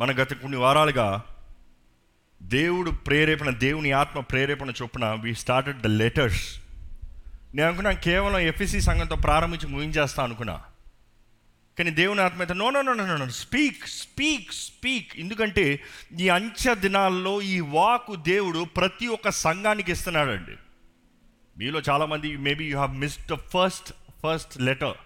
మన గత కొన్ని వారాలుగా దేవుడు ప్రేరేపణ, దేవుని ఆత్మ ప్రేరేపణ చొప్పున వి స్టార్టెడ్ ద లెటర్స్. నేను అనుకున్నా కేవలం ఎఫ్ఎస్సి సంఘంతో ప్రారంభించి ముగించేస్తా అనుకున్నా, కానీ దేవుని ఆత్మ అయితే నో స్పీక్. ఎందుకంటే ఈ అంచె దినాల్లో ఈ వాకు దేవుడు ప్రతి ఒక్క సంఘానికి ఇస్తున్నాడండి. మీలో చాలామంది maybe you have missed the first letter.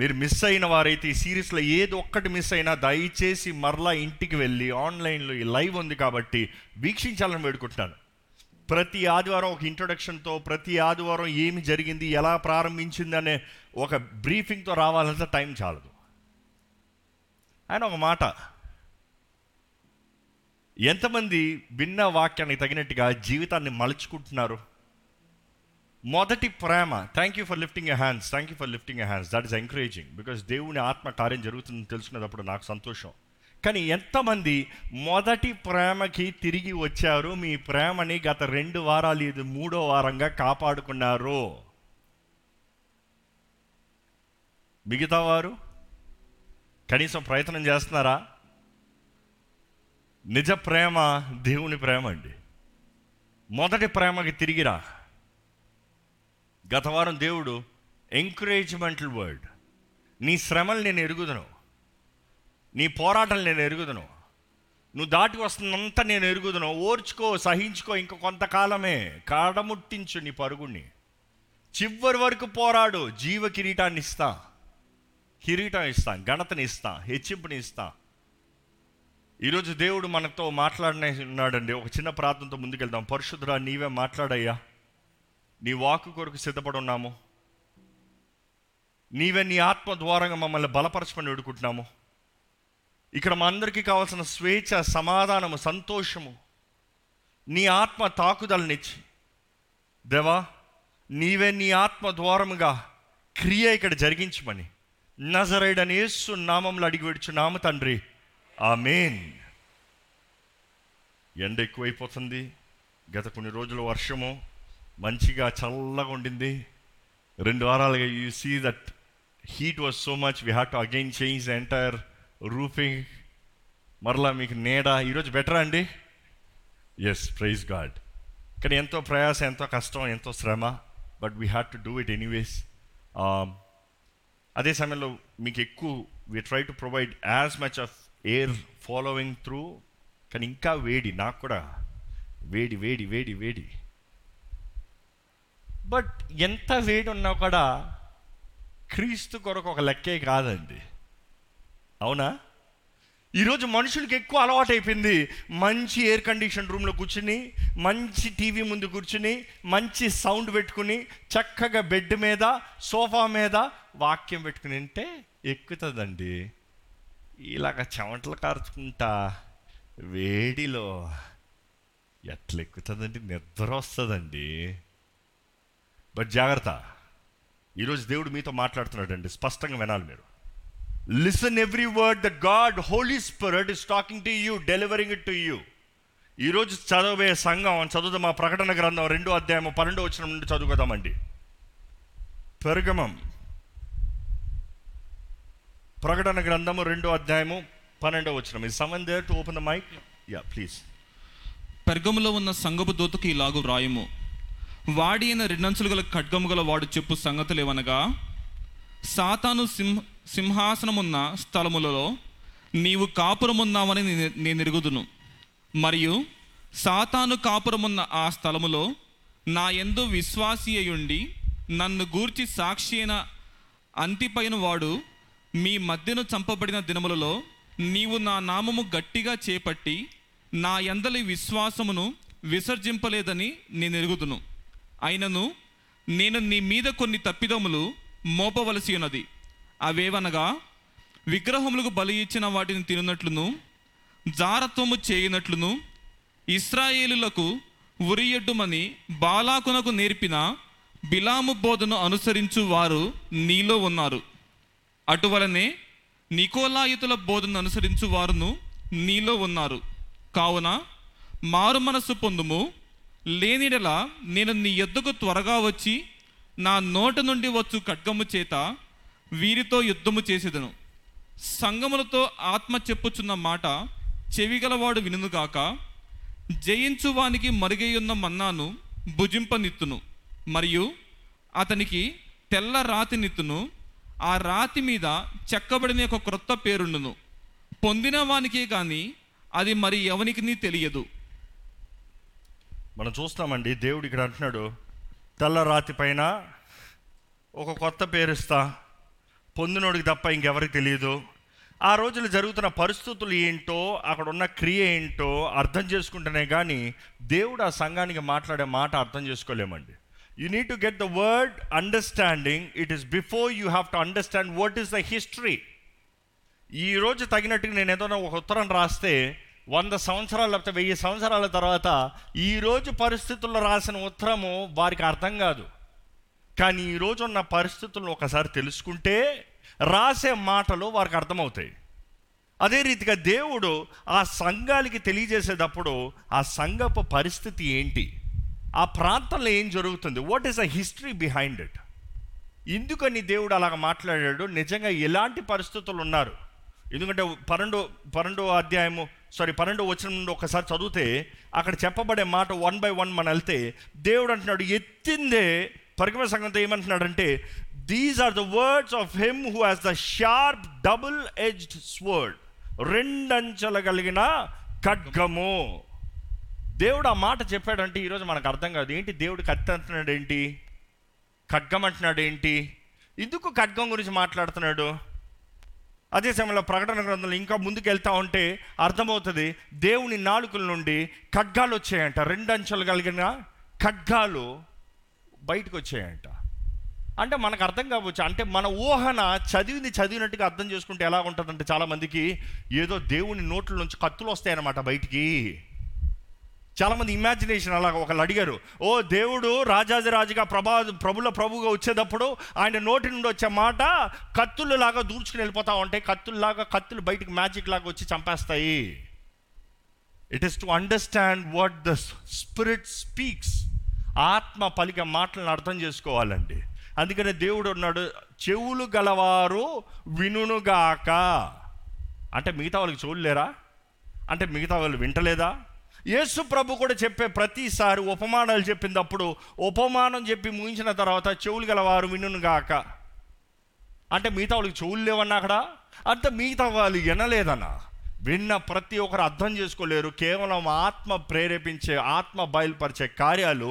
మీరు మిస్ అయిన వారైతే ఈ సిరీస్లో ఏది ఒక్కటి మిస్ అయినా దయచేసి మరలా ఇంటికి వెళ్ళి ఆన్లైన్లో ఈ లైవ్ ఉంది కాబట్టి వీక్షించాలని వేడుకుంటున్నాను. ప్రతి ఆదివారం ఒక ఇంట్రొడక్షన్తో, ప్రతి ఆదివారం ఏమి జరిగింది, ఎలా ప్రారంభించింది అనే ఒక బ్రీఫింగ్తో రావాలంటే టైం చాలదు. ఆయన ఒక మాట, ఎంతమంది విన్న వాక్యానికి తగినట్టుగా జీవితాన్ని మలుచుకుంటున్నారు? మొదటి ప్రేమ. Thank you for lifting a hands. That is encouraging, because దేవుని ఆత్మ కార్యం జరుగుతుందని తెలుసుకునేటప్పుడు నాకు సంతోషం. కానీ ఎంతమంది మొదటి ప్రేమకి తిరిగి వచ్చారు? మీ ప్రేమని గత 2 వారాలు, ఇది 3వ వారంగా కాపాడుకున్నారు. మిగతా వారు కనీసం ప్రయత్నం చేస్తున్నారా? నిజ ప్రేమ దేవుని ప్రేమ అండి. మొదటి ప్రేమకి తిరిగిరా. గత వారం దేవుడు ఎంకరేజ్మెంటల్ వర్డ్, నీ శ్రమలు నేను ఎరుగుదును, నీ పోరాటాలు నేను ఎరుగుదును, నువ్వు దాటి వస్తున్నంతా నేను ఎరుగుదును, ఓర్చుకో, సహించుకో, ఇంక కొంతకాలమే, కాడముట్టించు నీ పరుగుణ్ణి, చివరి వరకు పోరాడు, జీవ కిరీటాన్ని ఇస్తా, ఘనతని ఇస్తా, హెచ్చింపుని ఇస్తా. ఈరోజు దేవుడు మనతో మాట్లాడినాడండి. ఒక చిన్న ప్రార్థనతో ముందుకెళ్దాం. పరిశుద్ధుడా, నీవే మాట్లాడయ్యా. నీ వాక్కు కొరకు సిద్ధపడి ఉన్నాము. నీవే నీ ఆత్మ ద్వారంగా మమ్మల్ని బలపరచమని వేడుకుంటున్నాము. ఇక్కడ మా అందరికీ కావాల్సిన స్వేచ్ఛ, సమాధానము, సంతోషము నీ ఆత్మ తాకుదలనిచ్చి, దేవా నీవే నీ ఆత్మ ద్వారముగా క్రియ ఇక్కడ జరిగించమని నజరేయుడైన యేసు నామములో అడిగి వేడుచున్నాము తండ్రి, ఆమేన్. ఎండ ఎక్కువైపోతుంది. గత కొన్ని రోజులు వర్షము మంచిగా చల్లగా ఉండింది. 2 వారాలుగా you see that heat was so much, we had to again change the entire roofing. మరలా మీకు నీడ ఈరోజు బెటరా అండి? Yes, praise God. కానీ ఎంతో ప్రయాస, ఎంతో కష్టం, ఎంతో శ్రమ, but we had to do it anyways. అదే సమయంలో మీకు ఎక్కువ we try to provide as much of air following through. కానీ ఇంకా వేడి, నాకు కూడా వేడి. బట్ ఎంత వేడి ఉన్నా కూడా క్రీస్తు కొరకు ఒక లెక్కే కాదండి, అవునా? ఈరోజు మనుషులకి ఎక్కువ అలవాటు అయిపోయింది మంచి ఎయిర్ కండిషన్ రూమ్లో కూర్చుని, మంచి టీవీ ముందు కూర్చుని, మంచి సౌండ్ పెట్టుకుని, చక్కగా బెడ్ మీద, సోఫా మీద వాక్యం పెట్టుకుని అంటే ఎక్కుతుందండి. ఇలాగ చెమటలు కార్చుకుంటా వేడిలో ఎట్లా ఎక్కుతుందండి, నిద్ర వస్తుందండి. బట్ జాగ్రత్త, ఈరోజు దేవుడు మీతో మాట్లాడుతున్నాడు అండి. స్పష్టంగా వినాలి మీరు. Listen every word that God Holi spirit is talking to you, delivering it to you. ఈరోజు చదివే సంఘం చదువుదాం. మా ప్రకటన గ్రంథం 2:12 నుండి చదువుకోదామండి. పెర్గమం ప్రకటన గ్రంథము 2:12. Is someone there to open the mic? Yeah please. పెర్గములో ఉన్న సంఘపు దూతకు ఇలాగు వ్రాయము, వాడి అయిన 2 అంచులు గల ఖడ్గము గల వాడు చెప్పు సంగతులేవనగా, సాతాను సింహాసనమున్న స్థలములలో నీవు కాపురమున్నావని నేను ఎరుగుదును, మరియు సాతాను కాపురమున్న ఆ స్థలములో నా యందు విశ్వాసి అయ్యుండి నన్ను గూర్చి సాక్షి అయిన అంతిపైన వాడు మీ మధ్యను చంపబడిన దినములలో నీవు నా నామము గట్టిగా చేపట్టి నా యందలి విశ్వాసమును విసర్జింపలేదని నేను ఎరుగుదును. అయినను నేను నీ మీద కొన్ని తప్పిదములు మోపవలసి ఉన్నది. అవేవనగా, విగ్రహములకు బలి ఇచ్చిన వాటిని తినున్నట్లును, జారత్వము చేయనట్లును, ఇశ్రాయేలులకు ఉరియొడ్డుమని బాలాకునకు నేర్పిన బిలాము బోధను అనుసరించు వారు నీలో ఉన్నారు. అటువలనే నికోలాయితుల బోధను అనుసరించు వారును నీలో ఉన్నారు. కావున మారు మనస్సు పొందుము, లేనిడల నేను నీ యొద్దకు త్వరగా వచ్చి నా నోట నుండి వచ్చు ఖడ్గము చేత వీరితో యుద్ధము చేసేదను, సంగములతో ఆత్మ చెప్పుచున్న మాట చెవిగలవాడు వినుగాక. జయించువానికి మరుగైయున్న మన్నాను భుజింపనిత్తును, మరియు అతనికి తెల్ల రాతినిత్తును. ఆ రాతి మీద చెక్కబడిన ఒక క్రొత్త పేరుండును. పొందిన వానికే కానీ అది మరి ఎవనికి తెలియదు. మనం చూస్తామండి, దేవుడు ఇక్కడ అంటున్నాడు, తెల్ల రాతి పైన ఒక కొత్త పేరు ఇస్తా, పొందినోడికి తప్ప ఇంకెవరికి తెలియదు. ఆ రోజులు జరుగుతున్న పరిస్థితులు ఏంటో, అక్కడ ఉన్న క్రియ ఏంటో అర్థం చేసుకుంటేనే కానీ దేవుడు ఆ సంఘానికి మాట్లాడే మాట అర్థం చేసుకోలేమండి. You need to get the word understanding. It is before you have to understand what is the history. ఈ రోజు తగినట్టుగా నేను ఏదైనా ఒక ఉత్తరం రాస్తే 100 సంవత్సరాలు లేకపోతే 1000 సంవత్సరాల తర్వాత ఈరోజు పరిస్థితుల్లో రాసిన ఉత్తరము వారికి అర్థం కాదు. కానీ ఈరోజు ఉన్న పరిస్థితులను ఒకసారి తెలుసుకుంటే రాసే మాటలు వారికి అర్థమవుతాయి. అదే రీతిగా దేవుడు ఆ సంఘానికి తెలియజేసేటప్పుడు ఆ సంఘపు పరిస్థితి ఏంటి, ఆ ప్రాంతంలో ఏం జరుగుతుంది, what is the history behind it. ఎందుకని దేవుడు అలాగ మాట్లాడాడు, నిజంగా ఎలాంటి పరిస్థితులు ఉన్నారు. ఎందుకంటే పన్నెండో వచనం నుండి ఒకసారి చదివితే అక్కడ చెప్పబడే మాట వన్ బై వన్ మనం వెళ్తే దేవుడు అంటున్నాడు, ఎత్తిందే పరిగమ సంగంతో ఏమంటున్నాడంటే, these are the words of him who has the sharp double edged sword, రెండంచెల కలిగిన ఖడ్గము. దేవుడు ఆ మాట చెప్పాడంటే ఈరోజు మనకు అర్థం కాదు. ఏంటి దేవుడు కత్తి అంటున్నాడు, ఏంటి ఖడ్గం అంటున్నాడు, ఏంటి ఎందుకు ఖడ్గం గురించి మాట్లాడుతున్నాడు. అదే సమయంలో ప్రకటన గ్రంథంలో ఇంకా ముందుకు వెళ్తా ఉంటే అర్థమవుతుంది, దేవుని నాలుకల నుండి ఖడ్గాలు వచ్చాయంట, 2 అంచెలు కలిగిన ఖడ్గాలు బయటకు వచ్చాయంట. అంటే మనకు అర్థం కావచ్చు, అంటే మన ఊహన చదివింది చదివినట్టుగా అర్థం చేసుకుంటే ఎలా ఉంటుందంటే, చాలామందికి ఏదో దేవుని నోట్ల నుంచి కత్తులు వస్తాయన్నమాట బయటికి. చాలామంది ఇమాజినేషన్ అలాగ. ఒకళ్ళు అడిగారు, ఓ దేవుడు రాజాదిరాజుగా ప్రభువుగా వచ్చేటప్పుడు ఆయన నోటి నుండి వచ్చే మాట కత్తులు లాగా దూర్చుకుని వెళ్ళిపోతా ఉంటాయి, కత్తులు బయటికి మ్యాజిక్ లాగా వచ్చి చంపేస్తాయి. It is to understand what the spirit speaks. ఆత్మ పలికే మాటలను అర్థం చేసుకోవాలండి. అందుకనే దేవుడు అన్నాడు, చెవులు గలవారు వినుగాక. అంటే మిగతా వాళ్ళకి చూడలేరా, అంటే మిగతా వాళ్ళు వింటలేదా. యేసు ప్రభు కూడా చెప్పే ప్రతిసారి ఉపమానాలు చెప్పినప్పుడు ఉపమానం చెప్పి ముగించిన తర్వాత చెవులు గలవారు వినుగాక. అంటే మిగతా వాళ్ళకి చెవులు లేవన్నా, అక్కడ అంటే మిగతా వాళ్ళు వినలేదన్నా. విన్న ప్రతి ఒక్కరు అర్థం చేసుకోలేరు. కేవలం ఆత్మ ప్రేరేపించే, ఆత్మ బయలుపరిచే కార్యాలు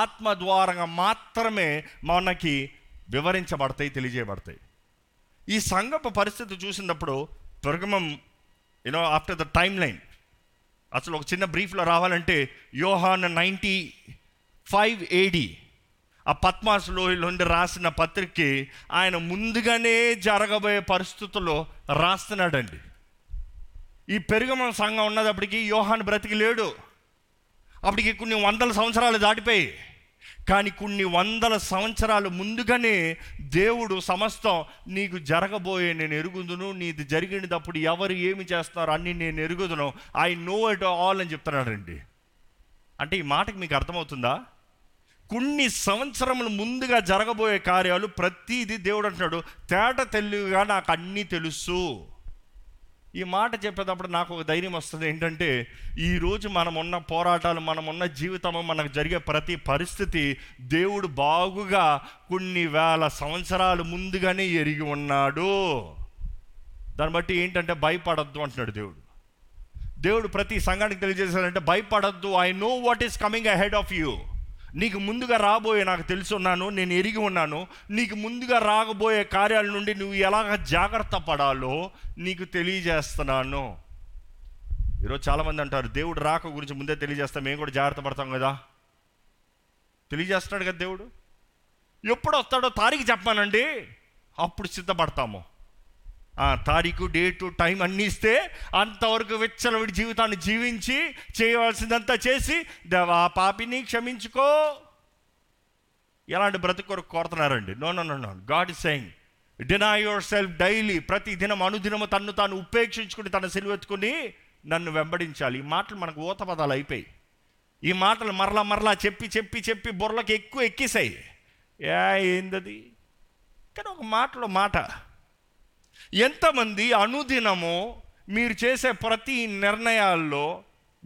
ఆత్మ ద్వారా మాత్రమే మనకి వివరించబడతాయి, తెలియజేయబడతాయి. ఈ సంఘపు పరిస్థితి చూసినప్పుడు ప్రగమం ఆఫ్టర్ ద టైమ్ లైన్ అసలు ఒక చిన్న బ్రీఫ్లో రావాలంటే యోహాను 95 AD ఆ పత్మాసు లోయలోండి రాసిన పత్రికకి ఆయన ముందుగానే జరగబోయే పరిస్థితుల్లో రాస్తున్నాడండి. ఈ పెరుగమ సంఘం ఉన్నదప్పటికీ యోహాను బ్రతికి లేడు. అప్పటికి కొన్ని 100 సంవత్సరాలు దాటిపోయి, కానీ కొన్ని 100 సంవత్సరాలు ముందుగానే దేవుడు సమస్తం నీకు జరగబోయే నేను ఎరుగుదును, నీది జరిగినప్పుడు ఎవరు ఏమి చేస్తున్నారు అన్నీ నేను ఎరుగుదును, ఐ నో ఇట్ ఆల్ అని చెప్తున్నాడండి. అంటే ఈ మాటకి మీకు అర్థమవుతుందా, కొన్ని సంవత్సరములు ముందుగా జరగబోయే కార్యాలు ప్రతిదీ దేవుడు అంటున్నాడు, తేట తెలివిగా నాకు అన్నీ తెలుసు. ఈ మాట చెప్పేటప్పుడు నాకు ఒక ధైర్యం వస్తుంది ఏంటంటే, ఈరోజు మనమున్న పోరాటాలు, మనమున్న జీవితము, మనకు జరిగే ప్రతి పరిస్థితి దేవుడు బాగుగా కొన్ని వేల సంవత్సరాలు ముందుగానే ఎరిగి ఉన్నాడు. దాన్ని బట్టి ఏంటంటే భయపడద్దు అంటున్నాడు దేవుడు. దేవుడు ప్రతి సంఘానికి తెలియజేశాడంటే భయపడద్దు, I know what is coming ahead of you. నీకు ముందుగా రాబోయే నాకు తెలిసి ఉన్నాను, నేను ఎరిగి ఉన్నాను. నీకు ముందుగా రాబోయే కార్యాల నుండి నువ్వు ఎలాగ జాగ్రత్త పడాలో నీకు తెలియజేస్తున్నాను. ఈరోజు చాలామంది అంటారు, దేవుడు రాక గురించి ముందే తెలియజేస్తాం, మేము కూడా జాగ్రత్త పడతాం కదా. తెలియజేస్తున్నాడు కదా దేవుడు, ఎప్పుడు వస్తాడో తారీఖు చెప్పానండి, అప్పుడు సిద్ధపడతాము. తారీఖు, డేటు, టైం అన్నీ ఇస్తే అంతవరకు విచ్చలవిడి జీవితాన్ని జీవించి చేయవలసిందంతా చేసి, దేవా పాపిని క్షమించుకో, ఎలాంటి బ్రతుకు కొరకు కోరుతున్నారండి. No no no no God is saying, deny yourself daily, ప్రతి దినం అనుదినము తన్ను తాను ఉపేక్షించుకుని తన సిలువెత్తుకుని నన్ను వెంబడించాలి. ఈ మాటలు మనకు ఊతపదాలు అయిపోయి, ఈ మాటలు మరలా చెప్పి బుర్రలకు ఎక్కిసాయి. ఏందది కానీ ఒక మాటలో మాట ఎంతమంది అనుదినము మీరు చేసే ప్రతి నిర్ణయాల్లో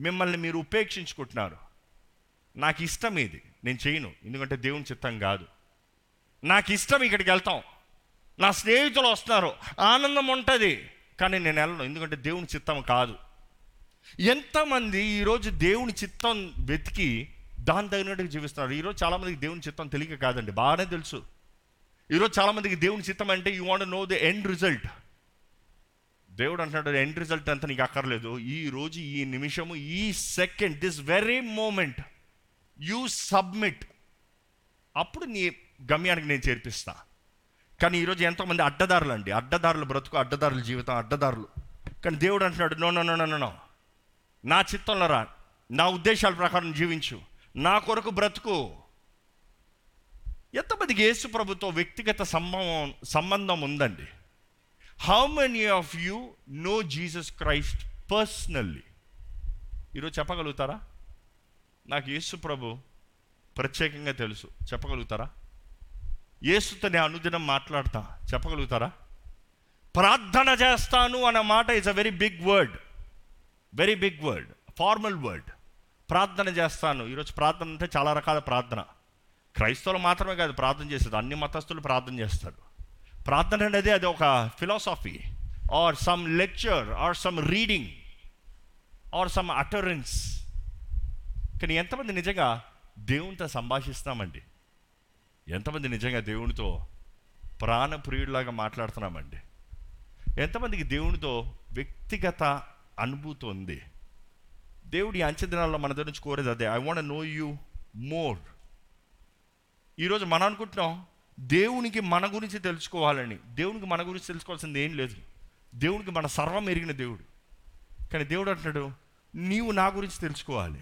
మిమ్మల్ని మీరు ఉపేక్షించుకుంటున్నారు. నాకు ఇష్టం ఇది, నేను చేయను, ఎందుకంటే దేవుని చిత్తం కాదు. నాకు ఇష్టం, ఇక్కడికి వెళ్తాం, నా స్నేహితులు వస్తున్నారు, ఆనందం ఉంటుంది, కానీ నేను వెళ్ళను, ఎందుకంటే దేవుని చిత్తం కాదు. ఎంతమంది ఈరోజు దేవుని చిత్తం వెతికి దాని తగినట్టుగా జీవిస్తున్నారు. ఈరోజు చాలామందికి దేవుని చిత్తం తెలియక కాదండి, బాగానే తెలుసు. ఈరోజు చాలామందికి దేవుని చిత్తం అంటే you want know the end result. దేవుడు అంటున్నాడు ఎండ్ రిజల్ట్ అంతా నీకు అక్కర్లేదు. ఈరోజు, ఈ నిమిషము, ఈ second, this very moment you submit, అప్పుడు నీ గమ్యానికి నేను చేర్పిస్తా. కానీ ఈరోజు ఎంతోమంది అడ్డదారులు అండి, అడ్డదారులు బ్రతుకు, అడ్డదారుల జీవితం, అడ్డదారులు. కానీ దేవుడు అంటున్నాడు no no no no no, నా చిత్తంలో రా, నా ఉద్దేశాల ప్రకారం జీవించు, నా కొరకు బ్రతుకు. ఎంతమందికి యేసు ప్రభుతో వ్యక్తిగత సంబంధం ఉందండి? How many of you know Jesus Christ personally? ఈరోజు చెప్పగలుగుతారా నాకు యేసు ప్రభు ప్రత్యేకంగా తెలుసు? చెప్పగలుగుతారా? యేసుతో నేను అనుదినం మాట్లాడతా, చెప్పగలుగుతారా? ప్రార్థన చేస్తాను అనే మాట it's a very big word, very big word, formal word. ప్రార్థన చేస్తాను, ఈరోజు ప్రార్థన అంటే చాలా రకాల ప్రార్థన. క్రైస్తవులు మాత్రమే కాదు ప్రార్థన చేసేది, అన్ని మతస్థులు ప్రార్థన చేస్తారు. ప్రార్థన అనేది అది ఒక philosophy or some lecture or some reading or some utterance. కానీ ఎంతమంది నిజంగా దేవునితో సంభాషిస్తున్నామండి? ఎంతమంది నిజంగా దేవునితో ప్రాణప్రియుడిలాగా మాట్లాడుతున్నామండి? ఎంతమందికి దేవునితో వ్యక్తిగత అనుభూతి ఉంది? దేవుడి అంచె దినాల్లో మన దగ్గర నుంచి కోరేది అదే, I want know you more. ఈరోజు మనం అనుకుంటున్నాం దేవునికి మన గురించి తెలుసుకోవాలని. దేవునికి మన గురించి తెలుసుకోవాల్సింది ఏం లేదు, దేవునికి మన సర్వం ఎరిగిన దేవుడు. కానీ దేవుడు అంటున్నాడు నీవు నా గురించి తెలుసుకోవాలి.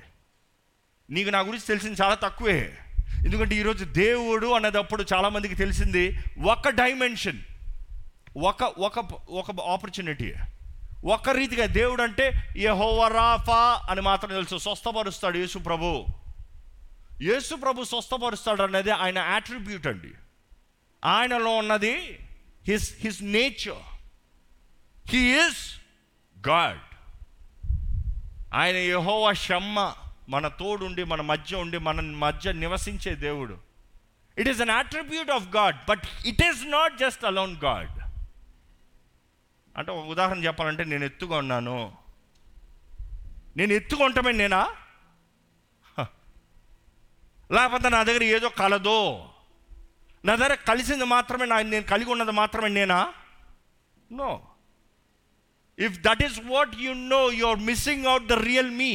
నీకు నా గురించి తెలిసింది చాలా తక్కువే, ఎందుకంటే ఈరోజు దేవుడు అన్నదప్పుడు చాలామందికి తెలిసింది ఒక డైమెన్షన్, ఒక ఒక ఒక ఆపర్చునిటీ, ఒక రీతిగా. దేవుడు అంటే యెహోవా రాఫా అని మాత్రం తెలుసు, స్వస్థపరుస్తాడు యేసు ప్రభు. యేసు ప్రభు స్వస్థపరుస్తాడు అనేది ఆయన యాట్రిబ్యూట్ అండి, ఆయనలో ఉన్నది his nature. He is God. ఆయన యెహోవా షమ్మా, మన తోడుండి, మన మధ్య ఉండి, మన మధ్య నివసించే దేవుడు. It is an attribute of God, but it is not just alone God. అంటే ఒక ఉదాహరణ చెప్పాలంటే, నేను ఎత్తుగా ఉన్నాను, నేను ఎత్తుగా ఉంటామని నేనా? లేకపోతే నా దగ్గర ఏదో కలదో, నా దగ్గర కలిసింది మాత్రమే, నేను కలిగి ఉన్నది మాత్రమే నేనా? No. If that is what you know, you are missing out the real me.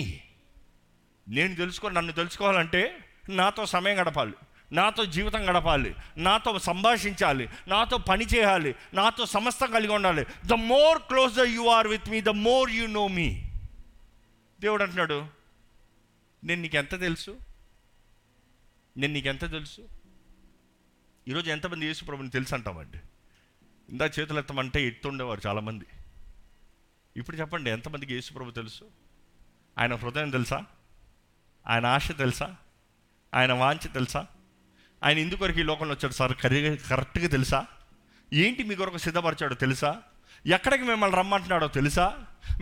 నేను నన్ను తెలుసుకోవాలంటే నాతో సమయం గడపాలి, నాతో జీవితం గడపాలి, నాతో సంభాషించాలి, నాతో పని చేయాలి, నాతో సమస్తం కలిగి ఉండాలి. The more closer you are with me, the more you know me. దేవుడు అంటున్నాడు నేను నీకెంత తెలుసు, నేను నీకెంత తెలుసు. ఈరోజు ఎంతమంది యేసు ప్రభుని తెలుసు అంటామండి? ఇందా చేతులు ఎత్తమంటే ఎత్తుండేవారు చాలామంది. ఇప్పుడు చెప్పండి ఎంతమందికి యేసు ప్రభు తెలుసు? ఆయన హృదయం తెలుసా? ఆయన ఆశ తెలుసా? ఆయన వాంఛ తెలుసా? ఆయన ఇందుకొరకు ఈ లోకంలో వచ్చాడు సార్ కరెక్ట్గా తెలుసా? ఏంటి మీ కొరకు సిద్ధపరిచాడో తెలుసా? ఎక్కడికి మిమ్మల్ని రమ్మంటున్నాడో తెలుసా?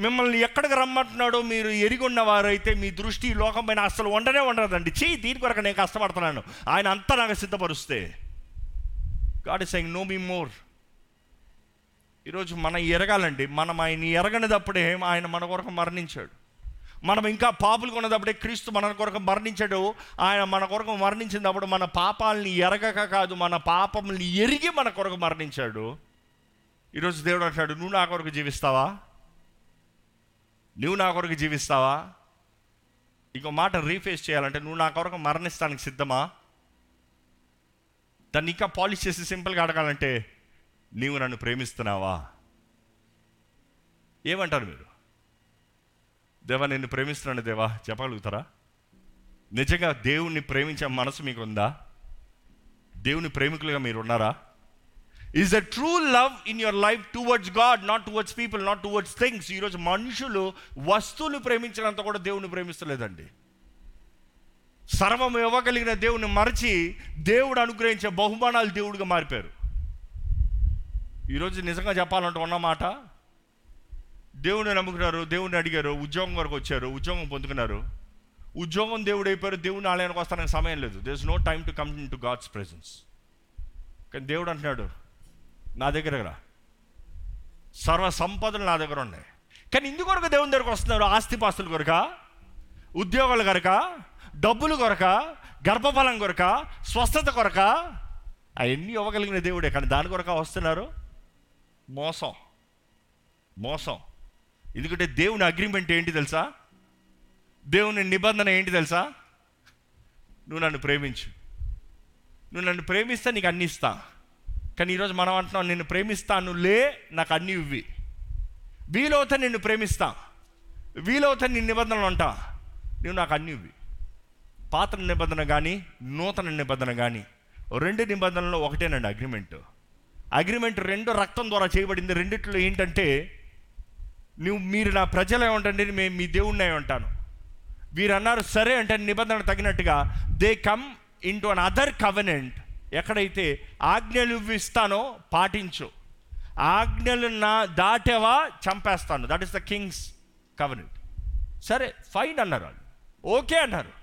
మిమ్మల్ని ఎక్కడికి రమ్మంటున్నాడో మీరు ఎరిగొన్నవారైతే మీ దృష్టి ఈ లోకం పైన అస్సలు ఉండనే ఉండదండి. దీని కొరకు నేను కష్టపడుతున్నాను, ఆయన అంతా నాకు సిద్ధపరుస్తే. God is saying no me more. ఈరోజు మనం ఎరగాలండి. మనం ఆయన ఎరగనిదప్పుడే ఆయన మన కొరకు మరణించాడు. మనం ఇంకా పాపులు ఉన్నదప్పుడే క్రీస్తు మన కొరకు మరణించాడు. ఆయన మన కొరకు మరణించినప్పుడు మన పాపాలని ఎరగక కాదు, మన పాపముల్ని ఎరిగి మన కొరకు మరణించాడు. ఈరోజు దేవుడు అంటాడు నువ్వు నా కొరకు జీవిస్తావా? నువ్వు నా కొరకు జీవిస్తావా? ఇంకో మాట రీఫేస్ చేయాలంటే నువ్వు నా కొరకు మరణిస్తానికి సిద్ధమా? దాన్ని ఇంకా పాలిష్ చేసి సింపుల్గా అడగాలంటే నీవు నన్ను ప్రేమిస్తున్నావా? ఏమంటారు మీరు? దేవా నిన్ను ప్రేమిస్తున్నాను దేవా చెప్పగలుగుతారా? నిజంగా దేవుణ్ణి ప్రేమించే మనసు మీకుందా? దేవుని ప్రేమికులుగా మీరు ఉన్నారా? Is the true love in your life towards God, not towards people, not towards things. ఈరోజు మనుషులు వస్తువులు ప్రేమించినంత కూడా దేవుని ప్రేమిస్తలేదండి. సర్వం ఇవ్వగలిగిన దేవుని మరచి దేవుడు అనుగ్రహించే బహుమానాలు దేవుడిగా మారిపోయారు. ఈరోజు నిజంగా చెప్పాలంటే ఉన్నమాట, దేవుడిని నమ్ముకున్నారు, దేవుడిని అడిగారు, ఉద్యోగం వరకు వచ్చారు, ఉద్యోగం పొందుకున్నారు, ఉద్యోగం దేవుడు అయిపోయారు, దేవుడిని ఆలయానికి వస్తానికి సమయం లేదు. There is no time to come into God's presence. కానీ దేవుడు అంటున్నాడు, నా దగ్గర రా, సర్వ సంపదలు నా దగ్గర ఉన్నాయి. కానీ ఇందుకొరకు దేవుని దగ్గరకు వస్తున్నారు, ఆస్తిపాస్తుల కొరక, ఉద్యోగాల కొరక, డబ్బులు కొరక, గర్భఫలం కొరక, స్వస్థత కొరక, అవన్నీ ఇవ్వగలిగిన దేవుడే. కానీ దాని కొరక వస్తున్నారు, మోసం మోసం. ఎందుకంటే దేవుని అగ్రిమెంట్ ఏంటి తెలుసా, దేవుని నిబంధన ఏంటి తెలుసా, నువ్వు నన్ను ప్రేమించు, నువ్వు నన్ను ప్రేమిస్తే నీకు అన్నీ ఇస్తా. కానీ ఈరోజు మనం అంటున్నాం, నిన్ను ప్రేమిస్తాను లే, నాకు అన్నీ ఇవ్వి, వీలవుతా నిన్ను ప్రేమిస్తా, వీలవుతా నీ నిబంధనలు అంటా, నువ్వు నాకు అన్నీ ఇవ్వి. పాత నిబంధన కానీ నూతన నిబంధన కానీ రెండు నిబంధనలు ఒకటేనండి, అగ్రిమెంటు. అగ్రిమెంట్ రెండు రక్తం ద్వారా చేయబడింది. రెండిట్లో ఏంటంటే, మీరు నా ప్రజలే ఉంటండి, మేము మీ దేవుడినే ఉంటాను. వీరు అన్నారు సరే అంటే నిబంధన తగినట్టుగా they come into another covenant. ఎక్కడైతే ఆజ్ఞలు ఇస్తానో పాటించు, ఆజ్ఞలు నా దాటేవా చంపేస్తాను. That is the king's covenant. సరే ఫైన్ అన్నారు వాళ్ళు, ఓకే అన్నారు.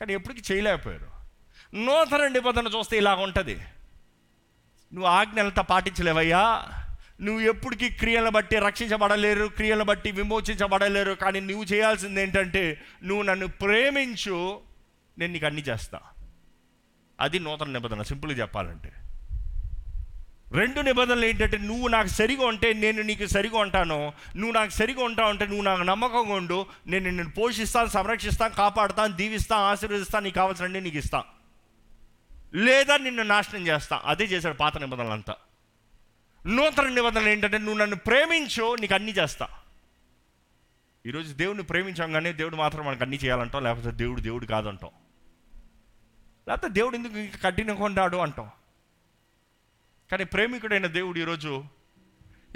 కానీ ఎప్పటికీ చేయలేకపోయారు. నూతన నిబంధన చూస్తే ఇలాగ ఉంటుంది, నువ్వు ఆజ్ఞలంతా పాటించలేవయ్యా, నువ్వు ఎప్పటికీ క్రియలను బట్టి రక్షించబడలేరు, క్రియలను బట్టి విమోచించబడలేరు. కానీ నువ్వు చేయాల్సింది ఏంటంటే, నువ్వు నన్ను ప్రేమించు, నేను నీకు అన్నీ చేస్తా. అది నూతన నిబంధన. సింపుల్గా చెప్పాలంటే రెండు నిబంధనలు ఏంటంటే, నువ్వు నాకు సరిగా ఉంటే నేను నీకు సరిగా ఉంటాను, నువ్వు నాకు సరిగా ఉంటావు అంటే నువ్వు నాకు నమ్మకంగా ఉండు, నేను నిన్ను పోషిస్తాను, సంరక్షిస్తాను, కాపాడుతాను, దీవిస్తాను, ఆశీర్వదిస్తాను, నీకు కావాల్సినవన్నీ నీకు ఇస్తాను, లేదా నిన్ను నాశనం చేస్తా. అదే చేశాడు పాత నిబంధనలు అంతా. నూతన నిబంధనలు ఏంటంటే, నువ్వు నన్ను ప్రేమించు, నీకు అన్నీ చేస్తా. ఈరోజు దేవుడిని ప్రేమించాం కానీ దేవుడు మాత్రం మనకు అన్నీ చేయాలంటాం, లేకపోతే దేవుడు దేవుడు కాదంటాం, లేకపోతే దేవుడు ఎందుకు కఠినంగా ఉన్నాడు అంటాం. కానీ ప్రేమికుడైన దేవుడు ఈరోజు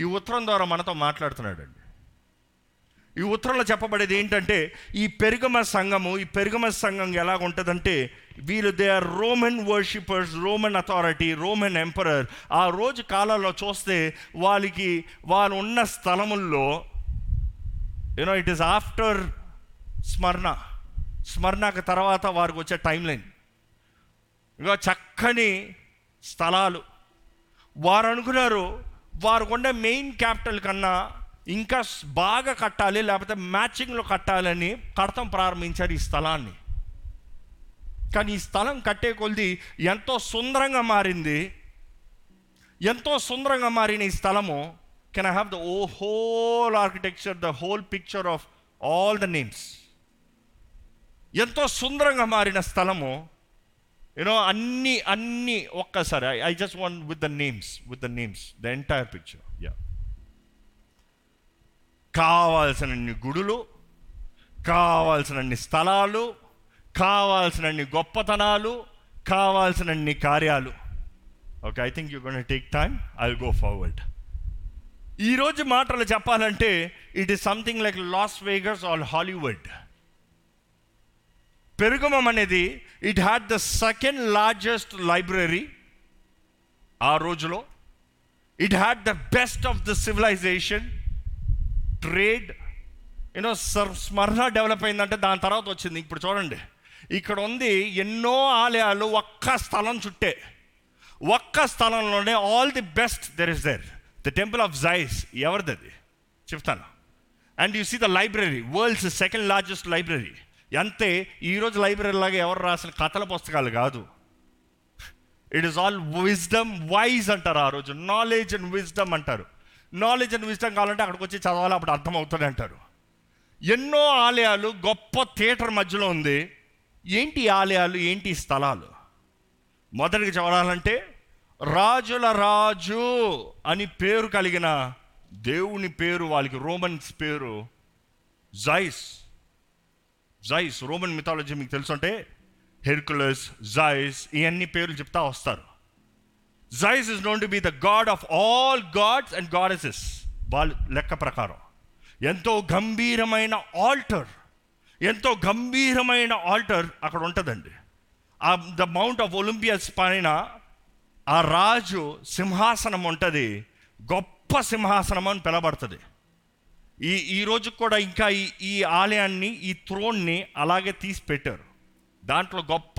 ఈ ఉత్తరం ద్వారా మనతో మాట్లాడుతున్నాడు అండి. ఈ ఉత్తరంలో చెప్పబడేది ఏంటంటే, ఈ పెరుగమ సంఘము, ఈ పెరుగమ సంఘం ఎలాగ ఉంటుందంటే, వీళ్ళు they are Roman worshippers, Roman authority, Roman emperor. ఆ రోజు కాలంలో చూస్తే వాళ్ళకి వాళ్ళు ఉన్న స్థలముల్లో, యూనో ఇట్ ఈస్ ఆఫ్టర్ స్మరణ, స్మరణకు తర్వాత వారికి వచ్చే టైం లైన్, ఇంకా చక్కని స్థలాలు. వారు అనుకున్నారు వారు ఉన్న మెయిన్ క్యాపిటల్ కన్నా ఇంకా బాగా కట్టాలి, లేకపోతే మ్యాచింగ్లో కట్టాలని కడతం ప్రారంభించారు ఈ స్థలాన్ని. కానీ ఈ స్థలం కట్టే కొలిది ఎంతో సుందరంగా మారింది. ఎంతో సుందరంగా మారిన ఈ స్థలము, can I have the whole architecture, the whole picture of all the names. ఎంతో సుందరంగా మారిన స్థలము, యూనో అన్నీ ఒక్కసారి I just want with the names, with the names the entire picture. Yeah, కావాల్సినన్ని గుడులు, కావాల్సినన్ని స్థలాలు, కావాల్సినన్ని గొప్పతనాలు, కావాల్సినన్ని కార్యాలు. Okay, I think you gonna take time, I will go forward. ఈరోజు మాటలు చెప్పాలంటే, it is something like Las Vegas or Hollywood. Pergamum అనేది it had the second largest library ఆ రోజులో. It had the best of the civilization, trade, you know. స్మరణ develop అయిందంటే దాని తర్వాత వచ్చింది. ఇప్పుడు చూడండి, ఇక్కడ ఉంది ఎన్నో ఆలయాలు ఒక్క స్థలం చుట్టే, ఒక్క స్థలంలోనే all the best there is there. The temple of Zeus ఎవరిది అది చెప్తాను. And you see the library, world's second largest library. అంతే, ఈరోజు లైబ్రరీలాగా ఎవరు రాసిన కథల పుస్తకాలు కాదు. It is all wisdom, wise అంటారు ఆ రోజు, నాలెడ్జ్ అండ్ విజ్డమ్ అంటారు. నాలెడ్జ్ అండ్ విజ్డమ్ కావాలంటే అక్కడికి వచ్చి చదవాలి, అప్పుడు అర్థమవుతుంది అంటారు. ఎన్నో ఆలయాలు, గొప్ప థియేటర్ మధ్యలో ఉంది. ఏంటి ఆలయాలు, ఏంటి స్థలాలు? మొదటికి చూడాలంటే, రాజుల రాజు అని పేరు కలిగిన దేవుని పేరు, వాళ్ళకి రోమన్స్ పేరు జైస్. జైస్ రోమన్ మిథాలజీ మీకు తెలుసుంటే, హెర్క్యులస్, జైస్, ఇవన్నీ పేర్లు చెప్తా వస్తారు. Zeus is known to be the god of all gods and goddesses. వాళ్ళు లెక్క ప్రకారం ఎంతో గంభీరమైన ఆల్టర్, ఎంతో గంభీరమైన ఆల్టర్ అక్కడ ఉంటుందండి. ద మౌంట్ ఆఫ్ ఒలింపియస్ పైన ఆ రాజు సింహాసనం ఉంటుంది. గొప్ప సింహాసనం అని పిలబడుతుంది. ఈ రోజు కూడా ఇంకా ఈ ఆలయాన్ని, ఈ థ్రోన్ని అలాగే తీసి పెట్టారు. దాంట్లో గొప్ప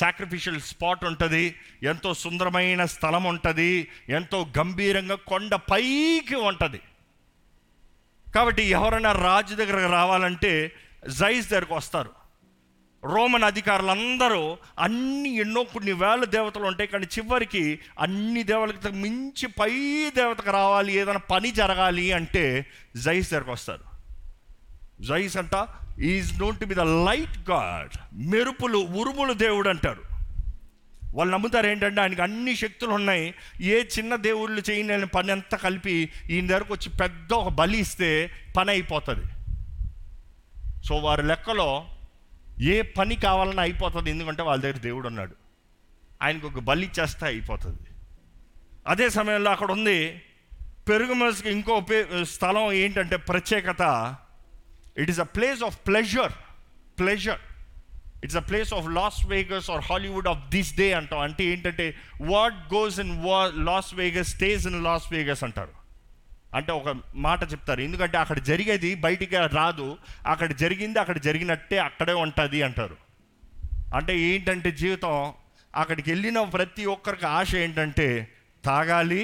సాక్రిఫిషియల్ స్పాట్ ఉంటుంది, ఎంతో సుందరమైన స్థలం ఉంటుంది, ఎంతో గంభీరంగా కొండ పైకి ఉంటుంది. కాబట్టి ఎవరైనా రాజు దగ్గరకు రావాలంటే జైస్ దగ్గరకు వస్తారు. రోమన్ అధికారులందరూ ఎన్నో కొన్ని వేల దేవతలు ఉంటాయి, కానీ చివరికి అన్ని దేవతలకు మించి పై దేవతకు రావాలి, ఏదైనా పని జరగాలి అంటే జైస్ దగ్గరకు వస్తారు. జైస్ అంట is known to be the light god, మెరుపులు ఉరుములు దేవుడు అంటారు. వాళ్ళు నమ్ముతారు ఏంటంటే ఆయనకి అన్ని శక్తులు ఉన్నాయి, ఏ చిన్న దేవుళ్ళు చేయని పని అంతా కలిపి ఈయన దగ్గరకు వచ్చి పెద్ద ఒక బలి ఇస్తే పని అయిపోతుంది. సో వారి లెక్కలో ఏ పని కావాలన్నా అయిపోతుంది, ఎందుకంటే వాళ్ళ దగ్గర దేవుడు ఉన్నాడు, ఆయనకు ఒక బలి ఇచ్చేస్తే అయిపోతుంది. అదే సమయంలో అక్కడ ఉంది పెరుగుమస్కి ఇంకో స్థలం ఏంటంటే ప్రత్యేకత, it is a place of pleasure. It's a place of Las Vegas or Hollywood of this day అంటాం. అంటే ఏంటంటే what goes in Las Vegas stays in Las Vegas అంటారు. అంటే ఒక మాట చెప్తారు, ఎందుకంటే అక్కడ జరిగేది బయటికి రాదు, అక్కడ జరిగింది అక్కడ జరిగినట్టే అక్కడే ఉంటుంది అంటారు. అంటే ఏంటంటే జీవితం, అక్కడికి వెళ్ళిన ప్రతి ఒక్కరికి ఆశ ఏంటంటే తాగాలి,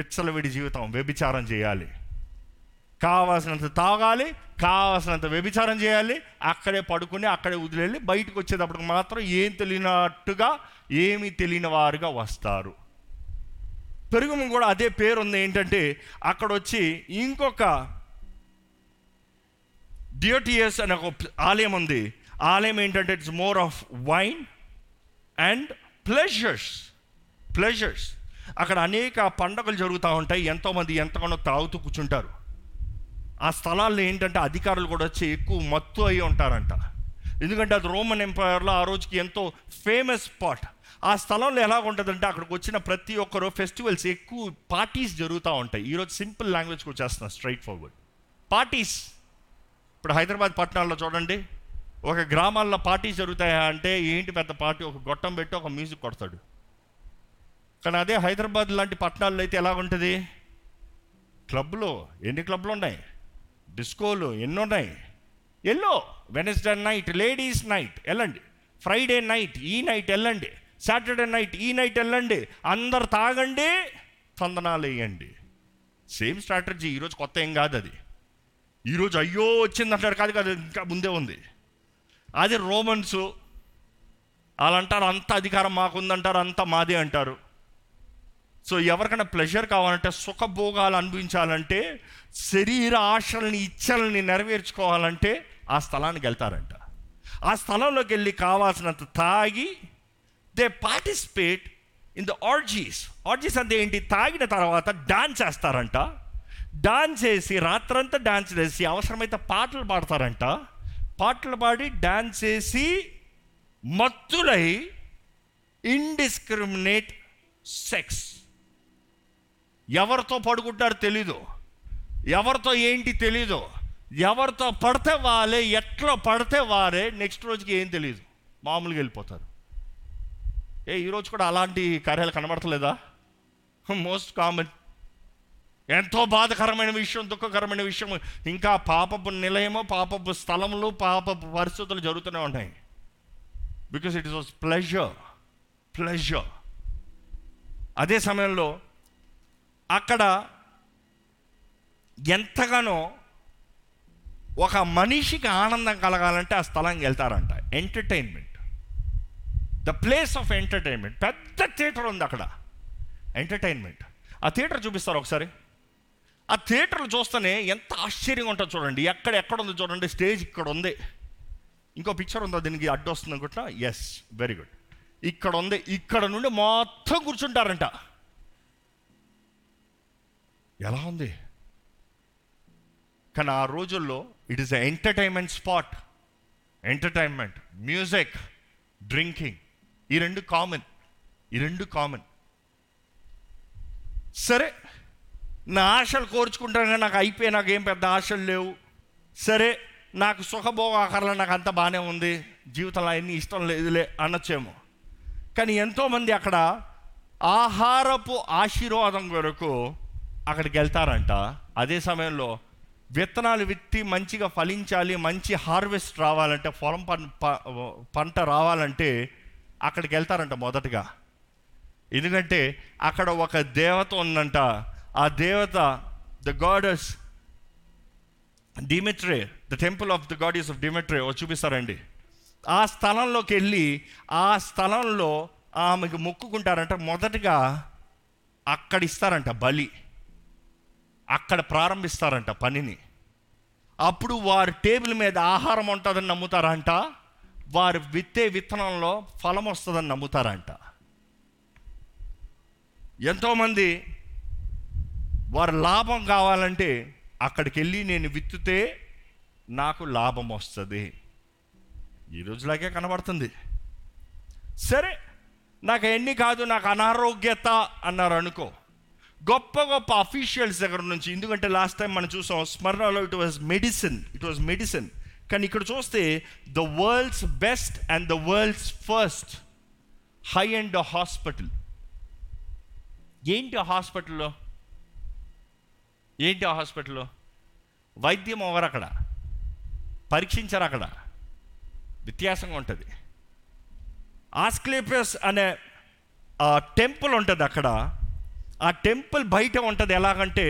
విచ్చలవిడి జీవితం, వ్యభిచారం చేయాలి, కావాల్సినంత తాగాలి, కావాల్సినంత వ్యభిచారం చేయాలి, అక్కడే పడుకుని అక్కడే వదిలేళ్ళి బయటకు వచ్చేటప్పటికి మాత్రం ఏం తెలియనట్టుగా ఏమీ తెలియని వారుగా వస్తారు. పెరుగుము కూడా అదే పేరు ఉంది. ఏంటంటే అక్కడ వచ్చి ఇంకొక థియోటియస్ అనే ఒక ఆలయం ఉంది. ఆలయం ఏంటంటే it's more of wine and pleasures. అక్కడ అనేక పండగలు జరుగుతూ ఉంటాయి, ఎంతోమంది ఎంతగానో తాగుతూ కూర్చుంటారు. ఆ స్థలాల్లో ఏంటంటే అధికారులు కూడా వచ్చి ఎక్కువ మత్తు అయి ఉంటారంట, ఎందుకంటే అది రోమన్ ఎంపైర్లో ఆ రోజుకి ఎంతో ఫేమస్ స్పాట్. ఆ స్థలంలో ఎలా ఉంటుందంటే అక్కడికి వచ్చిన ప్రతి ఒక్కరు ఫెస్టివల్స్, ఎక్కువ పార్టీస్ జరుగుతూ ఉంటాయి. ఈరోజు సింపుల్ లాంగ్వేజ్కి వచ్చేస్తున్నా, స్ట్రైట్ ఫార్వర్డ్ పార్టీస్. ఇప్పుడు హైదరాబాద్ పట్టణాల్లో చూడండి, ఒక గ్రామాల్లో పార్టీస్ జరుగుతాయా అంటే ఏంటి పెద్ద పార్టీ, ఒక గొట్టం పెట్టి ఒక మ్యూజిక్ కొడతాడు. కానీ అదే హైదరాబాద్ లాంటి పట్టణాల్లో అయితే ఎలా ఉంటుంది, క్లబ్లు ఎన్ని క్లబ్లు ఉన్నాయి, డిస్కోలు ఎన్ని ఉన్నాయి, yellow Wednesday night ladies night వెళ్ళండి, ఫ్రైడే నైట్ ఈ నైట్ వెళ్ళండి, సాటర్డే నైట్ ఈ నైట్ వెళ్ళండి, అందరు తాగండి, చందనాలు వేయండి. సేమ్ స్ట్రాటజీ, ఈరోజు కొత్త ఏం కాదు అది. ఈరోజు అయ్యో వచ్చింది అంటారు, కాదు కాదు ఇంకా ముందే ఉంది. అదే రోమన్స్ వాళ్ళంటారు అంత అధికారం మాకుందంటారు, అంతా మాదే అంటారు. సో ఎవరికైనా ప్లెజర్ కావాలంటే, సుఖభోగాలు అనుభవించాలంటే, శరీర ఆశల్ని ఇచ్చలని నెరవేర్చుకోవాలంటే ఆ స్థలానికి వెళ్తారంట. ఆ స్థలంలోకి వెళ్ళి కావాల్సినంత తాగి they participate in the orgies. అంటే ఏంటి, తాగిన తర్వాత డాన్స్ చేస్తారంట. డాన్స్ చేసి రాత్రంతా డాన్స్ చేసి అవసరమైతే పాటలు పాడతారంట. పాటలు పాడి డాన్స్ చేసి మత్తులై ఇండిస్క్రిమినేట్ సెక్స్, ఎవరితో పడుకుంటారో తెలీదు, ఎవరితో ఏంటి తెలీదు, ఎవరితో పడితే వారే, ఎట్లా పడితే వారే, నెక్స్ట్ రోజుకి ఏం తెలీదు, మామూలుగా వెళ్ళిపోతారు. ఈరోజు కూడా అలాంటి కార్యాలు కనబడతలేదా? Most common. ఎంతో బాధకరమైన విషయం, దుఃఖకరమైన విషయం. ఇంకా పాపపు నిలయము, పాపపు స్థలములు, పాపపు పరిస్థితులు జరుగుతూనే ఉన్నాయి. Because it was pleasure. అదే సమయంలో అక్కడ ఎంతగానో ఒక మనిషికి ఆనందం కలగాలంటే ఆ స్థలానికి వెళ్తారంట. Entertainment, the place of entertainment. పెద్ద థియేటర్ ఉంది అక్కడ, ఎంటర్టైన్మెంట్. ఆ థియేటర్ చూపిస్తారు ఒకసారి. ఆ థియేటర్లు చూస్తేనే ఎంత ఆశ్చర్యంగా ఉంటుందో చూడండి. ఎక్కడ ఉందో చూడండి, స్టేజ్ ఇక్కడ ఉంది. ఇంకో పిక్చర్ ఉందా దీనికి అడ్డు వస్తుంది అనుకుంటున్నా, ఎస్ వెరీ గుడ్, ఇక్కడ ఉంది. ఇక్కడ నుండి మొత్తం కూర్చుంటారంట. ఎలా ఉంది! కానీ ఆ రోజుల్లో it is a entertainment spot. Entertainment, music, drinking, ఈ రెండు కామన్. సరే, నా ఆశలు కోర్చుకుంటాను, నాకు అయిపోయి నాకేం పెద్ద ఆశలు లేవు, సరే నాకు సుఖభోగ ఆకారంలో నాకు అంతా బాగానే ఉంది, జీవితంలో అన్నీ ఇష్టం లేదులే అనొచ్చేమో. కానీ ఎంతోమంది అక్కడ ఆహారపు ఆశీర్వాదం కొరకు అక్కడికి వెళ్తారంట. అదే సమయంలో విత్తనాలు విత్తి మంచిగా ఫలించాలి, మంచి హార్వెస్ట్ రావాలంటే, పొలం పంట రావాలంటే అక్కడికి వెళ్తారంట మొదటగా. ఎందుకంటే అక్కడ ఒక దేవత ఉందంట. ఆ దేవత the goddess Demeter, the temple of the goddess of Demeter చూపిస్తారండి. ఆ స్థలంలోకి వెళ్ళి ఆ స్థలంలో ఆమెకు మొక్కుకుంటారంట. మొదటగా అక్కడ ఇస్తారంట బలి, అక్కడ ప్రారంభిస్తారంట పనిని. అప్పుడు వారి టేబుల్ మీద ఆహారం ఉంటుందని నమ్ముతారంట, వారు విత్తే విత్తనంలో ఫలం వస్తుందని నమ్ముతారంట. ఎంతోమంది వారి లాభం కావాలంటే అక్కడికి వెళ్ళి నేను విత్తితే నాకు లాభం వస్తుంది, ఈ రోజులాగే కనబడుతుంది. సరే నాకు ఎన్ని కాదు, నాకు అనారోగ్యత అన్నారు అనుకో, గొప్ప గొప్ప అఫీషియల్స్ దగ్గర నుంచి. ఎందుకంటే లాస్ట్ టైం మనం చూసాం స్మరణలో ఇట్ వాజ్ మెడిసిన్. కానీ ఇక్కడ చూస్తే the world's best and the world's first high and hospital. ఏంటి ఆ హాస్పిటల్లో వైద్యం ఎవరు అక్కడ పరీక్షించారు, అక్కడ వ్యత్యాసంగా ఉంటుంది. ఆస్క్లేపియస్ అనే టెంపుల్ ఉంటుంది అక్కడ. ఆ టెంపుల్ బయట ఉంటుంది. ఎలాగంటే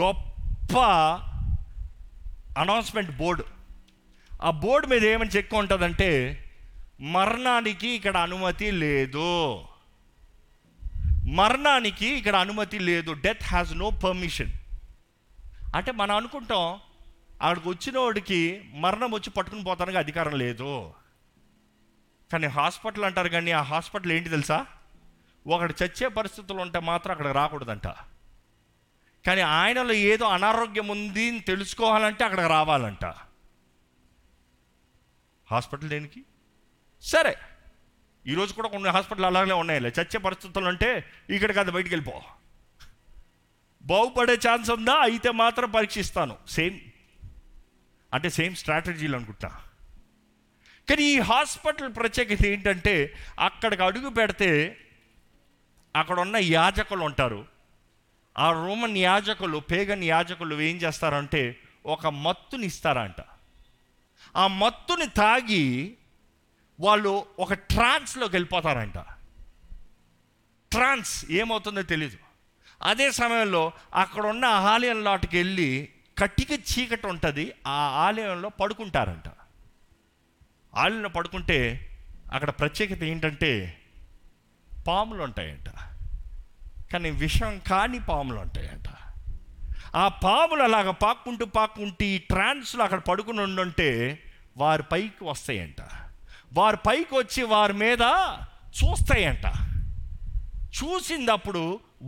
గొప్ప అనౌన్స్మెంట్ బోర్డు. ఆ బోర్డు మీద ఏమని చెక్కు ఉంటుందంటే మరణానికి ఇక్కడ అనుమతి లేదు, డెత్ హ్యాస్ నో పర్మిషన్. అంటే మనం అనుకుంటాం అక్కడికి వచ్చిన వాడికి మరణం వచ్చి పట్టుకుని పోతానికి అధికారం లేదు. కానీ హాస్పిటల్ అంటారు, కానీ ఆ హాస్పిటల్ ఏంటి తెలుసా, ఒకడు చచ్చే పరిస్థితులు ఉంటే మాత్రం అక్కడికి రాకూడదంట. కానీ ఆయనలో ఏదో అనారోగ్యం ఉంది అని తెలుసుకోవాలంటే అక్కడికి రావాలంట. హాస్పిటల్ దేనికి? సరే, ఈరోజు కూడా కొన్ని హాస్పిటల్ అలాగే ఉన్నాయిలే, చచ్చే పరిస్థితులు అంటే ఇక్కడ కాదు బయటికి వెళ్ళిపో, బాగుపడే ఛాన్స్ ఉందా అయితే మాత్రం పరీక్షిస్తాను. సేమ్ స్ట్రాటజీలు అనుకుంటా. కానీ ఈ హాస్పిటల్ ప్రత్యేకత ఏంటంటే అక్కడికి అడుగు పెడితే అక్కడ ఉన్న యాజకులు ఉంటారు. ఆ రోమన్ యాజకులు, పేగన్ యాజకులు ఏం చేస్తారంటే ఒక మత్తుని ఇస్తారంట. ఆ మత్తుని తాగి వాళ్ళు ఒక ట్రాన్స్లోకి వెళ్ళిపోతారంట. ట్రాన్స్ ఏమవుతుందో తెలీదు. అదే సమయంలో అక్కడ ఉన్న ఆలయం లోటుకి వెళ్ళి కట్టిక చీకటి ఉంటుంది, ఆ ఆలయంలో పడుకుంటారంట. ఆలయంలో పడుకుంటే అక్కడ ప్రత్యేకత ఏంటంటే పాములు ఉంటాయంట, కానీ విషం కాని పాములు ఉంటాయంట. ఆ పాములు అలాగ పాక్కుంటూ ఈ ట్రాన్స్లో అక్కడ పడుకుని ఉండుంటే వారి పైకి వస్తాయంట. వారి పైకి వచ్చి వారి మీద చూస్తాయంట. చూసినప్పుడు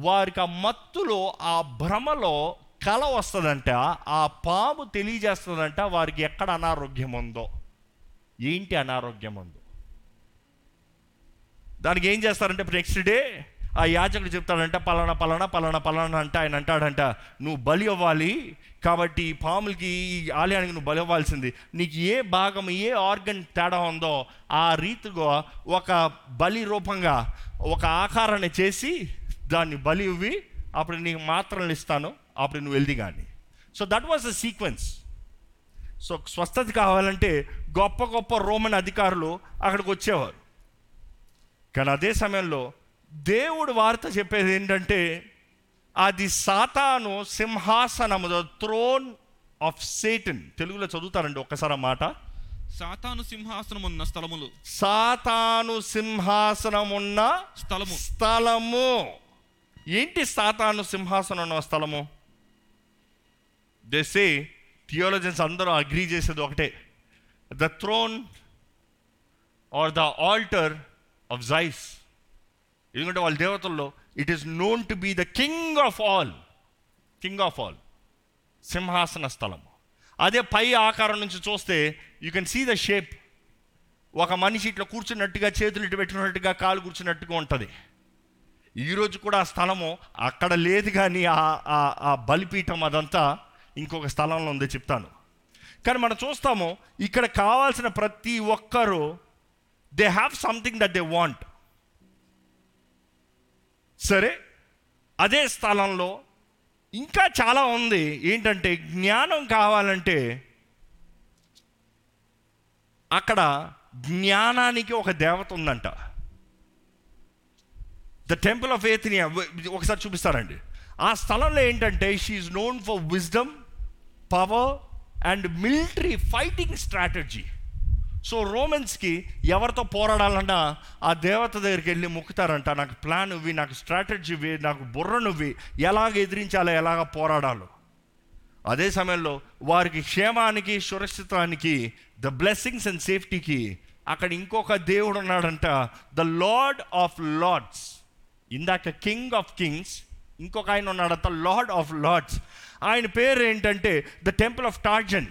వారికి ఆ మత్తులో, ఆ భ్రమలో కల వస్తుందంట. ఆ పాము తెలియజేస్తుందంట వారికి ఎక్కడ అనారోగ్యం ఉందో, ఏంటి అనారోగ్యం ఉందో. దానికి ఏం చేస్తారంటే నెక్స్ట్ డే ఆ యాజకుడు చెప్తాడంట, పలానా అంటే ఆయన అంటాడంట, నువ్వు బలి అవ్వాలి కాబట్టి ఈ పాములకి, ఈ ఆలయానికి నువ్వు బలి అవ్వాల్సింది. నీకు ఏ భాగం, ఏ ఆర్గన్ తేడా ఉందో ఆ రీతిగా ఒక బలి రూపంగా ఒక ఆకారాన్ని చేసి దాన్ని బలి ఇవ్వి, అప్పుడు నీకు మాత్రలు ఇస్తాను, అప్పుడు నువ్వు వెళ్ది కానీ. So that was the sequence. So స్వస్థత కావాలంటే గొప్ప గొప్ప రోమన్ అధికారులు అక్కడికి వచ్చేవారు. కానీ అదే సమయంలో దేవుడు వార్త చెప్పేది ఏంటంటే అది సాతాను సింహాసనము, ద థ్రోన్ ఆఫ్ సేటన్. తెలుగులో చదువుతారండి ఒక్కసారి మాట, సాతాను సింహాసనం ఉన్న స్థలము. ఏంటి సాతాను సింహాసనం ఉన్న స్థలము? దే సే, థియాలజన్స్ అందరూ అగ్రీ చేసేది ఒకటే, the throne or the altar of Zeus. ఎందుకంటే వాళ్ళ దేవతల్లో it is known to be the king of all సింహాసన స్థలము. అదే పై ఆకారం నుంచి చూస్తే you can see the shape, ఒక మనిషి ఇట్లా కూర్చున్నట్టుగా, చేతులు ఇటు పెట్టినట్టుగా, కాలు కూర్చున్నట్టుగా ఉంటుంది. ఈరోజు కూడా ఆ స్థలము అక్కడ లేదు, కానీ ఆ బలిపీఠం అదంతా ఇంకొక స్థలంలో ఉంది, చెప్తాను. కానీ మనం చూస్తాము ఇక్కడ కావాల్సిన ప్రతి ఒక్కరూ they have something that they want. సరే, అదే స్థలంలో ఇంకా చాలా ఉంది. ఏంటంటే జ్ఞానం కావాలంటే అక్కడ జ్ఞానానికి ఒక దేవత ఉందంట. ద టెంపుల్ ఆఫ్ ఏథినియా ఒకసారి చూపిస్తారండి. ఆ స్థలంలో ఏంటంటే she is known for wisdom, power and military fighting strategy. So రోమన్స్కి ఎవరితో పోరాడాలన్నా ఆ దేవత దగ్గరికి వెళ్ళి మొక్కుతారంట, నాకు ప్లాన్ ఇవి, నాకు స్ట్రాటజీ ఇవి, నాకు బుర్ర నువ్వి, ఎలాగ ఎదిరించాలో, ఎలాగ పోరాడాలో. అదే సమయంలో వారికి క్షేమానికి, సురక్షితానికి, ద బ్లెస్సింగ్స్ అండ్ సేఫ్టీకి అక్కడ ఇంకొక దేవుడు ఉన్నాడంట, ద లార్డ్ ఆఫ్ లార్డ్స్. ఇందాక కింగ్ ఆఫ్ కింగ్స్, ఇంకొక ఆయన ఉన్నాడంట లార్డ్ ఆఫ్ లార్డ్స్. ఆయన పేరు ఏంటంటే the temple of Tarzan,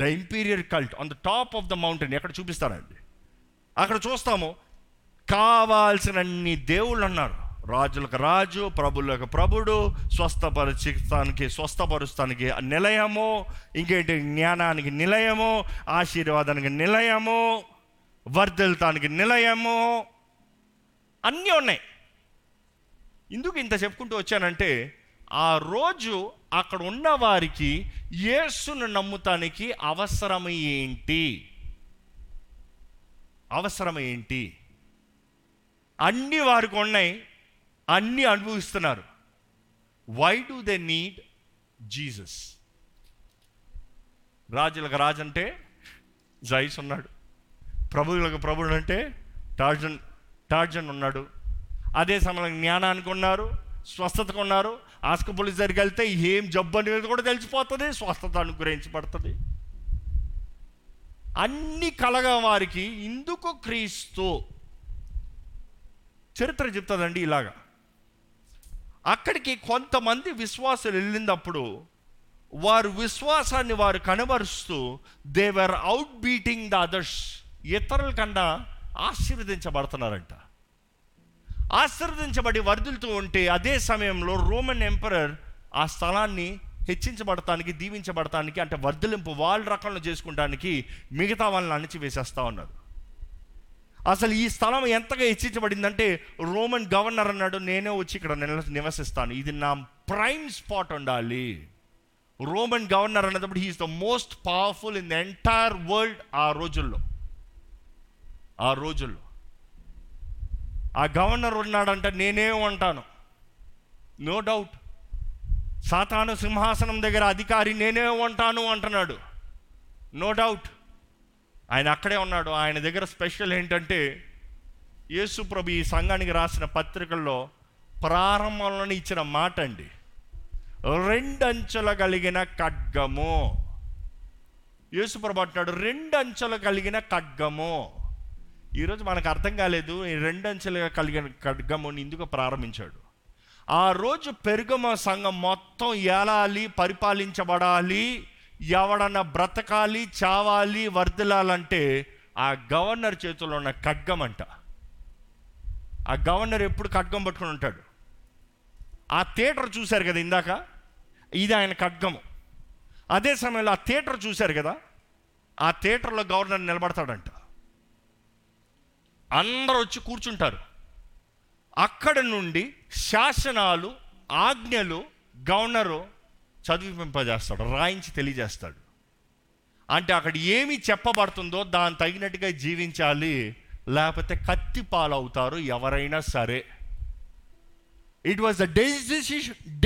the imperial cult on the top of the mountain. ఎక్కడ చూపిస్తారండి, అక్కడ చూస్తాము కావాల్సినన్ని దేవుళ్ళు అన్నారు. రాజులకు రాజు, ప్రభులకు ప్రభుడు, స్వస్థపరుస్తానికి నిలయము, ఇంకేంటి జ్ఞానానికి నిలయము, ఆశీర్వాదానికి నిలయము, వర్ధిల్తానికి నిలయము, అన్నీ ఉన్నాయి. ఎందుకు ఇంత చెప్పుకుంటూ వచ్చానంటే ఆ రోజు అక్కడ ఉన్న వారికి యేసును నమ్ముతానికి అవసరం ఏంటి? అన్నీ వారికి ఉన్నాయి, అన్నీ అనుభవిస్తున్నారు. Why do they need Jesus? రాజులకు రాజు అంటే జైస్ ఉన్నాడు, ప్రభువులకు ప్రభుడు అంటే టార్జన్ ఉన్నాడు. అదే సమయంలో జ్ఞానానికి ఉన్నారు, స్వస్థతకు ఉన్నారు. ఆస్కపులిస్ దగ్గరికి వెళ్తే ఏం జబ్బు అనేది కూడా తెలిసిపోతుంది, స్వస్థత అనుగ్రహించబడుతుంది. అన్ని కలగా వారికి ఇందుకు క్రీస్తు చరిత్ర చెప్తుందండి. ఇలాగా అక్కడికి కొంతమంది విశ్వాసాలు వెళ్ళినప్పుడు వారు విశ్వాసాన్ని వారు కనబరుస్తూ they were out beating the others, ఇతరుల కన్నా ఆశీర్వదించబడుతున్నారంట. ఆశీర్వదించబడి వర్ధిల్తూ ఉంటే అదే సమయంలో రోమన్ ఎంపరర్ ఆ స్థలాన్ని హెచ్చించబడటానికి, దీవించబడటానికి, అంటే వర్ధలింపు వాళ్ళ రకంలో చేసుకుంటానికి మిగతా వాళ్ళని అణిచివేసేస్తూ ఉన్నారు. అసలు ఈ స్థలం ఎంతగా హెచ్చించబడిందంటే రోమన్ గవర్నర్ అన్నాడు, నేనే వచ్చి ఇక్కడ నివసిస్తాను, ఇది నా ప్రైమ్ స్పాట్ ఉండాలి. రోమన్ గవర్నర్ అన్నప్పుడు he is the most powerful in the entire world. ఆ రోజుల్లో ఆ గవర్నర్ ఉన్నాడంటే నేనే ఉంటాను, నో డౌట్. సాతాను సింహాసనం దగ్గర అధికారి నేనే ఉంటాను అంటున్నాడు, నో డౌట్. ఆయన అక్కడే ఉన్నాడు. ఆయన దగ్గర స్పెషల్ ఏంటంటే యేసు ప్రభు ఈ సంఘానికి రాసిన పత్రికల్లో ప్రారంభంలోనే ఇచ్చిన మాట అండి, 2 అంచెలు కలిగిన ఖడ్గము. యేసు ప్రభు అంటున్నాడు 2 అంచెలు కలిగిన ఖడ్గము. ఈరోజు మనకు అర్థం కాలేదు 2 అంచెలుగా కలిగిన ఖడ్గముని ఇందుకు ప్రారంభించాడు. ఆ రోజు పెరుగమ సంఘం మొత్తం ఏలాలి, పరిపాలించబడాలి, ఎవడన్నా బ్రతకాలి, చావాలి, వర్ధిల్లాలంటే ఆ గవర్నర్ చేతుల్లో ఉన్న ఖడ్గం అంట. ఆ గవర్నర్ ఎప్పుడు ఖడ్గం పట్టుకుని ఉంటాడు. ఆ థియేటర్ చూశారు కదా ఇందాక, ఇది ఆయన ఖడ్గము. అదే సమయంలో ఆ థియేటర్ చూశారు కదా, ఆ థియేటర్లో గవర్నర్ నిలబడతాడంట. అందరూ వచ్చి కూర్చుంటారు. అక్కడ నుండి శాసనాలు, ఆజ్ఞలు గవర్నరు చదివింపజేస్తాడు, రాయించి తెలియజేస్తాడు. అంటే అక్కడ ఏమి చెప్పబడుతుందో దాన్ని తగినట్టుగా జీవించాలి, లేకపోతే కత్తి పాలవుతారు ఎవరైనా సరే. It was the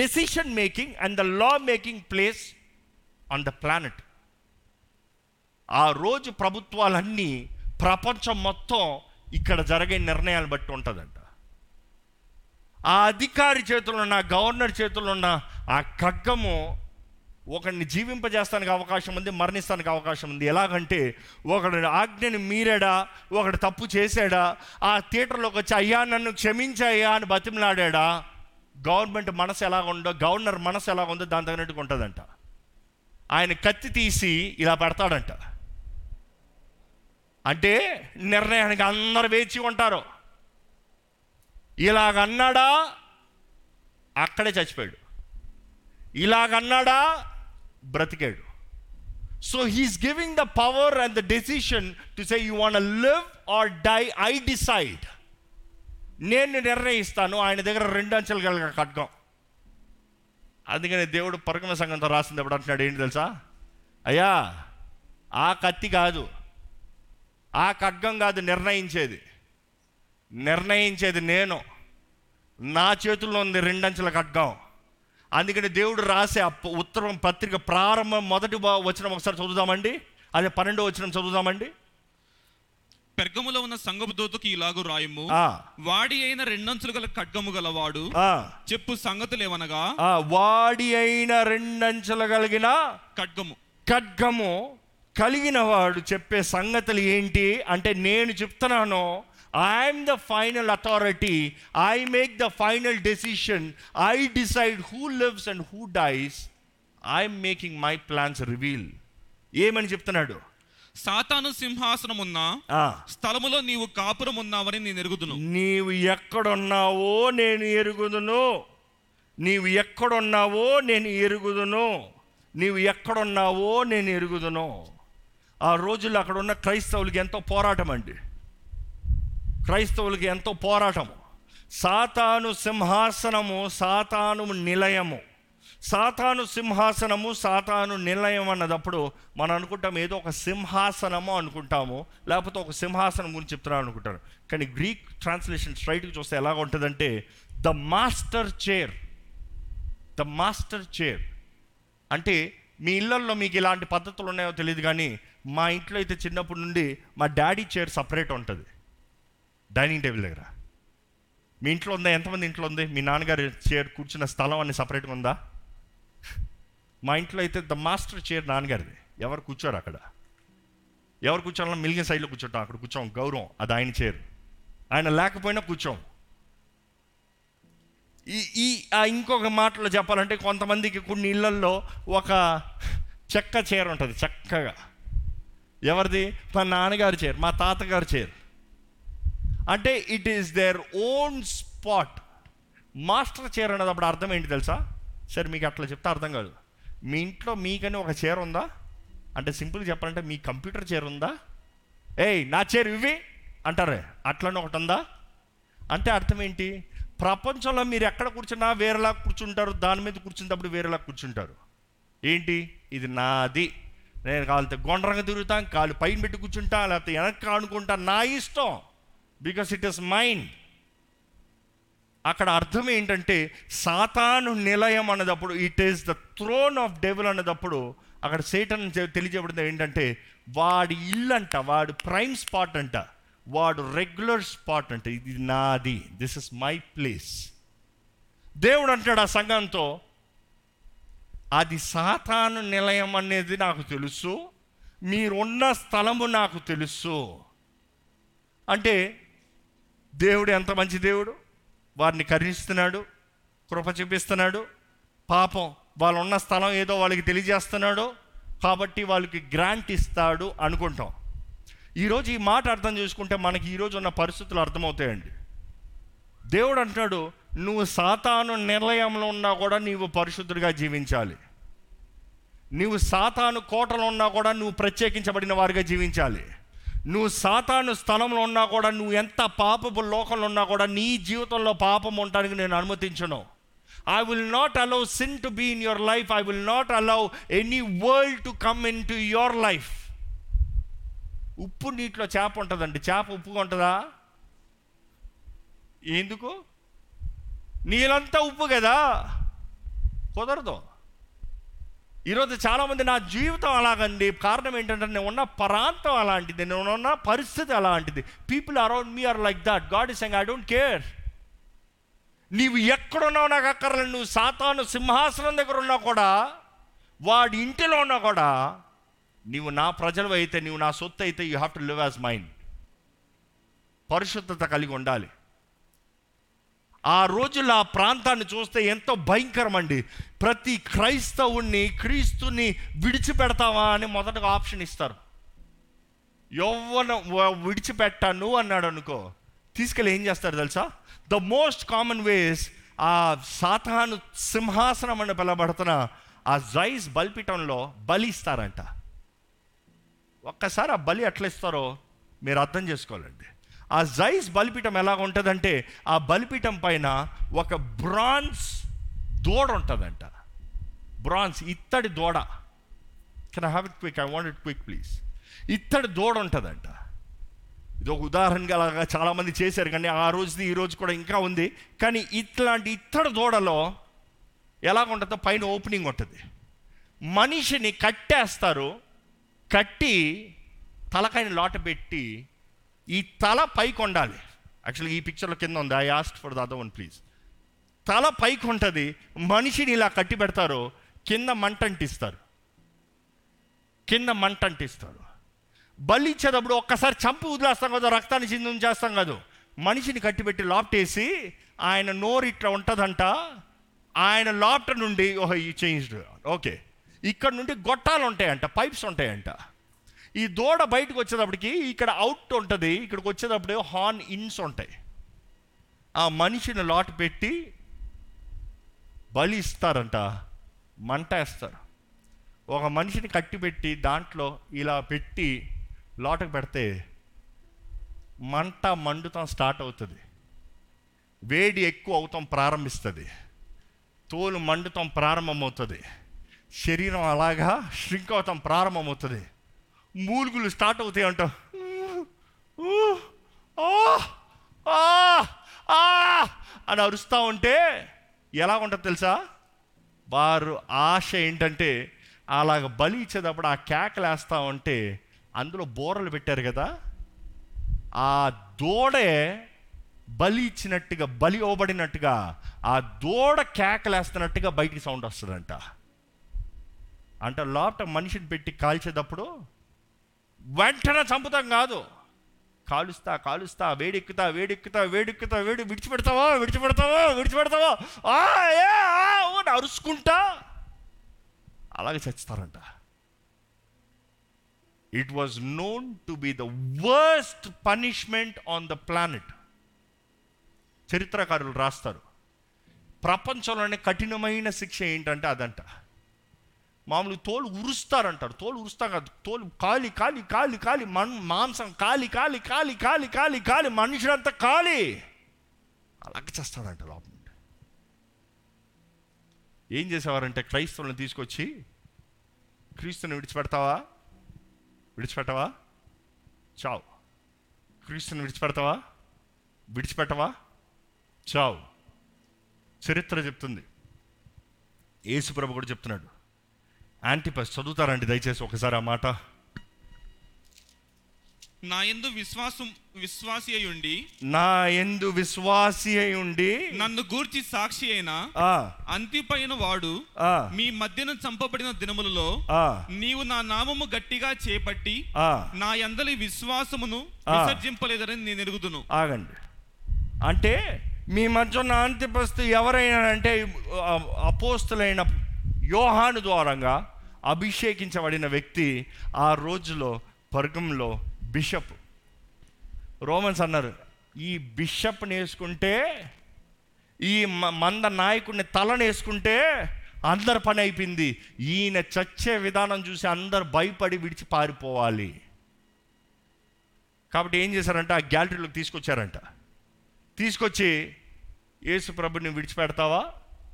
decision making and the law making place on the planet. ఆ రోజు ప్రభుత్వాలన్నీ ప్రపంచం మొత్తం ఇక్కడ జరిగే నిర్ణయాలు బట్టి ఉంటుందంట. ఆ అధికారి చేతుల్లో ఉన్న, గవర్నర్ చేతుల్లో ఉన్న ఆ ఖడ్గము ఒకడిని జీవింపజేస్తానికి అవకాశం ఉంది, మరణిస్తానికి అవకాశం ఉంది. ఎలాగంటే ఒకడు ఆజ్ఞని మీరాడా, ఒకడు తప్పు చేశాడా, ఆ థియేటర్లోకి వచ్చి అయ్యా నన్ను క్షమించాయ్యా అని బతిమలాడా, గవర్నమెంట్ మనసు ఎలా ఉందో, గవర్నర్ మనసు ఎలా ఉందో దాని తగినట్టుగా ఉంటుందంట. ఆయన కత్తి తీసి ఇలా పెడతాడంట. అంటే నిర్ణయానికి అందరు వేచి ఉంటారు. ఇలాగన్నాడా అక్కడే చచ్చిపోయాడు, ఇలాగన్నాడా బ్రతికాడు. So he's giving the power and the decision to say you want live or die, I decide, నేను నిర్ణయిస్తాను. ఆయన దగ్గర 2 అంచెలు కలిగిన ఖడ్గం. అందుకని దేవుడు పరకల సంఘంతో రాసినప్పుడు అంటున్నాడు ఏంటి తెలుసా, అయ్యా ఆ కత్తి కాదు, ఆ ఖడ్గం కాదు నిర్ణయించేది, నిర్ణయించేది నేను, నా చేతుల్లో ఉంది రెండంచెల ఖడ్గం. అందుకని దేవుడు రాసే ఉత్తరం పత్రిక ప్రారంభం మొదటి వచనం ఒకసారి చదువుదామండి, అదే 12వ వచనం చదువుదామండి. పెర్గములో ఉన్న సంగపు దూతకు ఇలాగూ రాయము, వాడి అయిన రెండంచులు గల ఖడ్గము గలవాడు చెప్పు సంగతులేమనగా, వాడి అయిన రెండంచెల కలిగిన ఖడ్గము కలిగిన వాడు చెప్పే సంగతులు ఏంటి అంటే, నేను చెప్తున్నాను, I'm the final authority, I make the final decision, I decide who lives and who dies, I'm making my plans reveal. ఏమని చెప్తున్నాడు, సాతాను సింహాసనం ఉన్న స్థలములో నీవు కాపురం ఉన్నావని నేను ఎరుగుదును. నీవు ఎక్కడున్నావో నేను ఎరుగుదును, నీవు ఎక్కడున్నావో నేను ఎరుగుదును, నీవు ఎక్కడున్నావో నేను ఎరుగుదును. ఆ రోజుల్లో అక్కడ ఉన్న క్రైస్తవులకి ఎంతో పోరాటం అండి, క్రైస్తవులకి ఎంతో పోరాటము. సాతాను సింహాసనము సాతాను నిలయము, సాతాను సింహాసనము సాతాను నిలయం అన్నదప్పుడు మనం అనుకుంటాం ఏదో ఒక సింహాసనము అనుకుంటాము, లేకపోతే ఒక సింహాసనం గురించి చెప్తున్నాను అనుకుంటాను. కానీ గ్రీక్ ట్రాన్స్లేషన్ స్ట్రైట్గా చూస్తే ఎలా ఉంటుందంటే, the master chair. The master chair అంటే, మీ ఇళ్ళల్లో మీకు ఇలాంటి పద్ధతులు ఉన్నాయో తెలియదు కానీ మా ఇంట్లో అయితే చిన్నప్పటి నుండి మా డాడీ చైర్ సపరేట్ ఉంటుంది డైనింగ్ టేబుల్ దగ్గర. మీ ఇంట్లో ఉందా? ఎంతమంది ఇంట్లో ఉంది? మీ నాన్నగారు చైర్ కూర్చున్న స్థలం అన్ని సపరేట్గా ఉందా? మా ఇంట్లో అయితే ద మాస్టర్ చైర్ నాన్నగారిది, ఎవరు కూర్చోరు అక్కడ, ఎవరు కూర్చోవాలన్నా మిలిగిన సైడ్లో కూర్చోటం, అక్కడ కూర్చోం గౌరవం, అది ఆయన చైర్, ఆయన లేకపోయినా కూర్చోం. ఈ ఇంకొక మాటలో చెప్పాలంటే కొంతమందికి కొన్ని ఇళ్ళల్లో ఒక చెక్క చైర్ ఉంటుంది, చక్కగా ఎవరిది, మా నాన్నగారి చైర్, మా తాతగారి చైర్, అంటే it is their own spot. Master chair అన్నప్పుడు అర్థం ఏంటి తెలుసా? సరే మీకు అట్లా చెప్తే అర్థం కాదు. మీ ఇంట్లో మీకని ఒక చైర్ ఉందా అంటే, సింపుల్గా చెప్పాలంటే మీ కంప్యూటర్ చైర్ ఉందా, ఏయ్ నా చైర్ ఇవి అంటారే, అట్లనే ఒకటి ఉందా అంటే అర్థం ఏంటి, ప్రపంచంలో మీరు ఎక్కడ కూర్చున్నా వేరేలా కూర్చుంటారు, దాని మీద కూర్చున్నప్పుడు వేరేలా కూర్చుంటారు. ఏంటి ఇది నాది, నేను కాళ్ళతో గుండ్రంగా తిరుగుతాను, కాళ్ళు పైన పెట్టి కూర్చుంటా, లేకపోతే వెనక్కి ఆనుకుంటా, నా ఇష్టం, బికాస్ ఇట్ ఈస్ మైండ్. అక్కడ అర్థం ఏంటంటే సాతాను నిలయం అన్నదప్పుడు, it is the throne of devil అన్నదప్పుడు అక్కడ సేటన్ తెలియజేయబడింది ఏంటంటే, వాడి ఇల్లు అంట, వాడు ప్రైమ్ స్పాట్ అంట, వాడు రెగ్యులర్ స్పాట్ అంట, ఇది నాది, దిస్ ఇస్ మై ప్లేస్. దేవుడు అంటాడు ఆ సంఘంతో, అది సాతాను నిలయం అనేది నాకు తెలుసు, మీరున్న స్థలము నాకు తెలుసు. అంటే దేవుడు ఎంత మంచి దేవుడు, వారిని కరుణిస్తున్నాడు, కృప చూపిస్తున్నాడు. పాపం వాళ్ళు ఉన్న స్థలం ఏదో వాళ్ళకి తెలియజేస్తున్నాడు కాబట్టి వాళ్ళకి గ్రాంట్ ఇస్తాడు అనుకుంటాం. ఈరోజు ఈ మాట అర్థం చేసుకుంటే మనకి ఈరోజు ఉన్న పరిస్థితులు అర్థమవుతాయండి. దేవుడు అంటున్నాడు, నువ్వు సాతాను నిలయంలో ఉన్నా కూడా నీవు పరిశుద్ధుడిగా జీవించాలి, నీవు సాతాను కోటలో ఉన్నా కూడా నువ్వు ప్రత్యేకించబడిన వారిగా జీవించాలి, నువ్వు సాతాను స్థలంలో ఉన్నా కూడా, నువ్వు ఎంత పాపపు లోకంలో ఉన్నా కూడా నీ జీవితంలో పాపం ఉండడానికి నేను అనుమతించను. I will not allow sin to be in your life, I will not allow any world to come into your life. ఉప్పు నీటిలో చేప ఉంటుందండి, చేప ఉప్పుగా ఉంటుందా? ఎందుకు? నీళ్ళంతా ఉప్పు కదా, కుదరదు. ఈరోజు చాలామంది నా జీవితం అలాగండి, కారణం ఏంటంటే నేను ఉన్న ప్రాంతం అలాంటిది, నేను ఉన్న పరిస్థితి అలాంటిది, people around me are like that. God is saying I don't care. నీవు ఎక్కడున్నావు నాకు అక్కర్లేదు, నువ్వు సాతాను సింహాసనం దగ్గర ఉన్నా కూడా, వాడి ఇంటిలో ఉన్నా కూడా, నీవు నా ప్రజలు అయితే, నీవు నా సొత్తు అయితే, you have to live as mind. పరిశుద్ధత కలిగి ఉండాలి. ఆ రోజుల్లో ఆ ప్రాంతాన్ని చూస్తే ఎంతో భయంకరం అండి. ప్రతి క్రైస్తవుణ్ణి క్రీస్తుని విడిచిపెడతావా అని మొదటగా ఆప్షన్ ఇస్తారు. యవ్వనం విడిచిపెట్టాను అన్నాడు అనుకో, తీసుకెళ్ళి ఏం చేస్తారు తెలుసా, ద మోస్ట్ కామన్ వేస్ ఆ సాతాను సింహాసనం అని పిలబడుతున్న ఆ జైస్ బలిపీఠంలో బలి ఇస్తారంట. ఒక్కసారి ఆ బలి ఎట్లా ఇస్తారో మీరు అర్థం చేసుకోవాలండి. ఆ జైస్ బలిపీఠం ఎలాగ ఉంటుందంటే, ఆ బలిపీఠం పైన ఒక బ్రాంజ్ దూడ ఉంటుందంట, బ్రాన్స్ ఇత్తడి దూడ. Can I have it quick, I want it quick please. ఇత్తడి దూడ ఉంటుందంట. ఇది ఒక ఉదాహరణగా అలాగా చాలామంది చేశారు, కానీ ఆ రోజుది ఈ రోజు కూడా ఇంకా ఉంది. కానీ ఇట్లాంటి ఇత్తడి దూడలో ఎలాగుంటుందో పైన ఓపెనింగ్ ఉంటుంది. మనిషిని కట్టేస్తారు, కట్టి తలకాయని లోట పెట్టి ఈ తల పైకి ఉండాలి. యాక్చువల్గా ఈ పిక్చర్లో కింద ఉంది, I asked for the other one please. తల పైకి ఉంటుంది, మనిషిని ఇలా కట్టి పెడతారు, కింద మంటంటిస్తారు, కింద మంటంటిస్తారు. బలి ఇచ్చేటప్పుడు ఒక్కసారి చంపు వదిలేస్తాం కదా, రక్తాన్ని చిందుని చేస్తాం కదా. మనిషిని కట్టిపెట్టి లాప్టేసి ఆయన నోరు ఇట్లా ఉంటుందంట, ఆయన లాప్ట నుండి ఓహో ఈ చేంజ్డ్ ఓకే ఇక్కడ నుండి గొట్టాలు ఉంటాయంట, పైప్స్ ఉంటాయంట. ఈ దూడ బయటకు వచ్చేటప్పటికి ఇక్కడ అవుట్ ఉంటుంది, ఇక్కడికి వచ్చేటప్పుడు హార్న్ ఇన్స్ ఉంటాయి. ఆ మనిషిని లాట్ పెట్టి బలి ఇస్తారంట, మంట వేస్తారు. ఒక మనిషిని కట్టిపెట్టి దాంట్లో ఇలా పెట్టి లోటకు పెడితే మంట మండుతాం స్టార్ట్ అవుతుంది, వేడి ఎక్కువ అవుతాం ప్రారంభిస్తుంది, తోలు మండుతాం ప్రారంభమవుతుంది, శరీరం అలాగా ష్రింక్ అవుతాం ప్రారంభమవుతుంది, మూలుగులు స్టార్ట్ అవుతాయి అంట. అని అరుస్తూ ఉంటే ఎలా ఉంటుంది తెలుసా, వారు ఆశ ఏంటంటే అలాగ బలి ఇచ్చేటప్పుడు ఆ కేకలు వేస్తూ ఉంటే అందులో బోరలు పెట్టారు కదా, ఆ దూడే బలి ఇచ్చినట్టుగా, బలి ఇవ్వబడినట్టుగా ఆ దూడ కేకలు వేస్తున్నట్టుగా బయటికి సౌండ్ వస్తుందంట. అంటే లోపల మనిషిని పెట్టి కాల్చేటప్పుడు వెంటనే చంపుతాం కాదు, కాలుస్తా కాలుస్తా వేడెక్కుతా వేడెక్కుతా వేడెక్కుతా వేడి విడిచిపెడతావా విడిచిపెడతావా విడిచిపెడతావా అని అరుచుకుంటా అలాగే చచ్చిస్తారంట. It was known to be the worst punishment on the planet. చరిత్రకారులు రాస్తారు, ప్రపంచంలోనే కఠినమైన శిక్ష ఏంటంటే అదంట. మామూలుగా తోలు ఉరుస్తారంటారు, తోలు ఉరుస్తాం కాదు, తోలు కాలి కాలి కాలి కాలి మాంసం కాలి కాలి కాలి కాలి కాలి కాలి మనుషులంతా కాలి అలాగే చేస్తాడంట. లోపల ఏం చేసేవారంటే క్రైస్తవులను తీసుకొచ్చి క్రీస్తుని విడిచిపెడతావా విడిచిపెట్టవా చావు, క్రీస్తుని విడిచిపెడతావా విడిచిపెట్టవా చావు. చరిత్ర చెప్తుంది, యేసుప్రభు కూడా చెప్తున్నాడు. యాంటిపస్ చదువుతారండి దయచేసి ఒకసారి ఆ మాట. నాయందు విశ్వాసి అయి ఉండి, నాయందు విశ్వాసి అయి ఉండి, నన్ను గూర్చి సాక్షి అయిన అంతిపైన వాడు మీ మధ్యన చంపబడిన దినములలో నీవు నా నామము గట్టిగా చేపట్టి నా యందలి విశ్వాసమును విసర్జింపలేదని నేను ఎరుగుదును. ఆగండి, అంటే మీ మధ్య ఉన్న అంతిపస్తు ఎవరైనా అంటే అపోస్తులైన యోహాను ద్వారంగా అభిషేకించబడిన వ్యక్తి. ఆ రోజులో పర్గంలో బిషప్, రోమన్స్ అన్నారు ఈ బిషప్ని వేసుకుంటే, ఈ మంద నాయకుడిని తలను వేసుకుంటే అందరి పని అయిపోయింది. ఈయన చచ్చే విధానం చూసి అందరు భయపడి విడిచి పారిపోవాలి. కాబట్టి ఏం చేశారంటే ఆ గ్యాలరీలోకి తీసుకొచ్చారంట. తీసుకొచ్చి యేసు ప్రభుని విడిచిపెడతావా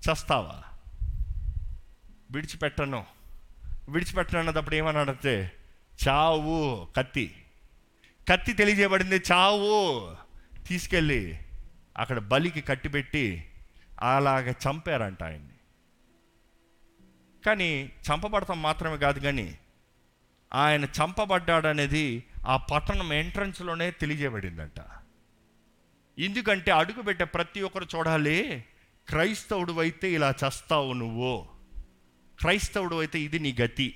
చస్తావా, విడిచిపెట్టను విడిచిపెట్టను అన్నప్పుడు ఏమని అడిగితే చావు, కత్తి కత్తి తెలియజేయబడింది, చావు. తీసుకెళ్ళి అక్కడ బలికి కట్టిపెట్టి అలాగ చంపారంట ఆయన్ని. కానీ చంపబడతాం మాత్రమే కాదు, కానీ ఆయన చంపబడ్డాడనేది ఆ పట్టణం ఎంట్రన్స్లోనే తెలియజేయబడిందంట. ఎందుకంటే అడుగుపెట్టే ప్రతి ఒక్కరు చూడాలి, క్రైస్తవుడు అయితే ఇలా చస్తావు నువ్వు, క్రైస్తవుడు అయితే ఇది నీ గతి.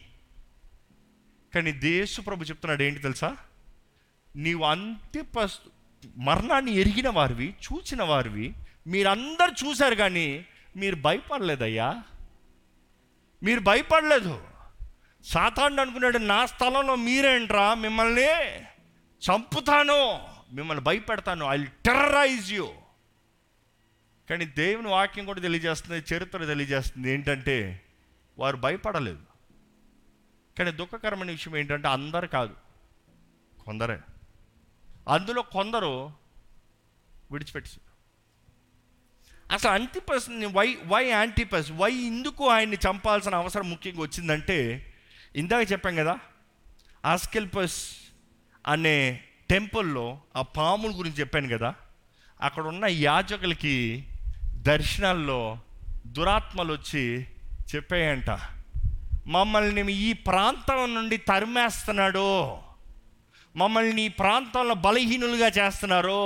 కానీ యేసు ప్రభు చెప్తున్నాడు ఏంటి తెలుసా, నీవు అంతిపస్తు మరణాన్ని ఎరిగిన వారివి, చూసిన వారివి, మీరందరూ చూశారు, కానీ మీరు భయపడలేదయ్యా, మీరు భయపడలేదు. సాతాను అనుకున్నాడు నా స్థలంలో మీరేంట్రా, మిమ్మల్ని చంపుతాను, మిమ్మల్ని భయపెడతాను, ఐ విల్ టెర్రరైజ్ యూ. కానీ దేవుని వాక్యం కూడా తెలియజేస్తుంది, చరిత్ర తెలియజేస్తుంది ఏంటంటే వారు భయపడలేదు. కానీ దుఃఖకరమైన విషయం ఏంటంటే అందరు కాదు, కొందరే, అందులో కొందరు విడిచిపెట్టేశారు. అసలు అంటిపస్ని వై యాంటిపస్ వై ఎందుకు ఆయన్ని చంపాల్సిన అవసరం ముఖ్యంగా వచ్చిందంటే, ఇందాక చెప్పాం కదా ఆస్కెల్పస్ అనే టెంపుల్లో ఆ పాముల గురించి చెప్పాను కదా, అక్కడ ఉన్న యాజకులకి దర్శనాల్లో దురాత్మలు వచ్చి చెప్పాయంట, మమ్మల్ని ఈ ప్రాంతం నుండి తరిమేస్తున్నాడు, మమ్మల్ని ఈ ప్రాంతంలో బలహీనులుగా చేస్తున్నారు,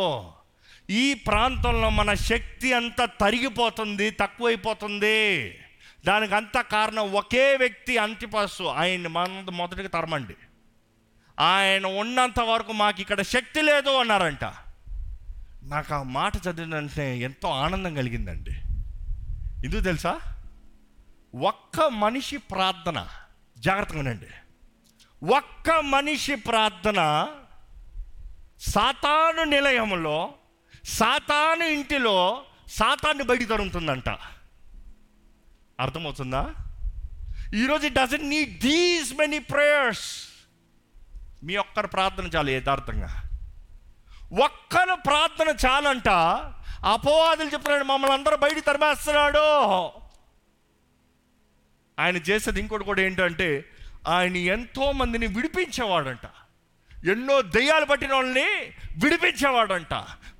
ఈ ప్రాంతంలో మన శక్తి అంతా తరిగిపోతుంది, తక్కువైపోతుంది, దానికి అంతా కారణం ఒకే వ్యక్తి అంతిపాసు, ఆయన్ని మన మొదటికి తరమండి, ఆయన ఉన్నంత వరకు మాకు ఇక్కడ శక్తి లేదు అన్నారంట. నాకు ఆ మాట చదివిన వెంటనే ఎంతో ఆనందం కలిగిందండి. ఎందుకు తెలుసా, ఒక్క మనిషి ప్రార్థన, జాగ్రత్తగా వినండి, ఒక్క మనిషి ప్రార్థన సాతాను నిలయంలో, సాతాను ఇంటిలో సాతాన్ని బయట తరుగుతుందంట. అర్థమవుతుందా? ఈరోజు it doesn't need these many prayers. మీ ఒక్కరు ప్రార్థన చాలు. యథార్థంగా ఒక్కరు ప్రార్థన చాలంట. అపవాదులు చెప్తున్నాడు మమ్మల్ని అందరూ బయట తరిమేస్తున్నాడు. ఆయన చేసేది ఇంకోటి కూడా ఏంటంటే, ఆయన ఎంతోమందిని విడిపించేవాడంట, ఎన్నో దయ్యాలు పట్టిన వాళ్ళని విడిపించేవాడంట,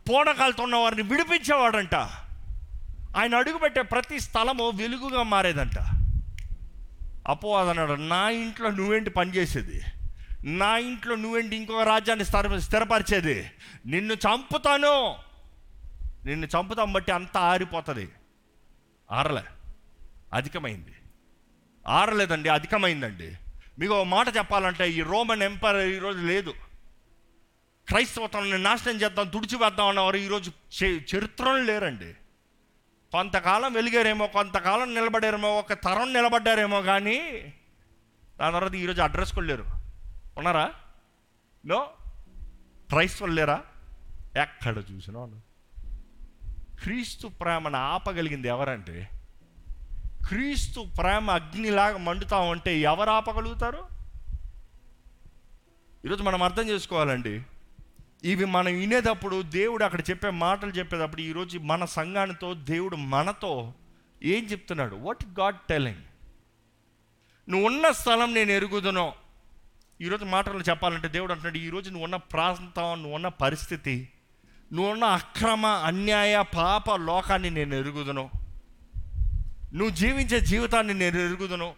పూనకాలతో ఉన్న వారిని విడిపించేవాడంట. ఆయన అడుగుపెట్టే ప్రతి స్థలము వెలుగుగా మారేదంట. అపవాది అన్నాడు, నా ఇంట్లో నువ్వేంటి పనిచేసేది, నా ఇంట్లో నువ్వేంటి ఇంకొక రాజ్యాన్ని స్థిరపరిచేది, నిన్ను చంపుతాను బట్టి అంతా ఆరిపోతుంది. అధికమైందండి. మీకు ఒక మాట చెప్పాలంటే, ఈ రోమన్ ఎంపైర్ ఈరోజు లేదు. క్రైస్తవత్వాన్ని నాశనం చేద్దాం, తుడిచివేద్దాం అన్నవారు ఈరోజు చరిత్రను లేరండి. కొంతకాలం వెలిగారేమో, కొంతకాలం నిలబడారేమో, ఒక తరం నిలబడ్డారేమో, కానీ దాని తర్వాత ఈరోజు అడ్రస్ కూడా లేరు. ఉన్నారా? నో, క్రైస్తవులు లేరా? ఎక్కడ చూసినా క్రీస్తు ప్రేమను ఆపగలిగింది ఎవరంటే, క్రీస్తు ప్రేమ అగ్నిలాగా మండుతామంటే ఎవరు ఆపగలుగుతారు? ఈరోజు మనం అర్థం చేసుకోవాలండి. ఇవి మనం వినేటప్పుడు, దేవుడు అక్కడ చెప్పే మాటలు చెప్పేటప్పుడు, ఈరోజు మన సంఘానితో దేవుడు మనతో ఏం చెప్తున్నాడు? What God telling. నువ్వు ఉన్న స్థలం నేను ఎరుగుదును. ఈరోజు మాటలు చెప్పాలంటే దేవుడు అంటున్నాడు, ఈరోజు నువ్వు ఉన్న ప్రాంతం, నువ్వు ఉన్న పరిస్థితి, నువ్వు ఉన్న అక్రమ అన్యాయ పాప లోకాన్ని నేను ఎరుగుదును, నువ్వు జీవించే జీవితాన్ని నేను ఎరుగుదును,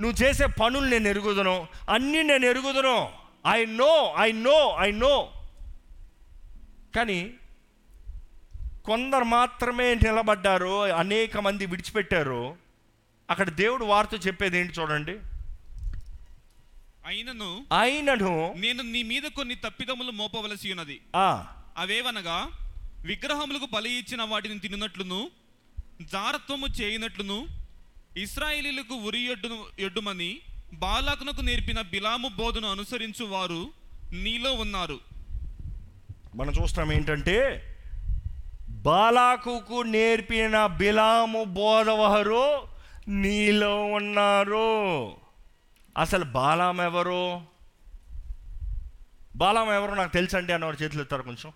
నువ్వు చేసే పనులు నేను ఎరుగుదును, అన్నీ నేను ఎరుగుదును. I know. కానీ కొందరు మాత్రమే నిలబడ్డారు, అనేక మంది విడిచిపెట్టారు. అక్కడ దేవుడు వారితో చెప్పేది ఏంటి చూడండి. అయినను నేను నీ మీద కొన్ని తప్పిదములు మోపవలసి ఉన్నది. అవేవనగా, విగ్రహములకు బలి ఇచ్చిన వాటిని తినునట్లును, జారత్వము చేయనట్లును, ఇశ్రాయేలీలకు ఉరి ఎడ్డుమని బాలాకునకు నేర్పిన బిలాము బోధను అనుసరించు వారు నీలో ఉన్నారు. మనం చూస్తాం ఏంటంటే, బాలాకుకు నేర్పిన బిలాము బోధవారు నీలో ఉన్నారు. అసలు బాలాం ఎవరో నాకు తెలుసండి అన్నవారు చేతులు ఎత్తారు. కొంచెం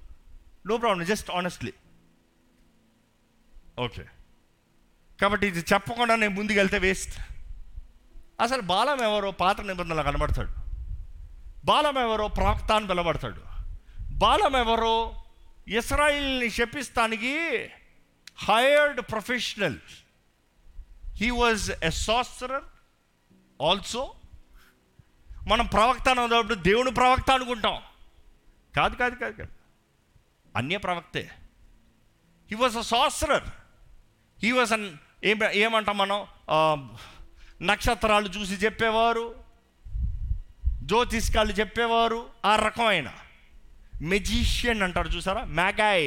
no problem, just honestly okay. కాబట్టి ఇది చెప్పకుండా నేను ముందుకెళ్తే వేస్ట్. అసలు బాలాం ఎవరో పాత నిబంధనలు కనబడతాడు. బాలాం ఎవరో ప్రవక్త అని పిలబడతాడు. బాలాం ఎవరో ఇస్రాయిల్ని శపిస్తానికి hired professional. He was a sorcerer also. మనం ప్రవక్త అన్నప్పుడు దేవుని ప్రవక్త అనుకుంటాం. కాదు, అన్య ప్రవక్తే. He was a sorcerer. He was an ఏమంటాం మనం, నక్షత్రాలు చూసి చెప్పేవారు, జ్యోతిష్కాలు చెప్పేవారు, ఆ రకమైన మెజిషియన్ అంటారు చూసారా, magi.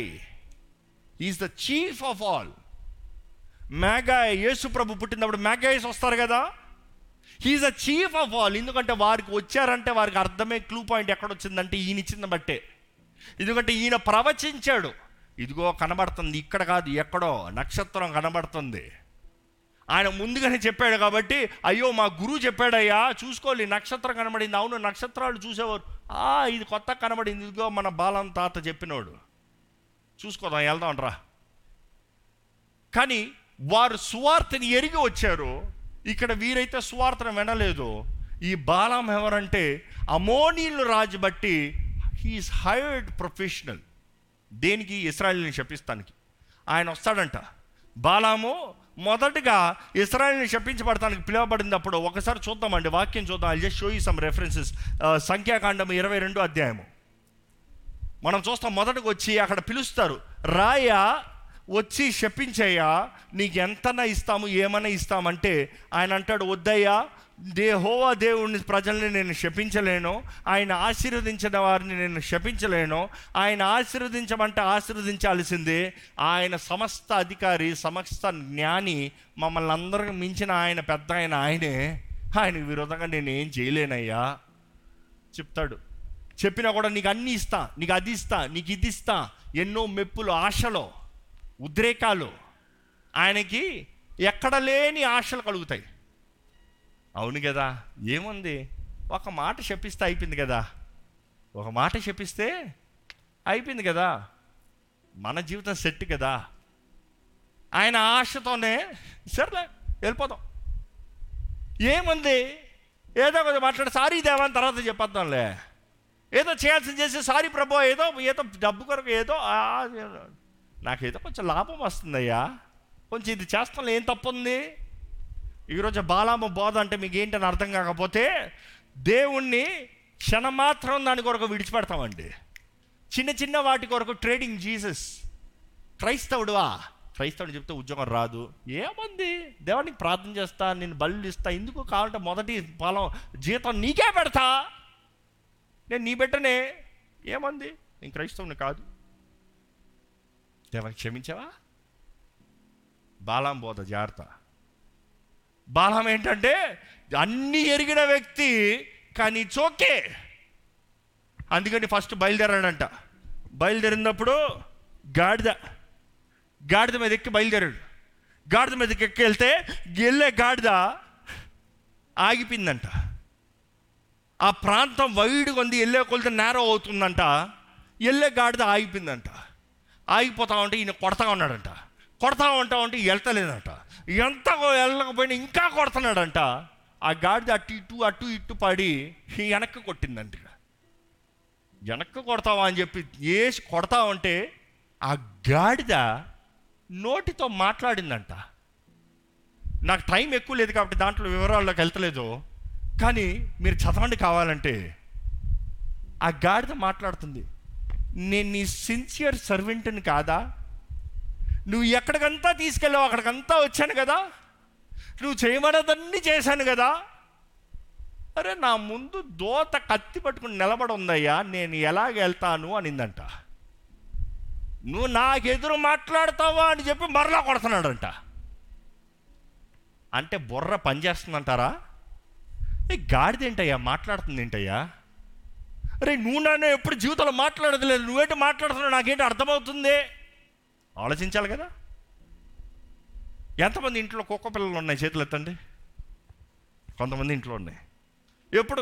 Is the chief of all. Magi, యేసు ప్రభు పుట్టినప్పుడు మాగైస్ వస్తారు కదా, he's the chief of all. ఎందుకంటే వారికి వచ్చారంటే వారికి అర్థమే. క్లూ పాయింట్ ఎక్కడ వచ్చిందంటే ఈయన ఇచ్చింది బట్టే. ఎందుకంటే ఈయన ప్రవచించాడు, ఇదిగో కనబడుతుంది, ఇక్కడ కాదు ఎక్కడో నక్షత్రం కనబడుతుంది. ఆయన ముందుగానే చెప్పాడు కాబట్టి, అయ్యో మా గురువు చెప్పాడయ్యా చూసుకోవాలి, నక్షత్రం కనబడింది. అవును, నక్షత్రాలు చూసేవారు. ఇది కొత్త కనబడింది, ఇదిగో మన బాలం తాత చెప్పినోడు, చూసుకోదాం, వెళ్దాం రా. కానీ వారు సువార్తని ఎరిగి వచ్చారు. ఇక్కడ వీరైతే సువార్తను వినలేదు. ఈ బాలాం ఎవరంటే అమోనీయులు రాజు బట్టి హీఈస్ హైర్డ్ ప్రొఫెషనల్. దేనికి? ఇస్రాయేల్ని శపిస్తానికి ఆయన వస్తాడంట. బాలాము మొదటగా ఇస్రాయేల్ని శపించబడటానికి పిలువబడినప్పుడు ఒకసారి చూద్దామండి, వాక్యం చూద్దాం. I just show you some references. సంఖ్యాకాండం 22 అధ్యాయము మనం చూస్తాం. మొదటకు వచ్చి అక్కడ పిలుస్తారు, రాయా వచ్చి శపించయ్యా, నీకు ఎంతనా ఇస్తాము, ఏమన్నా ఇస్తామంటే ఆయన అంటాడు, వద్దయ్యా, యెహోవా దేవుని ప్రజల్ని నేను శపించలేను, ఆయన ఆశీర్వదించిన వారిని నేను శపించలేను, ఆయన ఆశీర్వదించమంటే ఆశీర్వదించాల్సిందే, ఆయన సమస్త అధికారి, సమస్త జ్ఞాని, మమ్మల్ని అందరికీ మించిన ఆయన పెద్ద ఆయన, ఆయనే, ఆయనకు విరోధంగా నేను ఏం చేయలేనయ్యా చెప్తాడు. చెప్పినా కూడా నీకు అన్నీ ఇస్తా, నీకు అది ఇస్తా, నీకు ఇది ఇస్తా, ఎన్నో మెప్పులు, ఆశలో, ఉద్రేకాలు, ఆయనకి ఎక్కడ లేని ఆశలు కలుగుతాయి. అవును కదా, ఏముంది, ఒక మాట శపిస్తే అయిపోయింది కదా, ఒక మాట శపిస్తే అయిపోయింది కదా, మన జీవితం సెట్ కదా, ఆయన ఆశతోనే సర్లే వెళ్ళిపోతాం, ఏముంది, ఏదో కొంచెం మాట్లాడి సారీ దేవా అని తర్వాత చెప్పేద్దాంలే, ఏదో చేయాల్సింది చేసి సారీ ప్రభు, ఏదో ఏదో డబ్బు కొరకు ఏదో నాకేదో కొంచెం లాభం వస్తుందయ్యా, కొంచెం ఇది చేస్తాం, ఏం తప్పు ఉంది. ఈరోజు బాలాము బోధ అంటే మీకు ఏంటని అర్థం కాకపోతే, దేవుణ్ణి క్షణమాత్రం దాని కొరకు విడిచిపెడతామండి, చిన్న చిన్న వాటి కొరకు ట్రేడింగ్ జీసస్. క్రైస్తవుడువా, క్రైస్తవుని చెప్తే ఉద్యోగం రాదు, ఏమంది, దేవుడికి ప్రార్థన చేస్తా, నేను బళ్ళు ఇస్తా, ఎందుకు కావాలంటే మొదటి ఫలం జీతం నీకే పెడతా, నేను నీ బిడ్డనే, ఏమంది, నేను క్రైస్తవుని కాదు, దేవుని క్షమించావా? బాలాం బోధ జాగ్రత్త. బాలాం ఏంటంటే అన్నీ ఎరిగిన వ్యక్తి, కానీ ఇట్స్ ఓకే, అందుకని ఫస్ట్ బయలుదేరాడంట. బయలుదేరినప్పుడు గాడిద మీద ఎక్కి బయలుదేరాడు. గాడిద మీద ఎక్కి వెళ్తే గెల్లే గాడిద ఆగిపోయిందంట. ఆ ప్రాంతం వైడు కొంది, వెళ్ళే కొలితే నేరో అవుతుందంట, వెళ్ళే గాడిద ఆగిపోయిందంట. ఆగిపోతా ఉంటే ఈయన కొడతా ఉన్నాడంట, కొడతా ఉంటా ఉంటే వెళ్తలేదంట, ఎంత వెళ్ళకపోయినా ఇంకా కొడుతున్నాడంట. ఆ గాడిద అటు ఇటు అటు ఇటు పడి వెనక్కి కొట్టిందంట. వెనక్కి కొడతావా అని చెప్పి వేసి కొడతా ఉంటే ఆ గాడిద నోటితో మాట్లాడిందంట. నాకు టైం ఎక్కువ లేదు కాబట్టి దాంట్లో వివరాల్లోకి వెళ్తలేదు, కానీ మీరు చదవండి కావాలంటే. ఆ గాడిద మాట్లాడుతుంది, నేను నీ సిన్సియర్ సర్వెంట్ని కాదా, నువ్వు ఎక్కడికంతా తీసుకెళ్ళావు, అక్కడికంతా వచ్చాను కదా, నువ్వు చేయమన్నదన్నీ చేశాను కదా, అరే నా ముందు దోత కత్తి పట్టుకుని నిలబడి ఉందయ్యా, నేను ఎలాగ వెళ్తాను అనిందంట. నువ్వు నాకెదురు మాట్లాడతావా అని చెప్పి మరలా కొడుతున్నాడంట. అంటే బుర్ర పనిచేస్తుందంటారా? ఏ గాడిదేంటయ్యా మాట్లాడుతుంది ఏంటయ్యా, అరే నువ్వు నన్ను ఎప్పుడు జీవితంలో మాట్లాడలేదు, నువ్వేంటి మాట్లాడుతున్నావు, నాకేంటి అర్థమవుతుంది, ఆలోచించాలి కదా. ఎంతమంది ఇంట్లో కుక్క పిల్లలు ఉన్నాయి, చేతులు ఎత్తండి. కొంతమంది ఇంట్లో ఉన్నాయి, ఎప్పుడు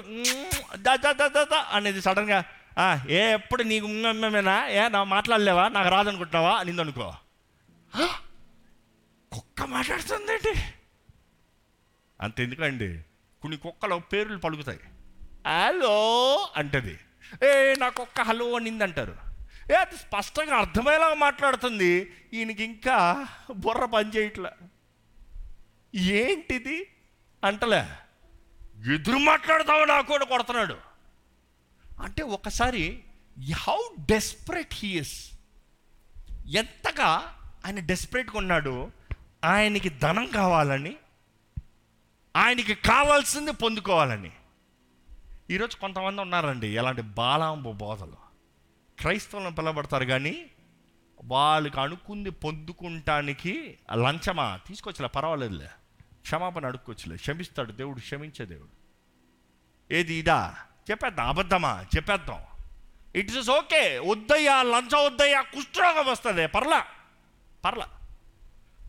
ద అనేది సడన్గా ఏ ఎప్పుడు నీకు మేమేనా, ఏ నా మాట్లాడలేవా, నాకు రాదనుకుంటున్నావా అనింది అనుకో, కుక్క మాట్లాడుతుంది ఏంటి అంత ఎందుకండి. కొన్ని కుక్కలు పేర్లు పలుకుతాయి, హలో అంటది, ఏ నా కుక్క హలో అనింది అంటారు, ఏ అది స్పష్టంగా అర్థమయ్యేలాగా మాట్లాడుతుంది, ఈయనకి ఇంకా బుర్ర పనిచేయట్లా, ఏంటిది అంటలే, ఎదురు మాట్లాడతావు నాకు అని కొడుతున్నాడు. అంటే ఒకసారి హౌ డెస్పరేట్ హీ ఇస్, ఎంతగా ఆయన డెస్పరేట్గా ఉన్నాడు. ఆయనకి ధనం కావాలని, ఆయనకి కావాల్సింది పొందుకోవాలని. ఈరోజు కొంతమంది ఉన్నారండి ఎలాంటి బాలాంబు బోధలు, క్రైస్తవులను పిలబడతారు కానీ వాళ్ళకి అనుకుంది పొందుకుంటానికి లంచమా తీసుకొచ్చలే, పర్వాలేదులే, క్షమాపణ అడుక్కొచ్చలే, క్షమిస్తాడు దేవుడు, క్షమించే దేవుడు. ఏది ఇదా చెప్పేద్దాం, అబద్ధమా చెప్పేద్దాం, ఇట్ ఇస్ ఓకే, వద్దయ్యా లంచం వద్దయ్యా, కుష్ఠరోగం వస్తుంది, పర్లా పర్లా.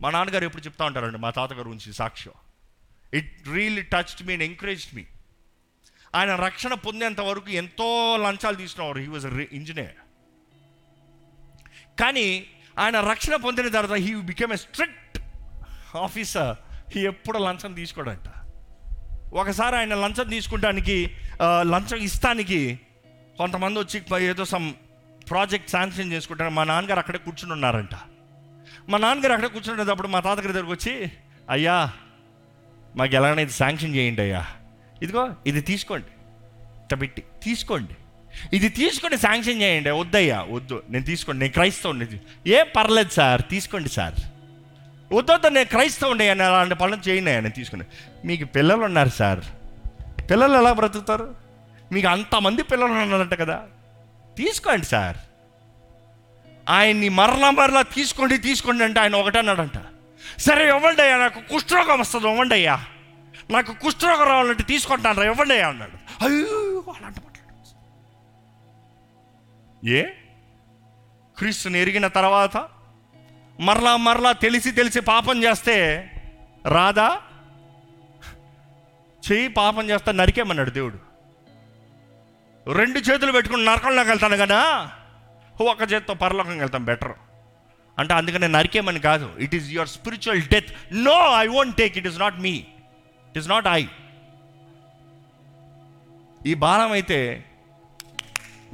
మా నాన్నగారు ఎప్పుడు చెప్తా ఉంటారండి, మా తాతగారు గురించి సాక్ష్యం, it really touched me and encouraged me. ఆయన రక్షణ పొందేంత వరకు ఎంతో లంచాలు తీసుకునేవారు, హీ వాజ్ ఇంజనీర్. కానీ ఆయన రక్షణ పొందిన తర్వాత he became a strict officer ఎప్పుడు లంచం తీసుకోడంట. ఒకసారి ఆయన లంచం తీసుకుంటానికి లంచం ఇస్తానికి కొంతమంది వచ్చి ఏదో సమ్ ప్రాజెక్ట్ శాంక్షన్ చేసుకుంటారు. మా నాన్నగారు అక్కడే కూర్చుని ఉన్నారంట. మా నాన్నగారు అక్కడే కూర్చుండేటప్పుడు మా తాతగారి దగ్గరకు వచ్చి, అయ్యా మాకు ఎలాగైనా ఇది శాంక్షన్ చేయండి అయ్యా, ఇదిగో ఇది తీసుకోండి తబిట్టి తీసుకోండి, ఇది తీసుకొని శాంక్షన్ చేయండి, వద్దయ్యా వద్దు నేను తీసుకోండి నేను క్రైస్తవుని, ఏం పర్లేదు సార్ తీసుకోండి సార్, వద్దొద్దు నేను క్రైస్తవుని అని అలాంటి పనులు చేయండి నేను తీసుకుని, మీకు పిల్లలు ఉన్నారు సార్, పిల్లలు ఎలా బ్రతుకుతారు, మీకు అంతమంది పిల్లలు ఉన్నారంట కదా, తీసుకోండి సార్. ఆయన్ని మరలా తీసుకోండి తీసుకోండి అంటే ఆయన ఒకటన్నాడంట, సరే ఇవ్వండి అయ్యా నాకు కుష్ఠరోగం వస్తుంది, ఇవ్వండి అయ్యా నాకు కుష్ఠరోగం రావాలంటే తీసుకుంటాను రా, ఇవ్వండి అయ్యా అన్నాడు. అయ్యో అలాంటి ఏ క్రీస్తుని ఎరిగిన తర్వాత మరలా తెలిసి తెలిసి పాపం చేస్తే రాదా, చెయ్యి పాపం చేస్తా నరికేమన్నాడు దేవుడు. రెండు చేతులు పెట్టుకుని నరకంలోకి వెళ్తాను కదా, ఒక చేతితో పరలోకంకి వెళ్తాం బెటర్ అంటే, అందుకనే నరికేమని కాదు, it is your spiritual death, no I won't take, it is not me, it is not I, ఈ బాణం అయితే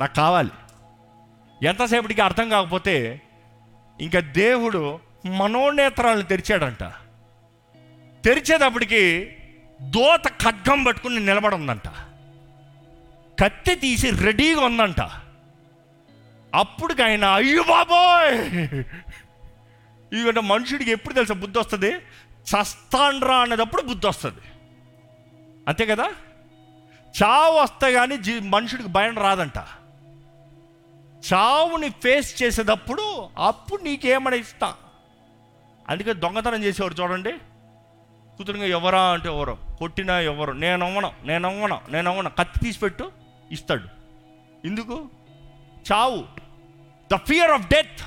నాకు కావాలి. ఎంతసేపటికి అర్థం కాకపోతే ఇంకా దేవుడు మనోనేత్రాలను తెరిచాడంట. తెరిచేటప్పటికి దోత ఖడ్గం పట్టుకుని నిలబడుందంట, కత్తి తీసి రెడీగా ఉందంట. అప్పటికి ఆయన అయ్యో బాబోయ్, ఇదంటే మనుషుడికి ఎప్పుడు తెలుసా బుద్ధి వస్తుంది, చస్తాండ్రా అనేటప్పుడు బుద్ధి వస్తుంది అంతే కదా, చావు వస్తే కానీ మనుషుడికి భయం రాదంట. చావుని ఫేస్ చేసేటప్పుడు అప్పుడు నీకేమైనా ఇస్తా. అందుకే దొంగతనం చేసేవారు చూడండి, కూతురుగా ఎవరా అంటే ఎవరు, కొట్టినా ఎవరు, నేను అవ్వను, కత్తి తీసిపెట్టు ఇస్తాడు. ఎందుకు, చావు, ద ఫియర్ ఆఫ్ డెత్.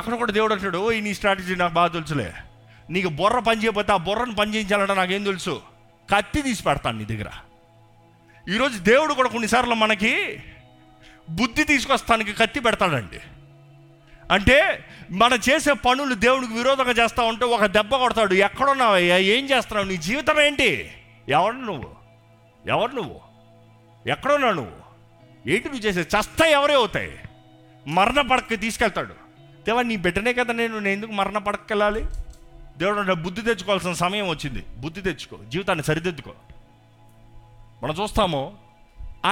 అక్కడ కూడా దేవుడు అంటాడు, ఈ నీ స్ట్రాటజీ నాకు బాగా తెలుసులే, నీకు బొర్ర పని చేయకపోతే ఆ బొర్రను పని చేయించాలంటే నాకేం తెలుసు, కత్తి తీసి పెడతాను నీ దగ్గర. ఈరోజు దేవుడు కూడా కొన్నిసార్లు మనకి బుద్ధి తీసుకొస్తానికి కత్తి పెడతాడండి. అంటే మనం చేసే పనులు దేవుడికి విరోధంగా చేస్తూ ఉంటే ఒక దెబ్బ కొడతాడు, ఎక్కడున్నావయ్యా, ఏం చేస్తున్నావు, నీ జీవితం ఏంటి, ఎవరు నువ్వు, ఎక్కడున్నావు నువ్వు, ఏంటి నువ్వు చేసే, చస్తా ఎవరే అవుతాయి, మరణ పడక్కి తీసుకెళ్తాడు. దేవా నీ బిడ్డనే కదా, నేను ఎందుకు మరణ పడక్కి వెళ్ళాలి. దేవుడు అంటే బుద్ధి తెచ్చుకోవాల్సిన సమయం వచ్చింది, బుద్ధి తెచ్చుకో, జీవితాన్ని సరిదిద్దుకో. మనం చూస్తాము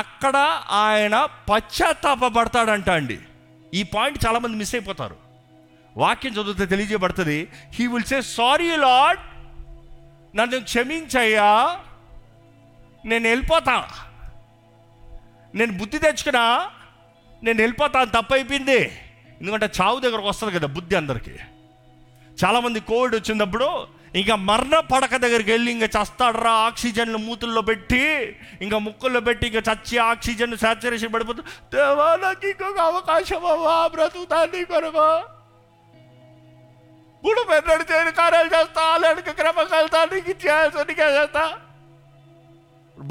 అక్కడ ఆయన పశ్చాత్తాపడతాడంట అండి. ఈ పాయింట్ చాలామంది మిస్ అయిపోతారు. వాక్యం చదివితే తెలియజేయబడుతుంది, he will say sorry lord, నన్ను క్షమించయ్యా, నేను వెళ్ళిపోతా, నేను బుద్ధి తెచ్చుకున్నా, నేను వెళ్ళిపోతాను, తప్పు అయిపోయింది. ఎందుకంటే చావు దగ్గరకు వస్తుంది కదా బుద్ధి అందరికీ. చాలామంది కోవిడ్ వచ్చినప్పుడు ఇంకా మరణ పడక దగ్గరికి వెళ్ళి ఇంకా చస్తాడరా, ఆక్సిజన్లు మూతుల్లో పెట్టి ఇంకా ముక్కుల్లో పెట్టి ఇంకా చచ్చి ఆక్సిజన్ సాచురేషన్ పడిపోతుంది. దేవా నాకు ఇంకొక అవకాశం అవ్వా, బ్రతుకుతాను కొరవా, ఇప్పుడు పెద్దడు చేయని కార్యాలు చేస్తా, అలాంటి క్రమం కలుతా, నీకు చేస్తా చేస్తా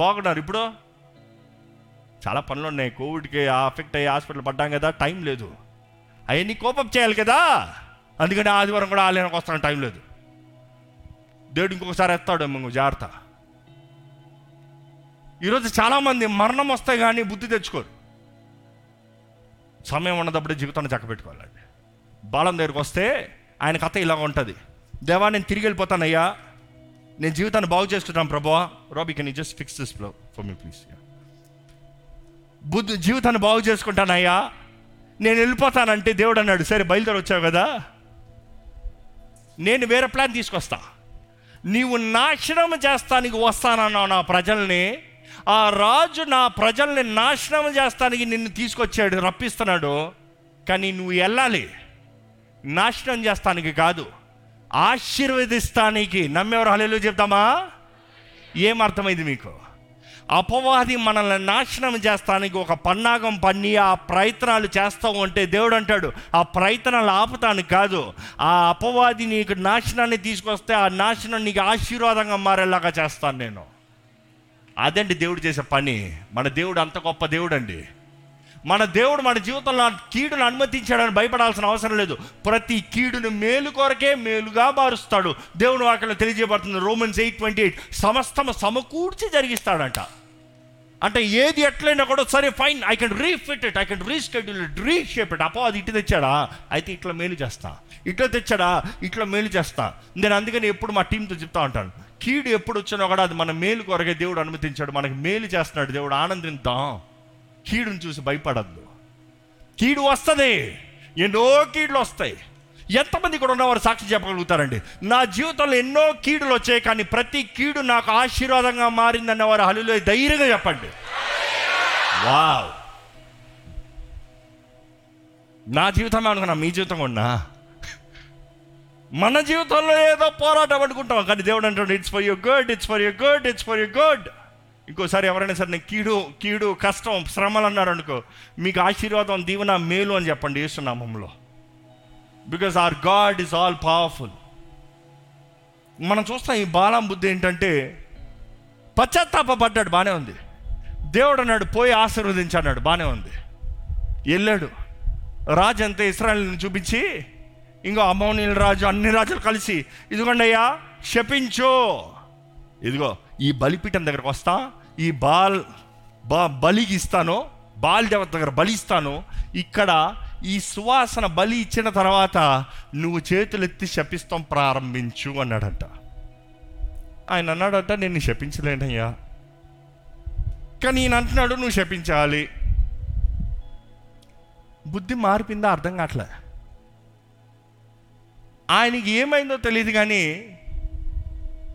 బాగున్నారు. ఇప్పుడు చాలా పనులు ఉన్నాయి, కోవిడ్కి అఫెక్ట్ అయ్యి హాస్పిటల్ పడ్డాం కదా, టైం లేదు, అవన్నీ కోపం చేయాలి కదా, అందుకని ఆదివారం కూడా ఆలయానికి వస్తాను, టైం లేదు. దేవుడు ఇంకొకసారి ఎత్తాడు మేము, జాగ్రత్త. ఈరోజు చాలామంది మరణం వస్తే కానీ బుద్ధి తెచ్చుకోరు. సమయం ఉన్నదప్పుడే జీవితాన్ని చక్కబెట్టుకోవాలండి. బాలం దగ్గరికి వస్తే ఆయన కథ ఇలాగ ఉంటుంది, దేవా నేను తిరిగి వెళ్ళిపోతానయ్యా, నేను జీవితాన్ని బాగు చేసుకుంటాను ప్రభువా, rabi can you just fix this for me please, బుద్ధి జీవితాన్ని బాగు చేసుకుంటానయ్యా, నేను వెళ్ళిపోతానంటే దేవుడు అన్నాడు, సరే బయలుదేరి వచ్చావు కదా, నేను వేరే ప్లాన్ తీసుకొస్తా, నీవు నాశనం చేస్తానికి వస్తానన్నావు నా ప్రజల్ని, ఆ రాజు నా ప్రజల్ని నాశనం చేస్తానికి నిన్ను తీసుకొచ్చాడు, రప్పిస్తున్నాడు, కానీ నువ్వు వెళ్ళాలి నాశనం చేస్తానికి కాదు, ఆశీర్వదిస్తానికి. నమ్మేవారు హల్లెలూయా చెప్తామా? ఏమర్థమైంది మీకు? అపవాది మనల్ని నాశనం చేస్తానికి ఒక పన్నాగం పన్ని ఆ ప్రయత్నాలు చేస్తూ ఉంటే దేవుడు అంటాడు, ఆ ప్రయత్నాలు ఆపుతానికి కాదు, ఆ అపవాది నీకు నాశనాన్ని తీసుకొస్తే ఆ నాశనం నీకు ఆశీర్వాదంగా మారేలాగా చేస్తాను నేను. అదండి దేవుడు చేసే పని. మన దేవుడు అంత గొప్ప దేవుడు అండి. మన దేవుడు మన జీవితంలో కీడును అనుమతించాడని భయపడాల్సిన అవసరం లేదు. ప్రతి కీడును మేలు కొరకే మేలుగా మారుస్తాడు. దేవుని వాక్యంలో తెలియజేయబడుతుంది రోమన్స్ 8:28 సమస్తము సమకూర్చి జరిగిస్తాడంట. అంటే ఏది ఎట్లయినా కూడా సరే fine, I can refit it, I can reschedule it, reshape it. అపో అది ఇట్లా తెచ్చాడా అయితే ఇట్లా మేలు చేస్తా, ఇట్లా తెచ్చాడా ఇట్లా మేలు చేస్తా. నేను అందుకని ఎప్పుడు మా టీంతో చెప్తా ఉంటాను, కీడు ఎప్పుడు వచ్చినా కూడా అది మన మేలు కొరకే దేవుడు అనుమతించాడు, మనకి మేలు చేస్తున్నాడు, దేవుడు ఆనందిద్దాం. కీడును చూసి భయపడద్దు. కీడు వస్తుంది, ఎన్నో కీడులు వస్తాయి. ఎంతమంది కూడా ఉన్నవారు సాక్షి చెప్పగలుగుతారండి, నా జీవితంలో ఎన్నో కీడులు వచ్చాయి కానీ ప్రతి కీడు నాకు ఆశీర్వాదంగా మారిందన్నవారు హల్లెలూయా ధైర్యంగా చెప్పండి. వావ్, నా జీవితం అనుకున్నా, మీ జీవితం ఉన్నా, మన జీవితంలో ఏదో పోరాటం అనుకుంటాం కానీ దేవుడు అంటాడు it's for your good, it's for your good, it's for your good. ఇంకోసారి ఎవరైనా సరే నేను కీడు కష్టం శ్రమలు అన్నారు అనుకో, మీకు ఆశీర్వాదం దీవెన మేలు అని చెప్పండి యేసు నామములో. Because our God is all powerful. మనం చూస్తాం ఈ బాలాం బుద్ధి ఏంటంటే పశ్చాత్తాపడ్డాడు, బాగానే ఉంది. దేవుడు అన్నాడు పోయి ఆశీర్వదించన్నాడు, బాగానే ఉంది. వెళ్ళాడు, రాజు అంతా ఇశ్రాయేలును చూపించి ఇంకో అమోనీయుల రాజు అన్ని రాజులు కలిసి ఇదిగోండి అయ్యా శపించు, ఇదిగో ఈ బలిపీఠం దగ్గరకు వస్తా, ఈ బలికి ఇస్తాను, బాల్ దేవత దగ్గర బలి ఇస్తాను, ఇక్కడ ఈ సువాసన బలి ఇచ్చిన తర్వాత నువ్వు చేతులెత్తి శపిస్తాం ప్రారంభించు అన్నాడట. ఆయన అన్నాడట నేను శపించలేనయ్యా, కానీ ఈయన అంటున్నాడు నువ్వు శపించాలి. బుద్ధి మారిపోయిందా అర్థం కావట్లే. ఆయనకి ఏమైందో తెలియదు కానీ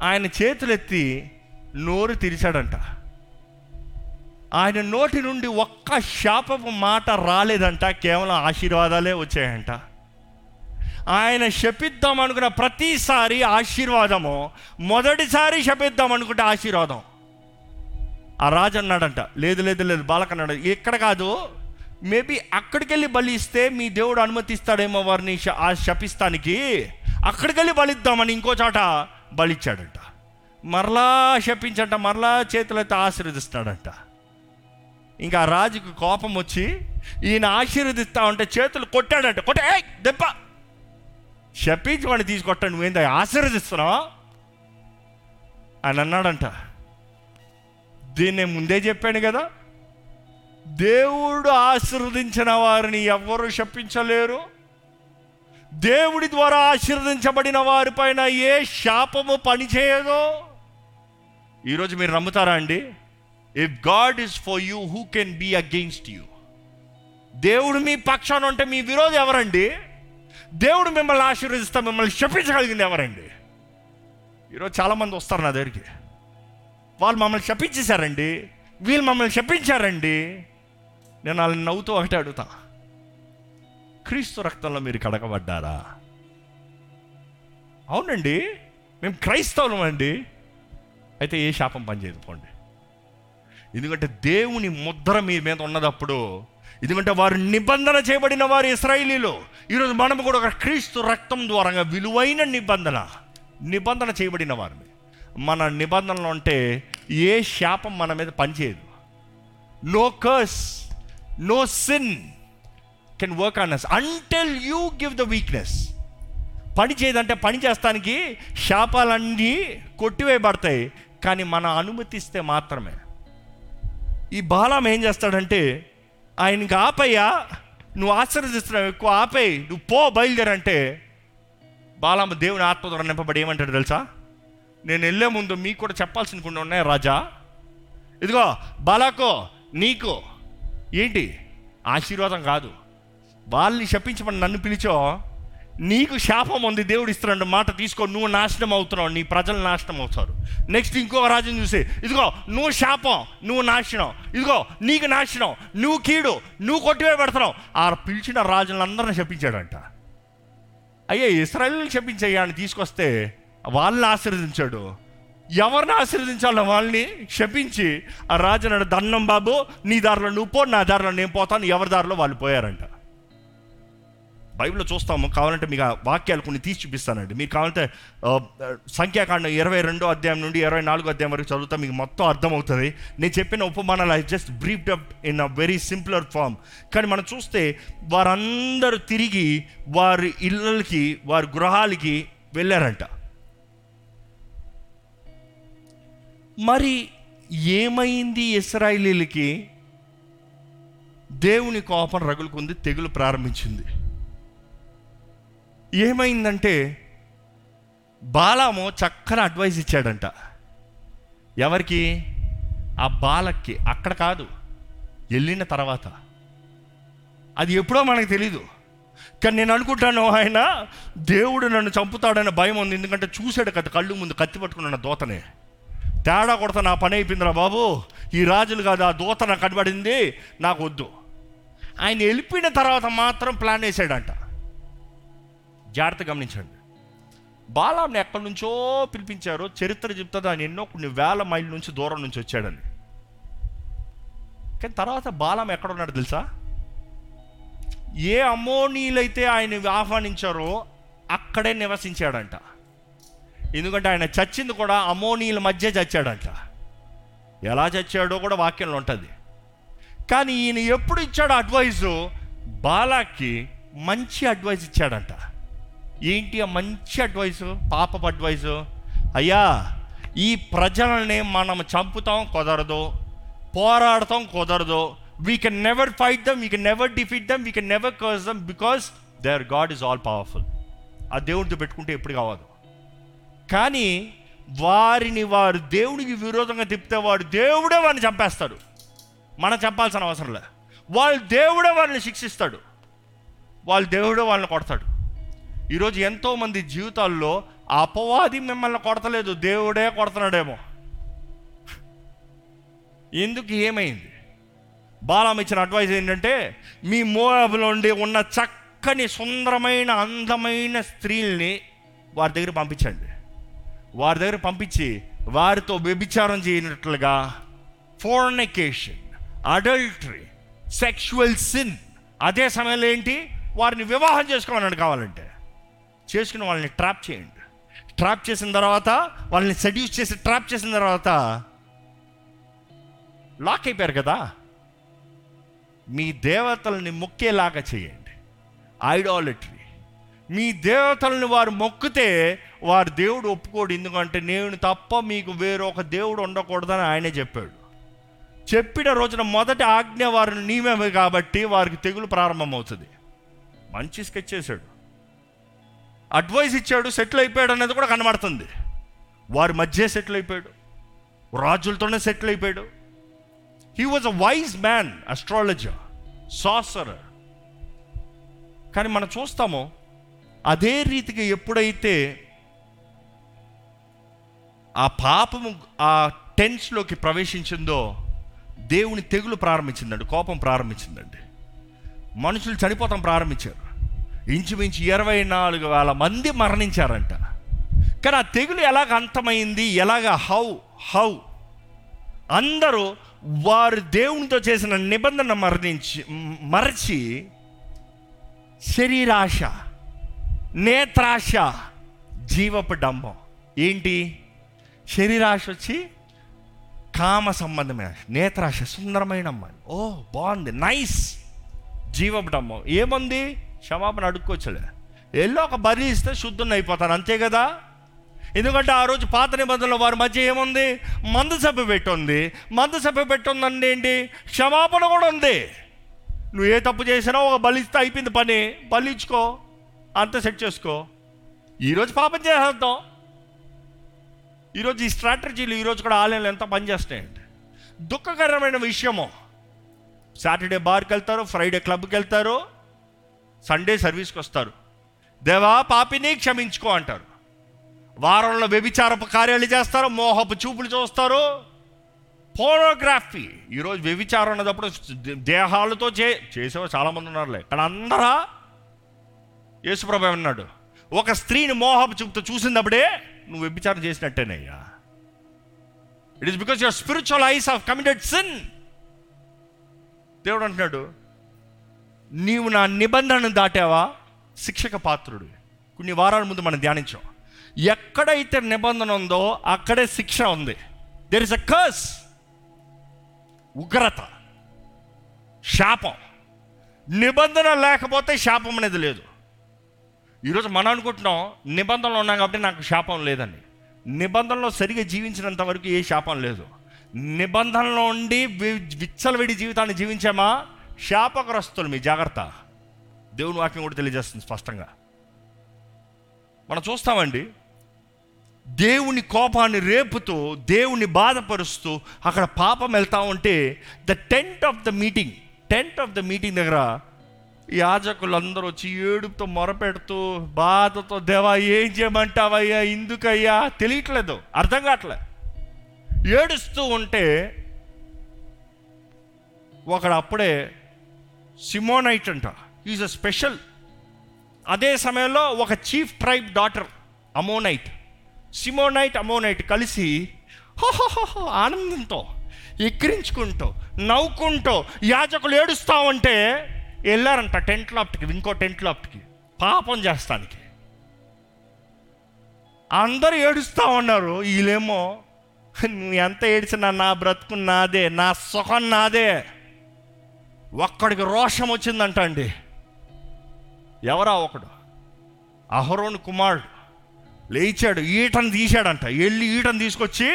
ఆయన చేతులెత్తి నోరు తెరిచాడంట. ఆయన నోటి నుండి ఒక్క శాపపు మాట రాలేదంట, కేవలం ఆశీర్వాదాలే వచ్చాయంట. ఆయన శపిద్దాం అనుకున్న ప్రతిసారి ఆశీర్వాదము, మొదటిసారి శపిద్దాం అనుకుంటే ఆశీర్వాదం. ఆ రాజు అన్నాడంట లేదు లేదు లేదు, బాలక అన్నాడు ఎక్కడ కాదు, మేబీ అక్కడికి వెళ్ళి బలిస్తే మీ దేవుడు అనుమతిస్తాడేమో వారిని శపిస్తానికి, అక్కడికి వెళ్ళి బలిద్దామని ఇంకో చోట బలిచ్చాడంట. మరలా శపించంట, మరలా చేతులైతే ఆశీర్వదిస్తాడంట. ఇంకా రాజుకు కోపం వచ్చి ఈయన ఆశీర్వదిస్తా ఉంటే చేతులు కొట్టాడంట. ఏయ్ దెబ్బ, శపించి వాడిని తీసుకొట్టాను, నువ్వేందా ఆశీర్వదిస్తున్నావా అని అన్నాడంట. దీన్నే ముందే చెప్పాను కదా, దేవుడు ఆశీర్వదించిన వారిని ఎవ్వరూ శపించలేరు. దేవుడి ద్వారా ఆశీర్వదించబడిన వారిపైన ఏ శాపము పనిచేయదో. ఈరోజు మీరు నమ్ముతారా అండి, if God is for you who can be against you? దేవుడు మీ పక్షాన ఉంటే మీ విరోధి ఎవరండి? దేవుడు మిమ్మల్ని ఆశీర్వదిస్తా మిమ్మల్ని శపించగలిగింది ఎవరండి? ఈరోజు చాలామంది వస్తారు నా దగ్గరికి, వాళ్ళు మమ్మల్ని శపించేశారండి, వీళ్ళు మమ్మల్ని శపించారండి. నేను వాళ్ళని నవ్వుతూ ఒకటే అడుగుతా, క్రీస్తు రక్తంలో మీరు కడగబడ్డారా? అవునండి మేము క్రైస్తవులం అండి, అయితే ఏ శాపం పనిచేయదు పోండి. ఎందుకంటే దేవుని ముద్ర మీ మీద ఉన్నదప్పుడు, ఎందుకంటే వారు నిబంధన చేయబడిన వారు ఇశ్రాయేలీలో. ఈరోజు మనం కూడా ఒక క్రీస్తు రక్తం ద్వారా విలువైన నిబంధన చేయబడిన వారిని, మన నిబంధనలు అంటే ఏ శాపం మన మీద పనిచేయదు. No curse, no sin can work on us until you give the weakness. పని చేయదంటే పని చేస్తానికి శాపాలన్నీ కొట్టివేయబడతాయి కానీ మన అనుమతిస్తే మాత్రమే. ఈ బాలాం ఏం చేస్తాడంటే ఆయనకి ఆపయ్యా నువ్వు ఆశీర్వదిస్తున్నావు ఎక్కువ, ఆపేయి నువ్వు పో బయలుదేరంటే బాలాం దేవుని ఆత్మ ద్వారా నింపబడి ఏమంటాడు తెలుసా, నేను వెళ్ళే ముందు మీకు కూడా చెప్పాల్సిన కొన్ని ఉన్నాయి రాజా. ఇదిగో బాలాకో నీకు ఏంటి ఆశీర్వాదం కాదు, వాళ్ళని శపించమని నన్ను పిలిచో, నీకు శాపం ఉంది దేవుడు ఇస్తున్నాడు మాట తీసుకో, నువ్వు నాశనం అవుతున్నావు, నీ ప్రజలు నాశనం అవుతారు. నెక్స్ట్ ఇంకో రాజుని చూసి ఇదిగో నువ్వు శాపం, నువ్వు నాశనం, ఇదిగో నీకు నాశనం, నువ్వు కీడు, నువ్వు కొట్టివేయబడుతున్నావు. ఆ పిలిచిన రాజులందరిని శపించాడంట. అయ్యే ఇశ్రాయేలుని శపించయ్యా అని తీసుకొస్తే వాళ్ళని ఆశీర్వదించాడు. ఎవరిని ఆశీర్వదించాలో వాళ్ళని శపించి ఆ రాజు అన్నాడు దండం బాబు, నీ దారిలో నువ్వు పో, నా దారిలో నేను పోతాను. ఎవరి దారిలో వాళ్ళు పోయారంట. బైబిల్లో చూస్తాము. కావాలంటే మీకు ఆ వాక్యాలు కొన్ని తీసి చూపిస్తానండి. మీరు కావాలంటే సంఖ్యాకాండం 22వ అధ్యాయం నుండి 24వ అధ్యాయం వరకు చదువుతా, మీకు మొత్తం అర్థమవుతుంది. నేను చెప్పిన ఉపమానాలు I just briefed up in a very simpler form. కానీ మనం చూస్తే వారందరూ తిరిగి వారి ఇళ్ళకి, వారి గృహాలకి వెళ్ళారంట. మరి ఏమైంది? ఇశ్రాయేలీలకి దేవుని కోపం రగులుకుంది, తెగులు ప్రారంభించింది. ఏమైందంటే బాలాము చక్కని అడ్వైస్ ఇచ్చాడంట. ఎవరికి? ఆ బాలక్కి. అక్కడ కాదు, వెళ్ళిన తర్వాత. అది ఎప్పుడో మనకు తెలీదు. కానీ నేను అనుకుంటాను, ఆయన దేవుడు నన్ను చంపుతాడనే భయం ఉంది. ఎందుకంటే చూశాడు కదా, కళ్ళు ముందు కత్తి పట్టుకున్న దోతనే. తేడా కొడతా నా పని అయిపోయిందిరా బాబు, ఈ రాజులు కాదు, ఆ దోత నాకు కనబడింది, నాకు వద్దు. ఆయన వెళ్ళిపోయిన తర్వాత మాత్రం ప్లాన్ వేసాడంట. జాగ్రత్త గమనించండి. బాలాంని ఎక్కడి నుంచో పిలిపించారో చరిత్ర చెప్తుంది. ఆయన ఎన్నో కొన్ని వేల మైళ్ళ నుంచి దూరం నుంచి వచ్చాడని. కానీ తర్వాత బాలాం ఎక్కడున్నాడు తెలుసా? ఏ అమోనీలైతే ఆయన ఆహ్వానించారో అక్కడే నివసించాడంట. ఎందుకంటే ఆయన చచ్చింది కూడా అమోనీల మధ్య చచ్చాడంట. ఎలా చచ్చాడో కూడా వాక్యంలో ఉంటుంది. కానీ ఈయన ఎప్పుడు ఇచ్చాడు అడ్వైజు? బాలాకి మంచి అడ్వైజ్ ఇచ్చాడంట. ఏంటి ఆ మంచి అడ్వైజు? పాపపు అడ్వైజు. అయ్యా, ఈ ప్రజలని మనం చంపుతాం కుదరదు, పోరాడతాం కుదరదు. We can never fight them, we can never defeat them, we can never curse them, because their God is all powerful. ఆ దేవుడితో పెట్టుకుంటే ఎప్పుడు కావదు. కానీ వారిని వారు దేవునికి విరోధంగా తిప్పితే వాడు దేవుడే వారిని చంపేస్తాడు. మనం చంపాల్సిన అవసరం లేదు. వాళ్ళు దేవుడే వారిని శిక్షిస్తాడు, వాళ్ళు దేవుడే వాళ్ళని కొడతాడు. ఈరోజు ఎంతోమంది జీవితాల్లో అపవాది మిమ్మల్ని కొడతలేదు, దేవుడే కొడుతున్నాడేమో. ఎందుకు? ఏమైంది? బాలాం ఇచ్చిన అడ్వైజ్ ఏంటంటే, మీ మోయాబులో ఉండి ఉన్న చక్కని సుందరమైన అందమైన స్త్రీల్ని వారి దగ్గర పంపించండి. వారి దగ్గర పంపించి వారితో వ్యభిచారం చేయనట్లుగా, ఫోర్నికేషన్, అడల్టరీ, సెక్షువల్ సిన్, అదే సమయంలో ఏంటి, వారిని వివాహం చేసుకోమన్నాడు. కావాలంటే చేసుకుని వాళ్ళని ట్రాప్ చేయండి. ట్రాప్ చేసిన తర్వాత వాళ్ళని సెడ్యూస్ చేసి ట్రాప్ చేసిన తర్వాత లాక్ అయిపోయారు కదా, మీ దేవతల్ని మొక్కేలాగా చేయండి. ఐడాలిటరీ. మీ దేవతలను వారు మొక్కితే వారు దేవుడు ఒప్పుకోడు. ఎందుకంటే నేను తప్ప మీకు వేరొక దేవుడు ఉండకూడదని ఆయనే చెప్పాడు. చెప్పిన రోజున మొదటి ఆజ్ఞ వారిని నీవేమే, కాబట్టి వారికి తెగులు ప్రారంభమవుతుంది. మంచి స్కెచ్ చేశాడు, అడ్వైస్ ఇచ్చాడు, సెటిల్ అయిపోయాడు అనేది కూడా కనబడుతుంది. వారి మధ్య సెటిల్ అయిపోయాడు, రాజులతోనే సెటిల్ అయిపోయాడు. He was a wise man, astrologer, sorcerer. కానీ మనం చూస్తాము అదే రీతిగా ఎప్పుడైతే ఆ పాపము ఆ టెన్స్లోకి ప్రవేశించిందో దేవుని తెగులు ప్రారంభించిందండి, కోపం ప్రారంభించిందండి. మనుషులు చనిపోతాం ప్రారంభించారు. ఇంచుమించు 24,000 మంది మరణించారంట. కానీ ఆ తెగులు ఎలాగ అంతమైంది? ఎలాగ? హౌ అందరూ వారు దేవునితో చేసిన నిబంధన మరచి శరీరాశ, నేత్రాశ, జీవపు డంబం. ఏంటి? శరీరాశ వచ్చి కామ సంబంధమైన, నేత్రాశ సుందరమైన అమ్మాయి, ఓ బాగుంది, నైస్. జీవపు డంబం ఏముంది? క్షమాపణ అడుక్కోవచ్చులే, ఎల్లో ఒక బలి ఇస్తే శుద్ధుని అయిపోతాను, అంతే కదా. ఎందుకంటే ఆ రోజు పాత నిబంధనలో వారి మధ్య ఏముంది? మందసభ పెట్టుంది. మందసభ పెట్టుందండి ఏంటి? క్షమాపణ కూడా ఉంది. నువ్వు ఏ తప్పు చేసినా ఒక బలి ఇస్తే అయిపోయింది పని, బలి ఇచ్చుకో, అంత సెట్ చేసుకో. ఈరోజు పాపం చేసేద్దాం. ఈరోజు ఈ స్ట్రాటజీలు ఈరోజు కూడా ఆలయాలు ఎంత పనిచేస్తాయండి. దుఃఖకరమైన విషయము, సాటర్డే బార్కి వెళ్తారు, ఫ్రైడే క్లబ్కి వెళ్తారు, సండే సర్వీస్కి వస్తారు, దేవా పాపిని క్షమించుకో అంటారు. వారంలో వ్యభిచారపు కార్యాలు చేస్తారు, మోహపు చూపులు చూస్తారు, పోర్నోగ్రఫీ. ఈరోజు వ్యభిచారం అన్నప్పుడు దేహాలతో చేసేవారు చాలామంది ఉన్నారులే. కానీ అందరా యేసుప్రభు అన్నాడు, ఒక స్త్రీని మోహపు చూపుతో చూసినప్పుడే నువ్వు వ్యభిచారం చేసినట్టేనయ్యా. It is because your spiritual eyes have committed sin. దేవుడు అంటున్నాడు, నీవు నా నిబంధనను దాటావా, శిక్షక పాత్రుడు. కొన్ని వారాల ముందు మనం ధ్యానించాం, ఎక్కడైతే నిబంధన ఉందో అక్కడే శిక్ష ఉంది. దేర్ ఇస్ అ కర్స్, ఉగ్రత, శాపం. నిబంధన లేకపోతే శాపం అనేది లేదు. ఈరోజు మనం అనుకుంటున్నాం నిబంధనలు ఉన్నాం కాబట్టి నాకు శాపం లేదని. నిబంధనలో సరిగా జీవించినంత వరకు ఏ శాపం లేదు. నిబంధనలో ఉండి విచ్చలవిడి జీవితాన్ని జీవించామా శాపగ్రస్తులు. మీ జాగ్రత్త, దేవుని వాక్యం కూడా తెలియజేస్తుంది స్పష్టంగా. మనం చూస్తామండి, దేవుని కోపాన్ని రేపుతూ, దేవుని బాధపరుస్తూ అక్కడ పాపం వెళ్తా ఉంటే the tent of the meeting, tent of the meeting దగ్గర యాజకులందరూ వచ్చి ఏడుపుతో మొరపెడుతూ బాధతో, దేవా ఏం చేయమంటావయ్యా, ఎందుకయ్యా తెలియట్లేదు, అర్థం కావట్లే, ఏడుస్తూ ఉంటే ఒకడు అప్పుడే సిమోనైట్ అంట, ఈజ్ అ స్పెషల్. అదే సమయంలో ఒక chief tribe daughter Ammonite, Simonite Ammonite కలిసి ఆనందంతో ఎక్కిరించుకుంటూ నవ్వుకుంటూ యాజకులు ఏడుస్తూ ఉంటే వెళ్ళారంట టెంట్ లోపటికి, ఇంకో టెంట్ లోపటికి పాపం చేస్తానికి. అందరూ ఏడుస్తూ ఉన్నారు, వీళ్ళేమో నువ్వు ఎంత ఏడిచినా నా బ్రతుకు నాదే, నా సుఖం నాదే. ఒక్కడికి రోషం వచ్చిందంట అండి. ఎవరా ఒకడు, అహరోను కుమారుడు లేచాడు, ఈటను తీశాడంట, వెళ్ళి ఈటను తీసుకొచ్చి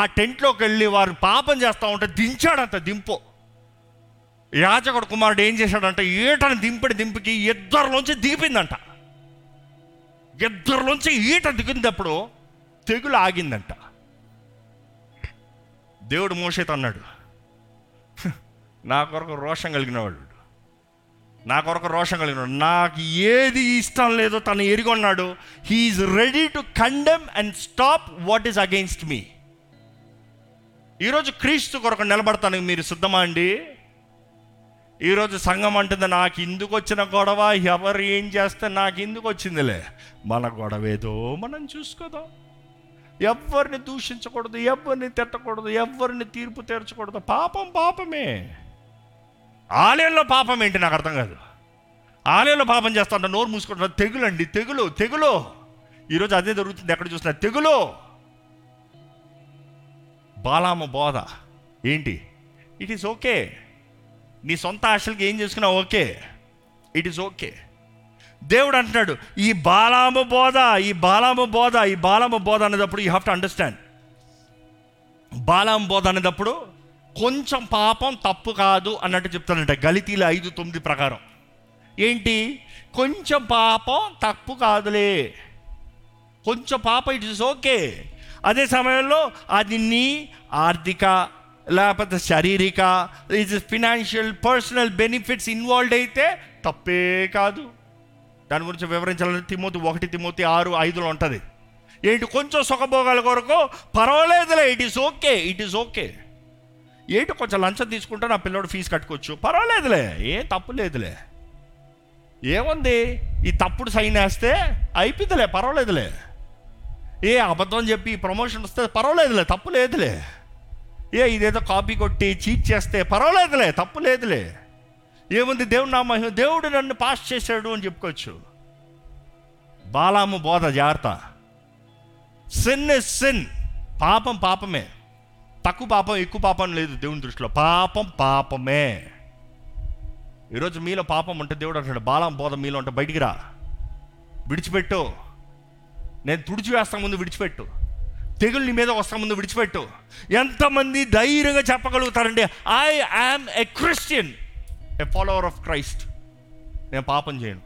ఆ టెంట్లోకి వెళ్ళి వారు పాపం చేస్తూ ఉంటే దించాడంట. దింపు యాజకుడు కుమారుడు ఏం చేశాడంటే ఈటను దింపికి ఇద్దరులోంచి దిగిపోయిందంట. ఇద్దరులోంచి ఈట దిగినప్పుడు తెగులు ఆగిందంట. దేవుడు మోషేతో అన్నాడు, నా కొరకు రోషం కలిగినవాడు, నా కొరకు రోషం కలిగినాడు, నాకు ఏది ఇష్టం లేదో తను ఎరిగొన్నాడు. He's ready to condemn and stop what is against me. ఈరోజు క్రీస్తు కొరకు నిలబడతానికి మీరు సిద్ధమా అండి? ఈరోజు సంఘం అంటుంది నాకు ఇందుకు వచ్చిన గొడవ, ఎవరు ఏం చేస్తే నాకు ఇందుకు వచ్చిందిలే, మన గొడవేదో మనం చూసుకోదాం, ఎవరిని దూషించకూడదు, ఎవరిని తిట్టకూడదు, ఎవరిని తీర్పు తీర్చకూడదు. పాపం పాపమే. ఆలయంలో పాపం ఏంటి నాకు అర్థం కాదు. ఆలయంలో పాపం చేస్తాంట, నోరు మూసుకుంటున్నా, తెగులండి, తెగులు తెగులు. ఈరోజు అదే జరుగుతుంది, ఎక్కడ చూసినా తెగులు. బాలాము బోధ ఏంటి? It is okay. నీ సొంత ఆశలకి ఏం చేసుకున్నా ఓకే, ఇట్ ఈస్ ఓకే. దేవుడు అంటున్నాడు ఈ బాలాము బోధ, ఈ బాలాము బోధ, ఈ బాలాము బోధ అనేటప్పుడు యూ హ్యావ్ టు అండర్స్టాండ్. బాలాము బోధ అనేటప్పుడు కొంచెం పాపం తప్పు కాదు అన్నట్టు చెప్తానంట. గలితీల 5:9 ప్రకారం ఏంటి? కొంచెం పాపం తప్పు కాదులే, కొంచెం పాపం ఇట్ ఇస్ ఓకే. అదే సమయంలో అది నీ ఆర్థిక లేకపోతే శారీరక, ఇది ఫినాన్షియల్, పర్సనల్ బెనిఫిట్స్ ఇన్వాల్వ్డ్ అయితే తప్పే కాదు. దాని గురించి వివరించాలంటే 1 తిమోతి 6:5 ఉంటుంది. ఏంటి? కొంచెం సుఖభోగాల కొరకు పర్వాలేదులే, it is okay, it is okay. ఏంటి? కొంచెం లంచం తీసుకుంటే నా పిల్లోడు ఫీజు కట్టుకోవచ్చు, పర్వాలేదులే, ఏ తప్పు లేదులే, ఏముంది, ఈ తప్పుడు సైన్ వేస్తే అయిపోతుందిలే, పర్వాలేదులే, ఏ అబద్ధం చెప్పి ప్రమోషన్ వస్తే పర్వాలేదులే, తప్పు లేదులే, ఏ ఇదేదో కాపీ కొట్టి చీట్ చేస్తే పర్వాలేదులే, తప్పు లేదులే, ఏముంది, దేవుడు నా మహిమ, దేవుడు నన్ను పాస్ చేశాడు అని చెప్పుకోవచ్చు. బాలాము బోధ. జాగ్రత్త, సిన్ ఇస్ సిన్, పాపం పాపమే, తక్కువ పాపం ఎక్కువ పాపం లేదు దేవుని దృష్టిలో, పాపం పాపమే. ఈరోజు మీలో పాపం ఉంటే దేవుడు అంటాడు బాలాం బోధ మీలో ఉంటే బయటికి రా, విడిచిపెట్టు, నేను తుడిచి వేస్తా ముందు విడిచిపెట్టు, తెగులు నీ మీద వస్తా ముందు విడిచిపెట్టు. ఎంతమంది ధైర్యంగా చెప్పగలుగుతారండి I am a Christian, a follower of Christ, నేను పాపం చేయను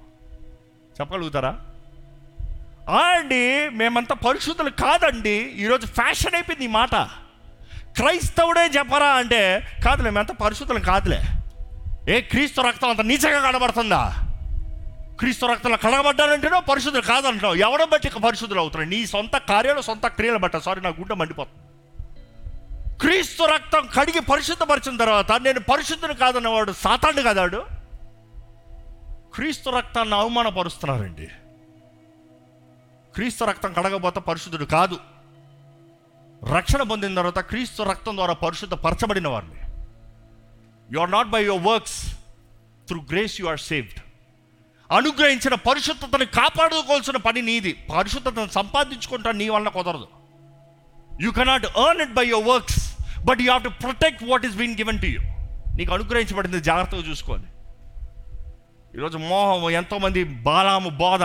చెప్పగలుగుతారా? అండి మేమంతా పరిశుద్ధులు కాదండి, ఈరోజు ఫ్యాషన్ అయిపోయింది ఈ మాట. క్రైస్తవుడే చెప్పరా అంటే కాదులే, మేమంత పరిశుద్ధులు కాదులే. ఏ క్రీస్తు రక్తం అంత నీచగా కనబడుతుందా? క్రీస్తు రక్తంలో కడగబడ్డానంటేనో పరిశుద్ధులు కాదంటున్నావు. ఎవడో బట్టి పరిశుద్ధులు అవుతున్నాయి, నీ సొంత కార్యాలు సొంత క్రియలు బట్ట. సారీ, నా గుండె మండిపోతుంది. క్రీస్తు రక్తం కడిగి పరిశుద్ధపరిచిన తర్వాత నేను పరిశుద్ధుని కాదన్నవాడు సాతాండు కాదాడు. క్రీస్తు రక్తాన్ని అవమానపరుస్తున్నారండి. క్రీస్తు రక్తం కడగబోతే పరిశుద్ధుడు కాదు. రక్షణ పొందిన తర్వాత క్రీస్తు రక్తం ద్వారా పరిశుద్ధపరచబడిన వారిని. You are not by your works, through grace you are saved. అనుగ్రహించిన పరిశుద్ధతను కాపాడుకోవాల్సిన పని నీది. పరిశుద్ధతను సంపాదించుకుంటాను నీ వల్ల కుదరదు. You cannot earn it by your works, but you have to protect what is been given to you. నీకు అనుగ్రహించబడింది జాగ్రత్తగా చూసుకోవాలి. ఈరోజు మోహము, ఎంతోమంది బాలాము బోధ,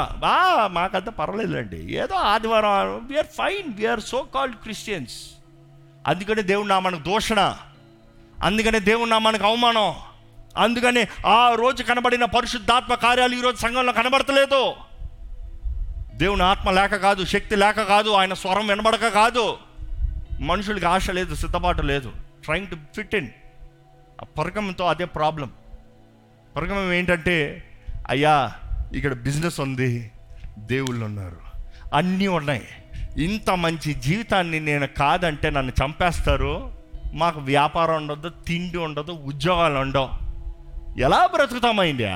మాకంతా పర్వాలేదులేండి, ఏదో ఆదివారం we're fine, we're so called Christians, అందుకనే దేవుడు నా మనకు దూషణ, అందుకనే దేవుడు నా మనకు అవమానం, అందుకని ఆ రోజు కనబడిన పరిశుద్ధాత్మ కార్యాలు ఈరోజు సంఘంలో కనబడతలేదు. దేవుని ఆత్మ లేక కాదు, శక్తి లేక కాదు, ఆయన స్వరం వినబడక కాదు, మనుషులకి ఆశ లేదు, సిద్ధపాటు లేదు, ట్రైంగ్ టు ఫిట్ ఇన్. ఆ పరగంతో అదే ప్రాబ్లం. పరగం ఏంటంటే, అయ్యా ఇక్కడ బిజినెస్ ఉంది, దేవుళ్ళు ఉన్నారు, అన్నీ ఉన్నాయి, ఇంత మంచి జీవితాన్ని నేను కాదంటే నన్ను చంపేస్తారు, మాకు వ్యాపారం ఉండదు, తిండి ఉండదు, ఉద్యోగాలు ఉండవు, ఎలా బ్రతుకుతామైందా?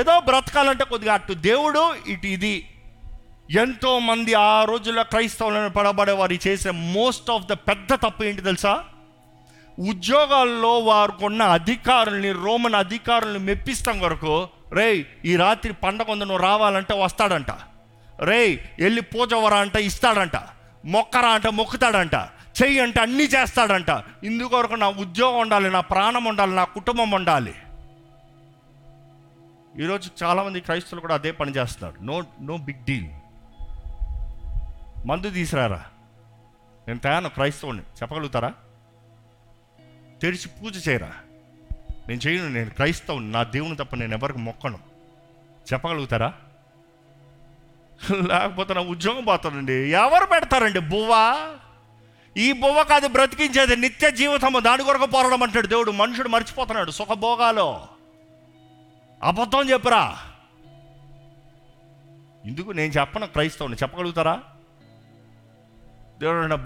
ఏదో బ్రతకాలంటే కొద్దిగా అటు దేవుడు, ఇటు ఇది. ఎంతోమంది ఆ రోజుల్లో క్రైస్తవులను పడబడేవారు చేసే మోస్ట్ ఆఫ్ ద పెద్ద తప్పు ఏంటి తెలుసా? ఉద్యోగాల్లో వారికి ఉన్న అధికారుల్ని, రోమన్ అధికారుల్ని మెప్పిస్తాం వరకు, రేయ్ ఈ రాత్రి పండగ ఉంది నువ్వు రావాలంటే వస్తాడంట, రేయ్ వెళ్ళి పూజవరా అంటే ఇస్తాడంట, మొక్కరా అంటే మొక్కుతాడంట, చెయ్యి అంటే అన్నీ చేస్తాడంట. ఇందుకొరకు నా ఉద్యోగం ఉండాలి, నా ప్రాణం ఉండాలి, నా కుటుంబం ఉండాలి. ఈరోజు చాలామంది క్రైస్తవులు కూడా అదే పని చేస్తున్నారు. No big deal. మందు తీసిరారా, నేను తయాను క్రైస్తవుని చెప్పగలుగుతారా? తెరిచి పూజ చేయరా, నేను చేయను, నేను క్రైస్తవుని, నా దేవుని తప్ప నేను ఎవరికి మొక్కను చెప్పగలుగుతారా? లేకపోతే నా ఉద్యోగం పోతానండి. ఎవరు పెడతారండి బువ్వా? ఈ బువ్వ కాదు బ్రతికించేది, నిత్య జీవితము, దాని కొరకు పోరాడం అంటాడు దేవుడు. మనుషుడు మర్చిపోతున్నాడు సుఖభోగాలో. అబద్ధం చెప్పరా, ఇందుకు నేను చెప్పను క్రైస్తవుని చెప్పగలుగుతారా? దేవుడు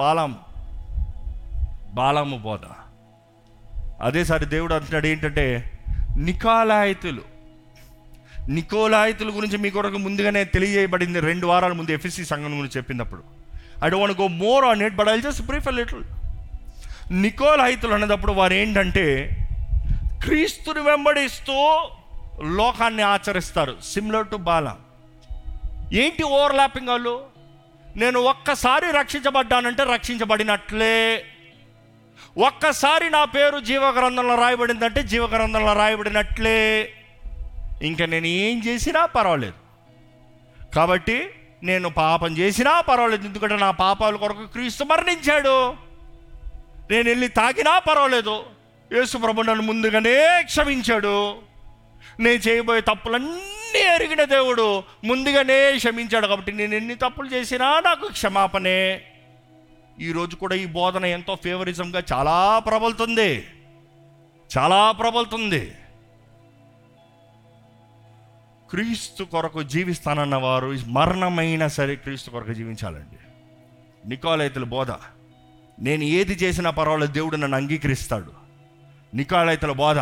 బాలాము బోధ. అదేసారి దేవుడు అంటున్నాడు ఏంటంటే, నికోలాయితుల గురించి మీ కొరకు ముందుగానే తెలియజేయబడింది 2 వారాల ముందు ఎఫ్ఎస్సి సంఘం గురించి చెప్పినప్పుడు. I don't go more on it, but I just brief a little. నికోలాయితులు అనేటప్పుడు వారు ఏంటంటే క్రీస్తుని వెంబడిస్తూ లోకాన్ని ఆచరిస్తారు, సిమిలర్ టు బాలా. ఏంటి ఓవర్లాపింగ్? వాళ్ళు నేను ఒక్కసారి రక్షించబడ్డానంటే రక్షించబడినట్లే, ఒక్కసారి నా పేరు జీవగ్రంథంలో రాయబడిందంటే జీవగ్రంథంలో రాయబడినట్లే, ఇంకా నేను ఏం చేసినా పర్వాలేదు, కాబట్టి నేను పాపం చేసినా పర్వాలేదు, ఎందుకంటే నా పాపాల కొరకు క్రీస్తు మరణించాడు, నేను వెళ్ళి తాకినా పర్వాలేదు, యేసు ప్రభు నన్ను ముందుగానే క్షమించాడు, నేను చేయబోయే తప్పులన్నీ ఎరిగిన దేవుడు ముందుగానే క్షమించాడు, కాబట్టి నేను ఎన్ని తప్పులు చేసినా నాకు క్షమాపణే. ఈరోజు కూడా ఈ బోధన ఎంతో ఫేవరిజంగా చాలా ప్రబలుతుంది. క్రీస్తు కొరకు జీవిస్తానన్న వారు మరణమైనా సరే క్రీస్తు కొరకు జీవించాలండి. నికోలాయితుల బోధ, నేను ఏది చేసినా పర్వాలేదు దేవుడు నన్ను అంగీకరిస్తాడు. నికోలాయితుల బోధ,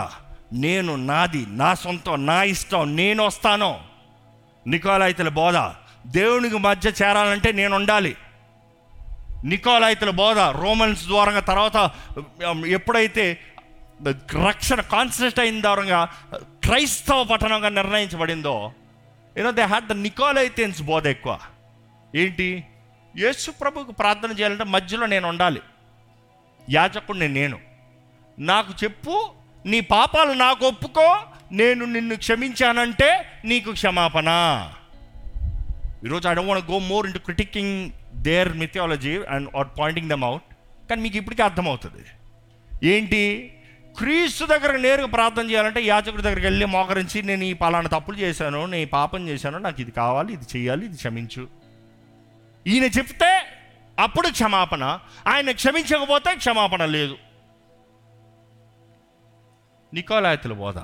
నేను నాది, నా సొంతం, నా ఇష్టం, నేను వస్తాను. నికోలాయితుల బోధ, దేవునికి మధ్య చేరాలంటే నేను ఉండాలి. నికోలాయితుల బోధ రోమన్స్ ద్వారంగా, తర్వాత ఎప్పుడైతే రక్షణ కాన్సెప్ట్ అయిన ద్వారంగా క్రైస్తవ పట్టణంగా నిర్ణయించబడిందో, you know they had the Nicolaitans బోధ ఎక్కువ. ఏంటి? యేసు ప్రభువుకు ప్రార్థన చేయాలంటే మధ్యలో నేను ఉండాలి, యాజకుడిని నేను, నాకు చెప్పు, నీ పాపాలు నాకు ఒప్పుకో, నేను నిన్ను క్షమించానంటే నీకు క్షమాపణ. ఈరోజు I don't want to go more into critiquing their mythology and or pointing them out, కానీ మీకు ఇప్పటికే అర్థమవుతుంది. ఏంటి? క్రీస్తు దగ్గర నేరుగా ప్రార్థన చేయాలంటే యాజకుడి దగ్గరికి వెళ్ళి మోకరించి, నేను ఈ పలానా తప్పులు చేశాను, నేను ఈ పాపం చేశాను, నాకు ఇది కావాలి, ఇది చేయాలి, ఇది క్షమించు, ఈయన చెప్తే అప్పుడు క్షమాపణ, ఆయన క్షమించకపోతే క్షమాపణ లేదు. నికోలాయితుల బోధ.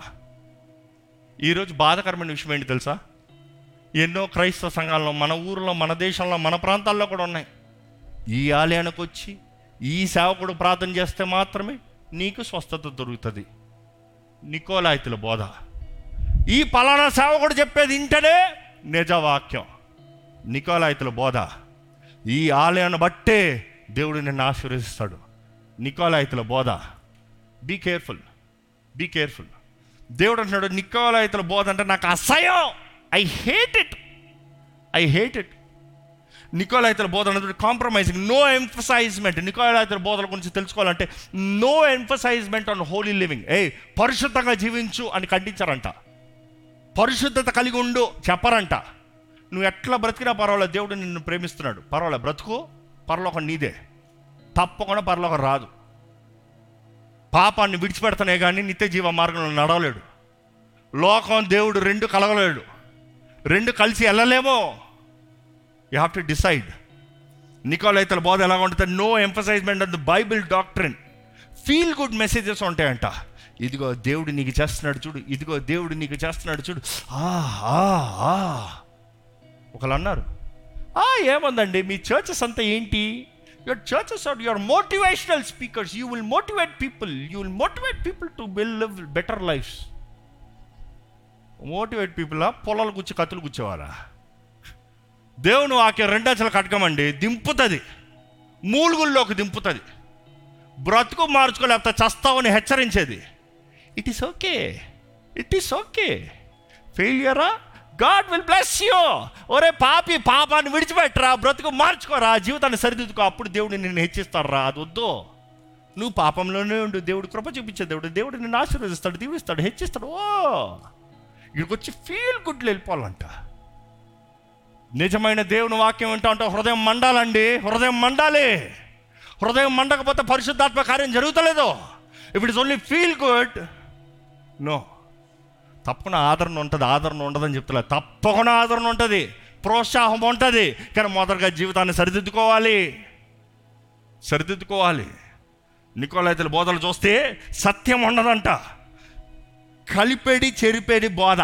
ఈరోజు బాధాకరమైన విషయం ఏంటి తెలుసా? ఎన్నో క్రైస్తవ సంఘాల్లో, మన ఊర్లో, మన దేశంలో, మన ప్రాంతాల్లో కూడా ఉన్నాయి. ఈ ఆలయానికి వచ్చి ఈ సేవకుడు ప్రార్థన చేస్తే మాత్రమే నీకు స్వస్థత దొరుకుతుంది, నికోలాయితుల బోధ. ఈ పలానా సేవకుడు చెప్పేది ఇంటనే నిజవాక్యం, నికోలాయితుల బోధ. ఈ ఆలయాన్ని బట్టే దేవుడు నిన్ను ఆశీర్వదిస్తాడు, నికోలాయితుల బోధ. Be careful. దేవుడు అంటున్నాడు నికోలాయితుల బోధ అంటే నాకు అసహ్యం, I hate it. నికోలాయితుల బోధ అన్నది కాంప్రమైజింగ్, నో ఎంఫసైజ్మెంట్. నికోలాయితుల బోధల గురించి తెలుసుకోవాలంటే no emphasizement on holy living. పరిశుద్ధంగా జీవించు అని ఖండించారంట. పరిశుద్ధత కలిగి ఉండు చెప్పరంట. నువ్వు ఎట్లా బ్రతికినా పర్వాలేదు, దేవుడు నిన్ను ప్రేమిస్తున్నాడు, పర్వాలేదు బ్రతుకు, పరలోకం నీదే, తప్పకుండా పరలోకం రాదు. పాపాన్ని విడిచిపెడతానే కానీ నిత్య జీవ మార్గంలో నడవలేడు. లోకం దేవుడు రెండు కలగలేడు, రెండు కలిసి వెళ్ళలేమో. You have to decide. నికోలైతుల బోధ ఎలా ఉంటుంది? No emphasizement on the Bible doctrine. Feel good messages ఉంటాయంట. ఇదిగో దేవుడు నీకు చేస్తున్నాడు చూడు, ఇదిగో దేవుడు నీకు చేస్తున్నాడు చూడు. ఒకళ్ళు అన్నారు, ఏముందండి మీ చర్చెస్ అంతా ఏంటి? Your churches are your motivational speakers. You will motivate people to live better lifes. Motivate పీపులా? పొలాలు కూర్చి కత్తులు కూర్చేవారా? దేవుని వాక్యం రెండంచెల కట్కమండి, దింపుతుంది, మూలుగుల్లోకి దింపుతుంది. బ్రతుకు మార్చుకోలేకపోతే చస్తావని హెచ్చరించేది. It is okay. ఫెయిలియరా? God will bless you. ఒరే పాపి, పాపాన్ని విడిచిపెట్టరా, బ్రతుకు మార్చుకోరా, జీవితాన్ని సరిదిద్దుకో, అప్పుడు దేవుడు నిన్ను హెచ్చిస్తాడురా. అది వద్దు, నువ్వు పాపంలోనే ఉండు, దేవుడు కృప చూపించే దేవుడు, దేవుడు నిన్ను ఆశీర్వదిస్తాడు, దీవిస్తాడు, హెచ్చిస్తాడు. ఓ ఇక్కడికి వచ్చి ఫీల్ గుడ్లు వెళ్ళిపోవాలంట. నిజమైన దేవుని వాక్యం ఏంటో అంటే హృదయం మండాలండి, హృదయం మండాలి. హృదయం మండకపోతే పరిశుద్ధాత్మ కార్యం జరుగుతలేదు. If it's only feel good, no. తప్పకుండా ఆదరణ ఉండదని చెప్తలేదు. తప్పకుండా ఆదరణ ఉంటుంది, ప్రోత్సాహం ఉంటుంది, కానీ మొదటగా జీవితాన్ని సరిదిద్దుకోవాలి. నికోలైతుల బోధలు చూస్తే సత్యం ఉండదంట, కలిపేడి చెరిపేడి బోధ.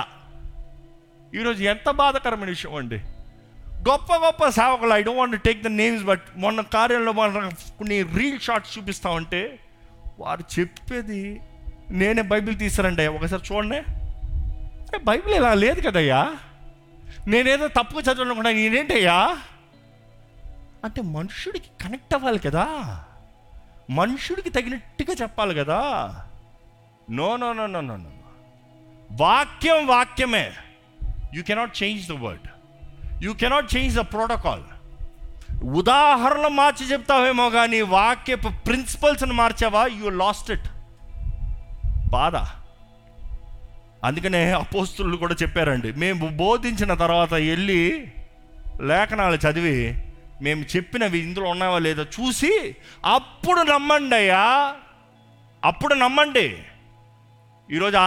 ఈరోజు ఎంత బాధాకరమైన విషయం అండి. గొప్ప సేవకులు, I don't want to take the names, but మొన్న కార్యంలో కొన్ని రీల్ షార్ట్స్ చూపిస్తామంటే వారు చెప్పేది, నేనే బైబిల్ తీసారండి ఒకసారి చూడండి. బైబిల్ ఇలా లేదు కదయ్యా, నేనేదో తప్పుగా చదవకుండా నేనేంటయ్యా అంటే, మనుషుడికి కనెక్ట్ అవ్వాలి కదా, మనుషుడికి తగినట్టుగా చెప్పాలి కదా. నో. వాక్యమే. You cannot change the word, you cannot change the protocol. ఉదాహరణలు మార్చి చెప్తావేమో కానీ వాక్యపు ప్రిన్సిపల్స్ని మార్చావా, యూ లాస్ట్ ఇట్. బాధ. అందుకనే అపోస్తులు కూడా చెప్పారండి, మేము బోధించిన తర్వాత వెళ్ళి లేఖనాలు చదివి మేము చెప్పినవి ఇందులో ఉన్నావా లేదో చూసి అప్పుడు నమ్మండి. ఈరోజు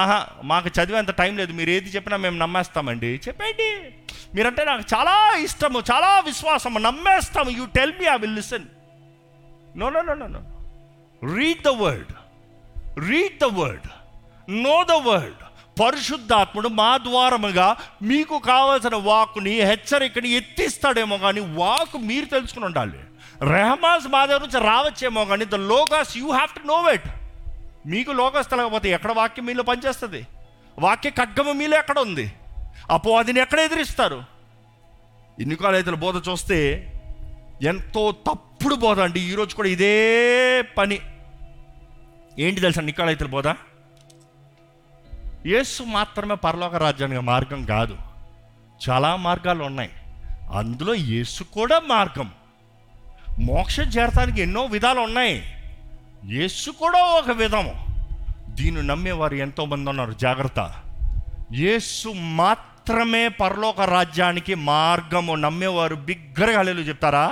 మాకు చదివేంత టైం లేదు, మీరు ఏది చెప్పినా మేము నమ్మేస్తామండి. చెప్పండి, మీరంటే నాకు చాలా ఇష్టము, చాలా విశ్వాసము, నమ్మేస్తాము. You tell me, I will listen. No. Read the word, know the word. పరిశుద్ధాత్ముడు మా ద్వారముగా మీకు కావలసిన వాక్కుని, హెచ్చరికని ఎత్తిస్తాడేమో కానీ వాక్కు మీరు తెలుసుకుని ఉండాలి. రెహమాస్ మా దగ్గర నుంచి రావచ్చేమో కానీ the logos you have to know it. మీకు లోగాస్ తెలకపోతే ఎక్కడ వాక్యం మీలో పనిచేస్తుంది? వాక్య ఖడ్గము మీలో ఎక్కడ ఉంది? అపవాదిని ఎక్కడ ఎదిరిస్తారు? నికోలైతుల బోధ చూస్తే ఎంతో తప్పుడు బోధ అండి. ఈరోజు కూడా ఇదే పని. ఏంటి తెలుసా నికోలైతుల బోధ? యేసు మాత్రమే పరలోక రాజ్యానికి మార్గం కాదు, చాలా మార్గాలు ఉన్నాయి, అందులో యేసు కూడా మార్గం. మోక్షం చేరటానికి ఎన్నో విధాలు ఉన్నాయి, యేసు కూడా ఒక విధము. దీన్ని నమ్మేవారు ఎంతోమంది ఉన్నారు. జాగ్రత్త, యేసు మాత్రమే పరలోక రాజ్యానికి మార్గము నమ్మేవారు బిగ్గరగా హల్లెలూయా చెప్తారా?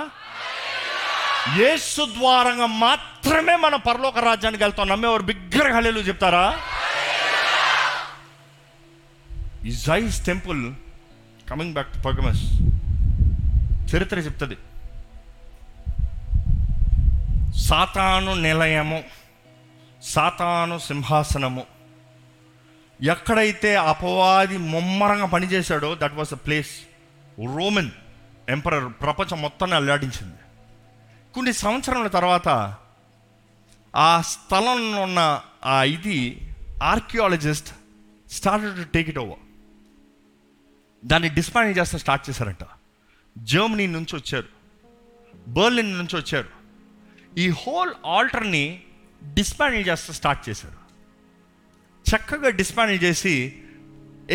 యేసు ద్వారంగా మాత్రమే మనం పరలోక రాజ్యానికి వెళ్తాం నమ్మేవారు బిగ్గరగా హల్లెలూయా చెప్తారా? Isis temple, coming back to పర్గమస్, చరిత్ర చెప్తుంది. సాతాను నిలయము, సాతాను సింహాసనము, ఎక్కడైతే అపవాది ముమ్మరంగా పనిచేశాడో that was a place Roman emperor ప్రపంచం మొత్తాన్ని అల్లాడించింది. కొన్ని సంవత్సరాల తర్వాత ఆ స్థలంలో ఉన్న archaeologist started to take it over. దాన్ని డిస్మాంటిల్ చేస్తా స్టార్ట్ చేశారంట. జర్మనీ నుంచి వచ్చారు, బెర్లిన్ నుంచి వచ్చారు, ఈ హోల్ ఆల్టర్ని డిస్మాంటిల్ చేస్తా స్టార్ట్ చేశారు. చక్కగా డిస్మాంటిల్ చేసి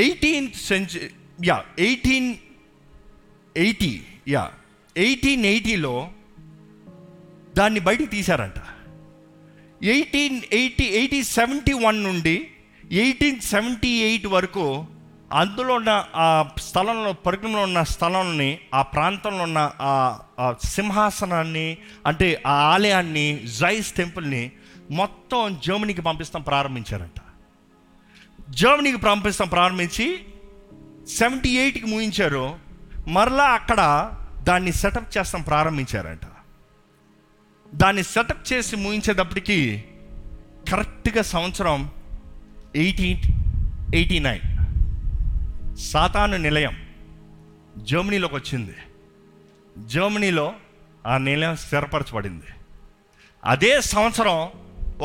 18th century 1880లో దాన్ని బయటికి తీశారంట. 1871 నుండి 1878 వరకు అందులో ఉన్న ఆ స్థలంలో, పరిగణలో ఉన్న స్థలాన్ని, ఆ ప్రాంతంలో ఉన్న ఆ సింహాసనాన్ని, అంటే ఆ ఆలయాన్ని, జైస్ టెంపుల్ని మొత్తం జర్మనీకి పంపించడం ప్రారంభించి 78కి ముగించారు. మరలా అక్కడ దాన్ని సెటప్ చేస్తాం ప్రారంభించారంట. దాన్ని సెటప్ చేసి ముగించేటప్పటికి కరెక్ట్గా సంవత్సరం 1889 సాతాను నిలయం జర్మనీలోకి వచ్చింది. జర్మనీలో ఆ నిలయం స్థిరపరచబడింది. అదే సంవత్సరం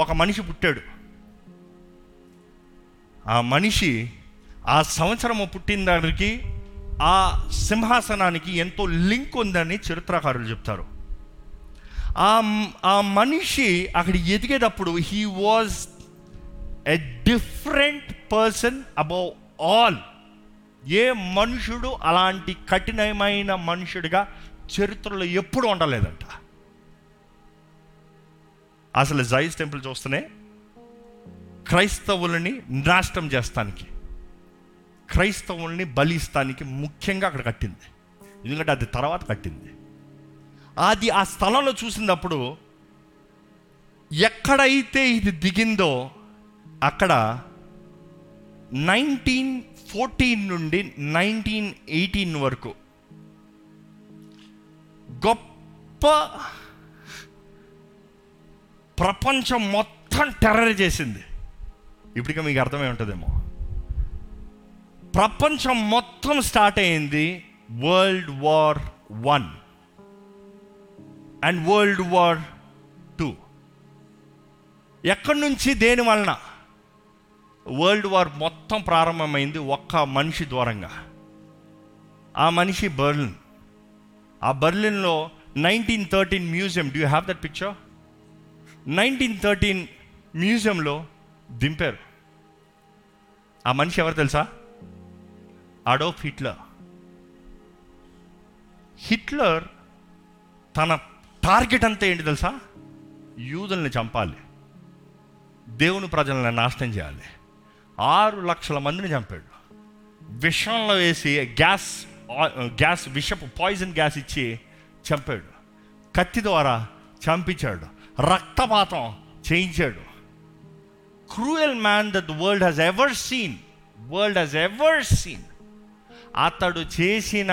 ఒక మనిషి పుట్టాడు. ఆ మనిషి ఆ సంవత్సరము పుట్టిన దానికి ఆ సింహాసనానికి ఎంతో లింక్ ఉందని చరిత్రకారులు చెప్తారు. ఆ మనిషి అక్కడ ఎదిగేటప్పుడు he was a different person above all. ఏ మనుషుడు అలాంటి కఠినమైన మనుషుడిగా చరిత్రలో ఎప్పుడు ఉండలేదంట. అసలు జైస్ టెంపుల్ చూస్తేనే క్రైస్తవులని నాశనం చేస్తానికి, క్రైస్తవుల్ని బలిస్తానికి ముఖ్యంగా అక్కడ కట్టింది. ఎందుకంటే అది తర్వాత కట్టింది. అది ఆ స్థలంలో చూసినప్పుడు ఎక్కడైతే ఇది దిగిందో అక్కడ 1914 నుండి 1918 వరకు గొప్ప ప్రపంచం మొత్తం టెర్రర్ చేసింది. ఇప్పటికే మీకు అర్థమై ఉంటుందేమో. ప్రపంచం మొత్తం స్టార్ట్ అయింది World War I and World War II. ఎక్కడి నుంచి, దేని వలన? World War మొత్తం ప్రారంభమైంది ఒక్క మనిషి ద్వారంగా. ఆ మనిషి బెర్లిన్. ఆ బెర్లిన్లో 1913 museum, do you have that picture? 1913 మ్యూజియంలో దింపారు. ఆ మనిషి ఎవరు తెలుసా? Adolf Hitler. హిట్లర్ తన టార్గెట్ అంతా ఏంటి తెలుసా? యూదుల్ని చంపాలి, దేవుని ప్రజలను నాశనం చేయాలి. 6 లక్షల మందిని చంపాడు. విషంలో వేసి గ్యాస్ విషపు పాయిజన్ గ్యాస్ ఇచ్చి చంపాడు. కత్తి ద్వారా చంపించాడు. రక్తపాతం చేయించాడు. Cruel man that the world has ever seen. అతడు చేసిన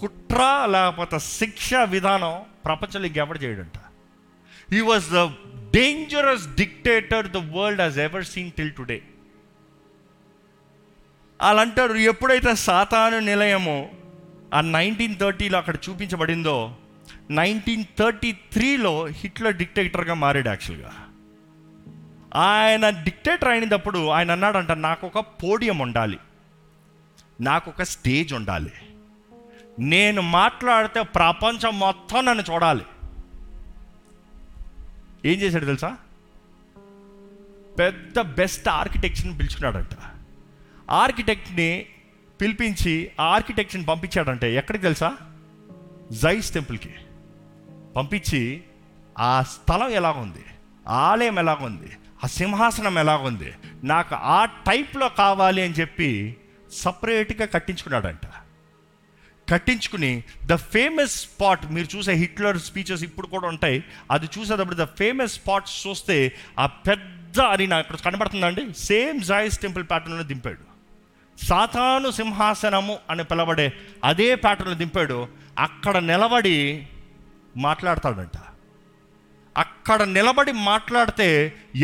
కుట్ర లేకపోతే శిక్ష విధానం ప్రపంచంలో ఎవరు చేయడంట. He was the dangerous dictator the world has ever seen till today. వాళ్ళు అంటారు, ఎప్పుడైతే సాతాను నిలయము ఆ 1930లో అక్కడ చూపించబడిందో, 1933లో హిట్లర్ డిక్టేటర్గా మారాడు. యాక్చువల్గా ఆయన డిక్టేటర్ అయినప్పుడు ఆయన అన్నాడంట, నాకు ఒక పోడియం ఉండాలి, నాకు ఒక స్టేజ్ ఉండాలి, నేను మాట్లాడితే ప్రపంచం మొత్తం నన్ను చూడాలి. ఏం చేశాడు తెలుసా? పెద్ద బెస్ట్ ఆర్కిటెక్ట్ని పిలుచుకున్నాడంట. ఆర్కిటెక్ట్ని పిలిపించి ఆ ఆర్కిటెక్ట్ని పంపించాడంట. ఎక్కడికి తెలుసా? జైస్ టెంపుల్కి పంపించి ఆ స్థలం ఎలాగుంది, ఆలయం ఎలాగుంది, ఆ సింహాసనం ఎలాగుంది, నాకు ఆ టైప్లో కావాలి అని చెప్పి సపరేట్గా కట్టించుకున్నాడంట. కట్టించుకుని ద ఫేమస్ స్పాట్, మీరు చూసే హిట్లర్ స్పీచెస్ ఇప్పుడు కూడా ఉంటాయి, అది చూసేటప్పుడు ద ఫేమస్ స్పాట్స్ చూస్తే ఆ పెద్ద అరీనా ఇక్కడ కనబడుతుందండి. సేమ్ జైస్ టెంపుల్ ప్యాటర్న్లో దింపాడు. సాతాను సింహాసనము అని పిలబడే అదే ప్యాటర్న్లో దింపాడు. అక్కడ నిలబడి మాట్లాడతాడంట. అక్కడ నిలబడి మాట్లాడితే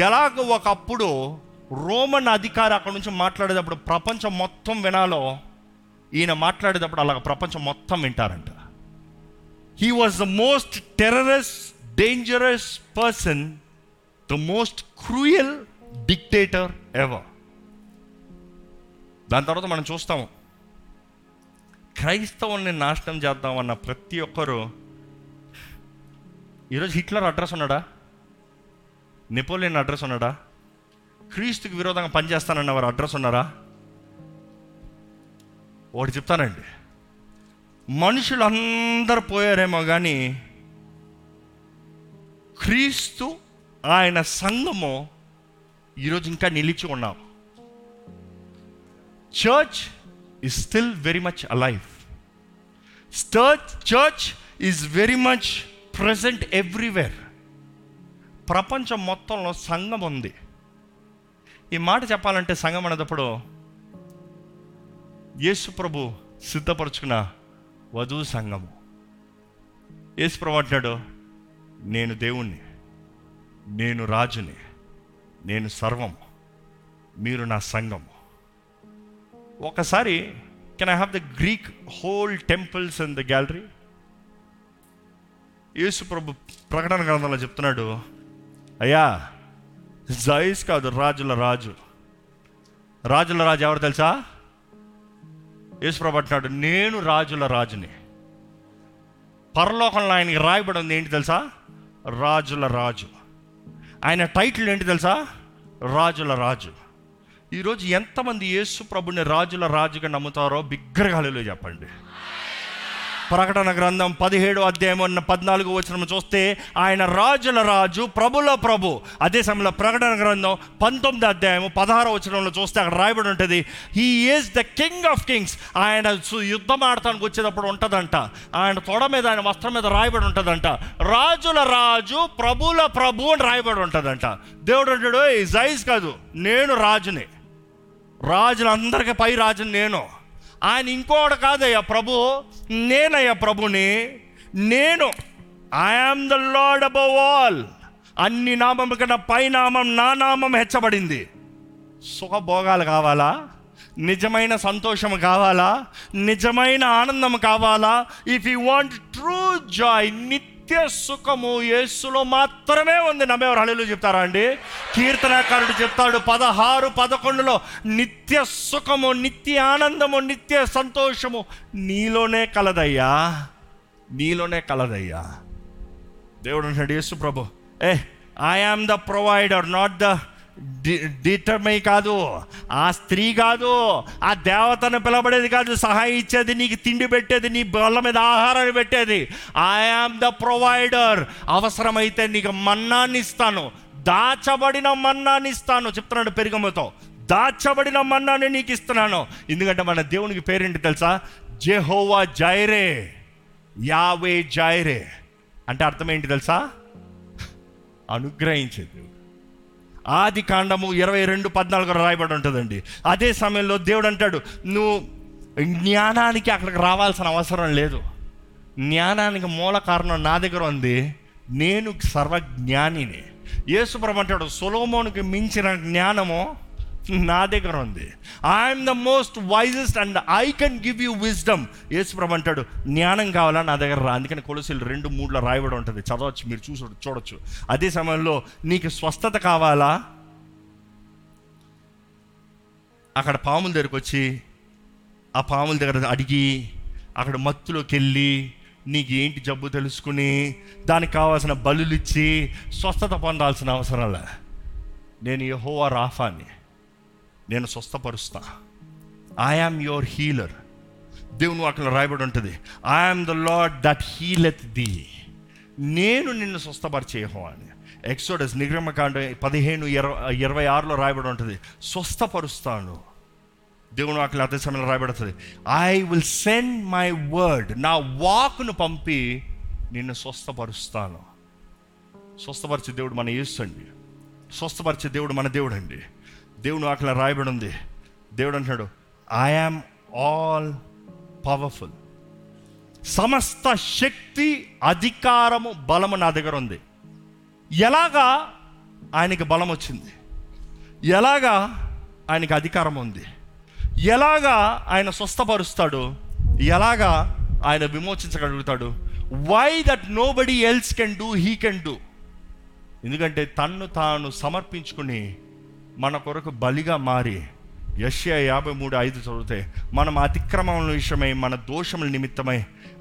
ఎలాగో ఒకప్పుడు రోమన్ అధికారి అక్కడ నుంచి మాట్లాడేటప్పుడు ప్రపంచం మొత్తం వినాలో, ఈయన మాట్లాడేటప్పుడు అలాగ ప్రపంచం మొత్తం వింటారంట. He was the most terrorous dangerous person, the most cruel dictator ever. దాని తర్వాత మనం చూస్తాము, క్రైస్తవుల్ని నాశనం చేద్దామన్న ప్రతి ఒక్కరూ. ఈరోజు హిట్లర్ అడ్రస్ ఉన్నాడా? నెపోలియన్ అడ్రస్ ఉన్నాడా? క్రీస్తుకి విరోధంగా పనిచేస్తానన్న వారు అడ్రస్ ఉన్నారా? ఒకటి చెప్తానండి, మనుషులు అందరు పోయారేమో కానీ క్రీస్తు ఆయన సంఘము ఈరోజు ఇంకా నిలిచి ఉన్నాం. Church is still very much alive. Church is very much present everywhere. ప్రపంచం మొత్తంలో సంఘం ఉంది. ఈ మాట చెప్పాలంటే సంఘం అనేటప్పుడు యేసు ప్రభు సిద్ధపరచుకున్న వధువు సంఘము. యేసు ప్రభు అంటున్నాడు, నేను దేవుణ్ణి, నేను రాజుని, నేను సర్వం, మీరు నా సంఘము. ఒకసారి can I have the Greek whole temples in the gallery? యేసు ప్రభు ప్రకటన గ్రంథంలో చెప్తున్నాడు, అయ్యా జైస్ కాదు రాజుల రాజు, రాజుల రాజు ఎవరు తెలుసా? యేసు ప్రభు అంటున్నాడు, నేను రాజుల రాజుని. పరలోకంలో ఆయనకి రాయబడి ఉంది ఏంటి తెలుసా? రాజుల రాజు. ఆయన టైటిల్ ఏంటి తెలుసా? రాజుల రాజు. ఈరోజు ఎంతమంది యేసు ప్రభుని రాజుల రాజుగా నమ్ముతారో బిగ్గరగా హల్లెలూయా చెప్పండి. ప్రకటన గ్రంథం 17:14 చూస్తే ఆయన రాజుల రాజు, ప్రభుల ప్రభు. అదే సమయంలో ప్రకటన గ్రంథం 19:16 చూస్తే అక్కడ రాయబడి ఉంటుంది, he is the king of kings. ఆయన యుద్ధం ఆడటానికి వచ్చేటప్పుడు ఉంటుందంట, ఆయన తొడ మీద, ఆయన వస్త్రం మీద రాయబడి ఉంటుందంట, రాజుల రాజు, ప్రభుల ప్రభు అని రాయబడి ఉంటుందంట. దేవుడు అంటాడు, జైజ్ కాదు, నేను రాజుని, రాజులందరికీ పై రాజుని నేను. ఆయన ఇంకోటి కాదయ్యా ప్రభు, నేనయ్యా ప్రభుని నేను. I am the lord above all. అన్ని నామం కన్నా పై నామం, నా నామం హెచ్చబడింది. సుఖభోగాలు కావాలా? నిజమైన సంతోషం కావాలా? నిజమైన ఆనందం కావాలా? If you want true joy, నిత్య సుఖము యేసులో మాత్రమే ఉంది. నమ్మేవారు హల్లెలూయా చెప్తారా అండి? కీర్తనాకారుడు చెప్తాడు 16:11 నిత్య సుఖము, నిత్య ఆనందము, నిత్య సంతోషము నీలోనే కలదయ్యా, నీలోనే కలదయ్యా. దేవుడు అంటాడు, యేసు ప్రభు I am the provider, not the డిటర్మై కాదు, ఆ స్త్రీ కాదు, ఆ దేవతను పిలబడేది కాదు, సహాయం ఇచ్చేది, నీకు తిండి పెట్టేది, నీ బల్ల మీద ఆహారాన్ని పెట్టేది. I am the provider. అవసరమైతే నీకు మన్నాన్ని ఇస్తాను, దాచబడిన మన్నాన్ని ఇస్తాను. చెప్తున్నాడు పెరుగమ్మతో, దాచబడిన మన్నాన్ని నీకు ఇస్తున్నాను. ఎందుకంటే మన దేవునికి పేరేంటి తెలుసా? Jehovah Jireh, Yahweh Jireh. అంటే అర్థం ఏంటి తెలుసా? అనుగ్రహించేది. ఆదికాండము 22:14 రాయబడి ఉంటుందండి. అదే సమయంలో దేవుడు అంటాడు, నువ్వు జ్ఞానానికి అక్కడికి రావాల్సిన అవసరం లేదు, జ్ఞానానికి మూల కారణం నా దగ్గర ఉంది, నేను సర్వజ్ఞానిని. యేసు ప్రభు అంటాడు, సొలొమోనుకి మించిన జ్ఞానము నా దగ్గర ఉంది. I'm the most wisest and I can give you wisdom. యేసు ప్రభు అంటాడు, జ్ఞానం కావాలా, నా దగ్గర రా. అందుకని కొలొసీలు 2:3 రాయబడి ఉంటుంది, చదవచ్చు, మీరు చూడొచ్చు. అదే సమయంలో నీకు స్వస్థత కావాలా, అక్కడ పాముల దగ్గరకు వచ్చి, ఆ పాముల దగ్గర అడిగి, అక్కడ మత్తులోకి వెళ్ళి నీకు ఏంటి జబ్బు తెలుసుకుని దానికి కావాల్సిన బలులు ఇచ్చి స్వస్థత పొందాల్సిన అవసరం లే. నేను యెహోవా రాఫాని, నేను స్వస్థపరుస్తా. I am your healer. దేవుని వాక్యంలో రాయబడి ఉంటుంది, I am the lord that healeth thee. నేను నిన్ను స్వస్థపరిచే యెహోవా అని. ఎక్సోడస్, నిర్గమకాండ 15:26 రాయబడి ఉంటుంది, స్వస్థపరుస్తాను. దేవుని వాక్యంలో అదే సమయంలో రాయబడుతుంది, I will send my word, నా వాక్ను పంపి నిన్ను స్వస్థపరుస్తాను. స్వస్థపరిచే దేవుడు మన యేసు అండి, స్వస్థపరిచే దేవుడు మన దేవుడు అండి. దేవుని వాక్యంలో రాయబడి ఉంది, దేవుడు అంటున్నాడు, ఐఆమ్ ఆల్ పవర్ఫుల్. సమస్త శక్తి, అధికారము, బలము నా దగ్గర ఉంది. ఎలాగా ఆయనకి బలం వచ్చింది, ఎలాగా ఆయనకి అధికారం ఉంది, ఎలాగా ఆయన స్వస్థపరుస్తాడు, ఎలాగా ఆయన విమోచించగలుగుతాడు? Why that nobody else can do, he can do. ఎందుకంటే తన్ను తాను సమర్పించుకుని మన కొరకు బలిగా మారి, యెషయా 53:5 చదివితే, మనం అతిక్రమముల విషయమై మన దోషముల నిమిత్తమై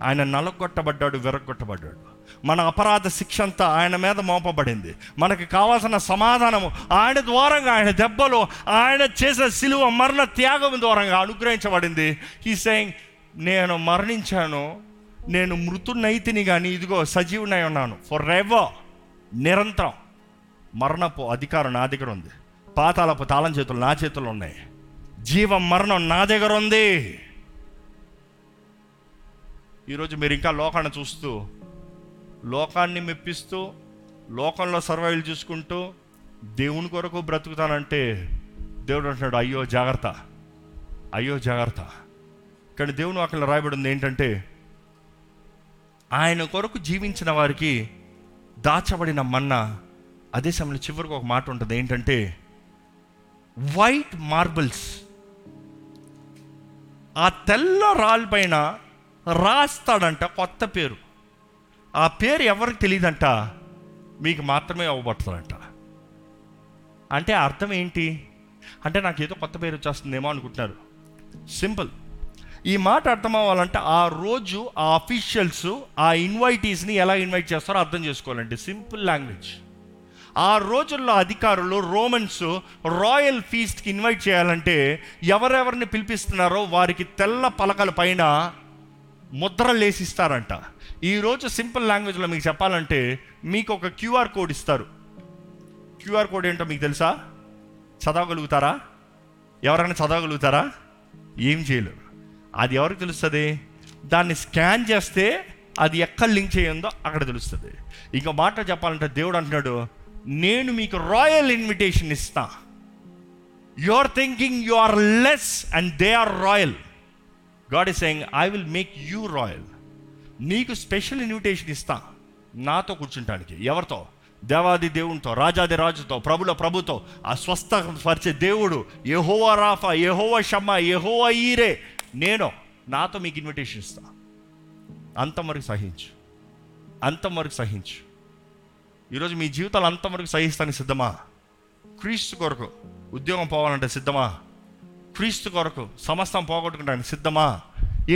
ఆయన నలగొట్టబడ్డాడు, వెరగొట్టబడ్డాడు. మన అపరాధ శిక్ష అంతా ఆయన మీద మోపబడింది. మనకి కావాల్సిన సమాధానము ఆయన ద్వారంగా, ఆయన దెబ్బలు, ఆయన చేసిన సిలువ మరణ త్యాగం ద్వారంగా అనుగ్రహించబడింది. హీ సేయింగ్, నేను మరణించాను, నేను మృతున్నైతిని, కానీ ఇదిగో సజీవునై ఉన్నాను. ఫర్ ఎవర్, నిరంతరం. మరణపు అధికారం నా దగ్గర ఉంది, పాతాళపు తాళం చేతులు నా చేతుల్లో ఉన్నాయి, జీవ మరణం నా దగ్గర ఉంది. ఈరోజు మీరు ఇంకా లోకాన్ని చూస్తూ, లోకాన్ని మెప్పిస్తూ, లోకంలో సర్వైవల్ చూసుకుంటూ దేవుని కొరకు బ్రతుకుతానంటే దేవుడు అంటున్నాడు అయ్యో జాగ్రత్త, అయ్యో జాగ్రత్త. కానీ దేవుని వాక్యంలో రాయబడింది ఏంటంటే, ఆయన కొరకు జీవించిన వారికి దాచబడిన మన్నా. అదే సమయంలో చివరికి ఒక మాట ఉంటుంది ఏంటంటే, వైట్ మార్బుల్స్, ఆ తెల్ల రాళ్ళ పైన రాస్తాడంట కొత్త పేరు. ఆ పేరు ఎవరికి తెలియదంట, మీకు మాత్రమే అవ్వబడుతుందంట. అంటే అర్థం ఏంటి అంటే, నాకు ఏదో కొత్త పేరు వచ్చేస్తుందేమో అనుకుంటున్నారు. సింపుల్. ఈ మాట అర్థం అవ్వాలంటే ఆ రోజు ఆ అఫీషియల్స్ ఆ ఇన్వైటీస్ని ఎలా ఇన్వైట్ చేస్తారో అర్థం చేసుకోవాలండి. Simple language. ఆ రోజుల్లో అధికారులు, రోమన్స్ రాయల్ ఫీస్ట్కి ఇన్వైట్ చేయాలంటే ఎవరెవరిని పిలిపిస్తున్నారో వారికి తెల్ల పలకల పైన ముద్రలు వేసి ఇస్తారంట. ఈరోజు సింపుల్ లాంగ్వేజ్లో మీకు చెప్పాలంటే మీకు ఒక క్యూఆర్ కోడ్ ఇస్తారు. క్యూఆర్ కోడ్ ఏంటో మీకు తెలుసా? చదవగలుగుతారా? ఎవరైనా చదవగలుగుతారా? ఏం చేయలేరు. అది ఎవరికి తెలుస్తుంది? దాన్ని స్కాన్ చేస్తే అది ఎక్కడ లింక్ చేయందో అక్కడ తెలుస్తుంది. ఇంకో మాట చెప్పాలంటే దేవుడు అంటున్నాడు, నేను మీకు రాయల్ ఇన్విటేషన్ ఇస్తా. You are thinking you are less and they are royal. God is saying, I will make you royal. నీకు స్పెషల్ ఇన్విటేషన్ ఇస్తా, నాతో కూర్చుంటానికి. ఎవరితో? దేవాది దేవునితో, రాజాది రాజుతో, ప్రభుల ప్రభుతో, ఆ స్వస్థపరిచే దేవుడు యెహోవా రాఫా, యెహోవా షమ్మా, యెహోవా ఈరే, నేను, నాతో మీకు ఇన్విటేషన్ ఇస్తా. అంతవరకు సహించు, అంతవరకు సహించు. ఈరోజు మీ జీవితాలు అంతవరకు సహిస్తానికి సిద్ధమా? క్రీస్తు కొరకు ఉద్యోగం పోవాలంటే సిద్ధమా? క్రీస్తు కొరకు సమస్తం పోగొట్టుకుంటాను సిద్ధమా?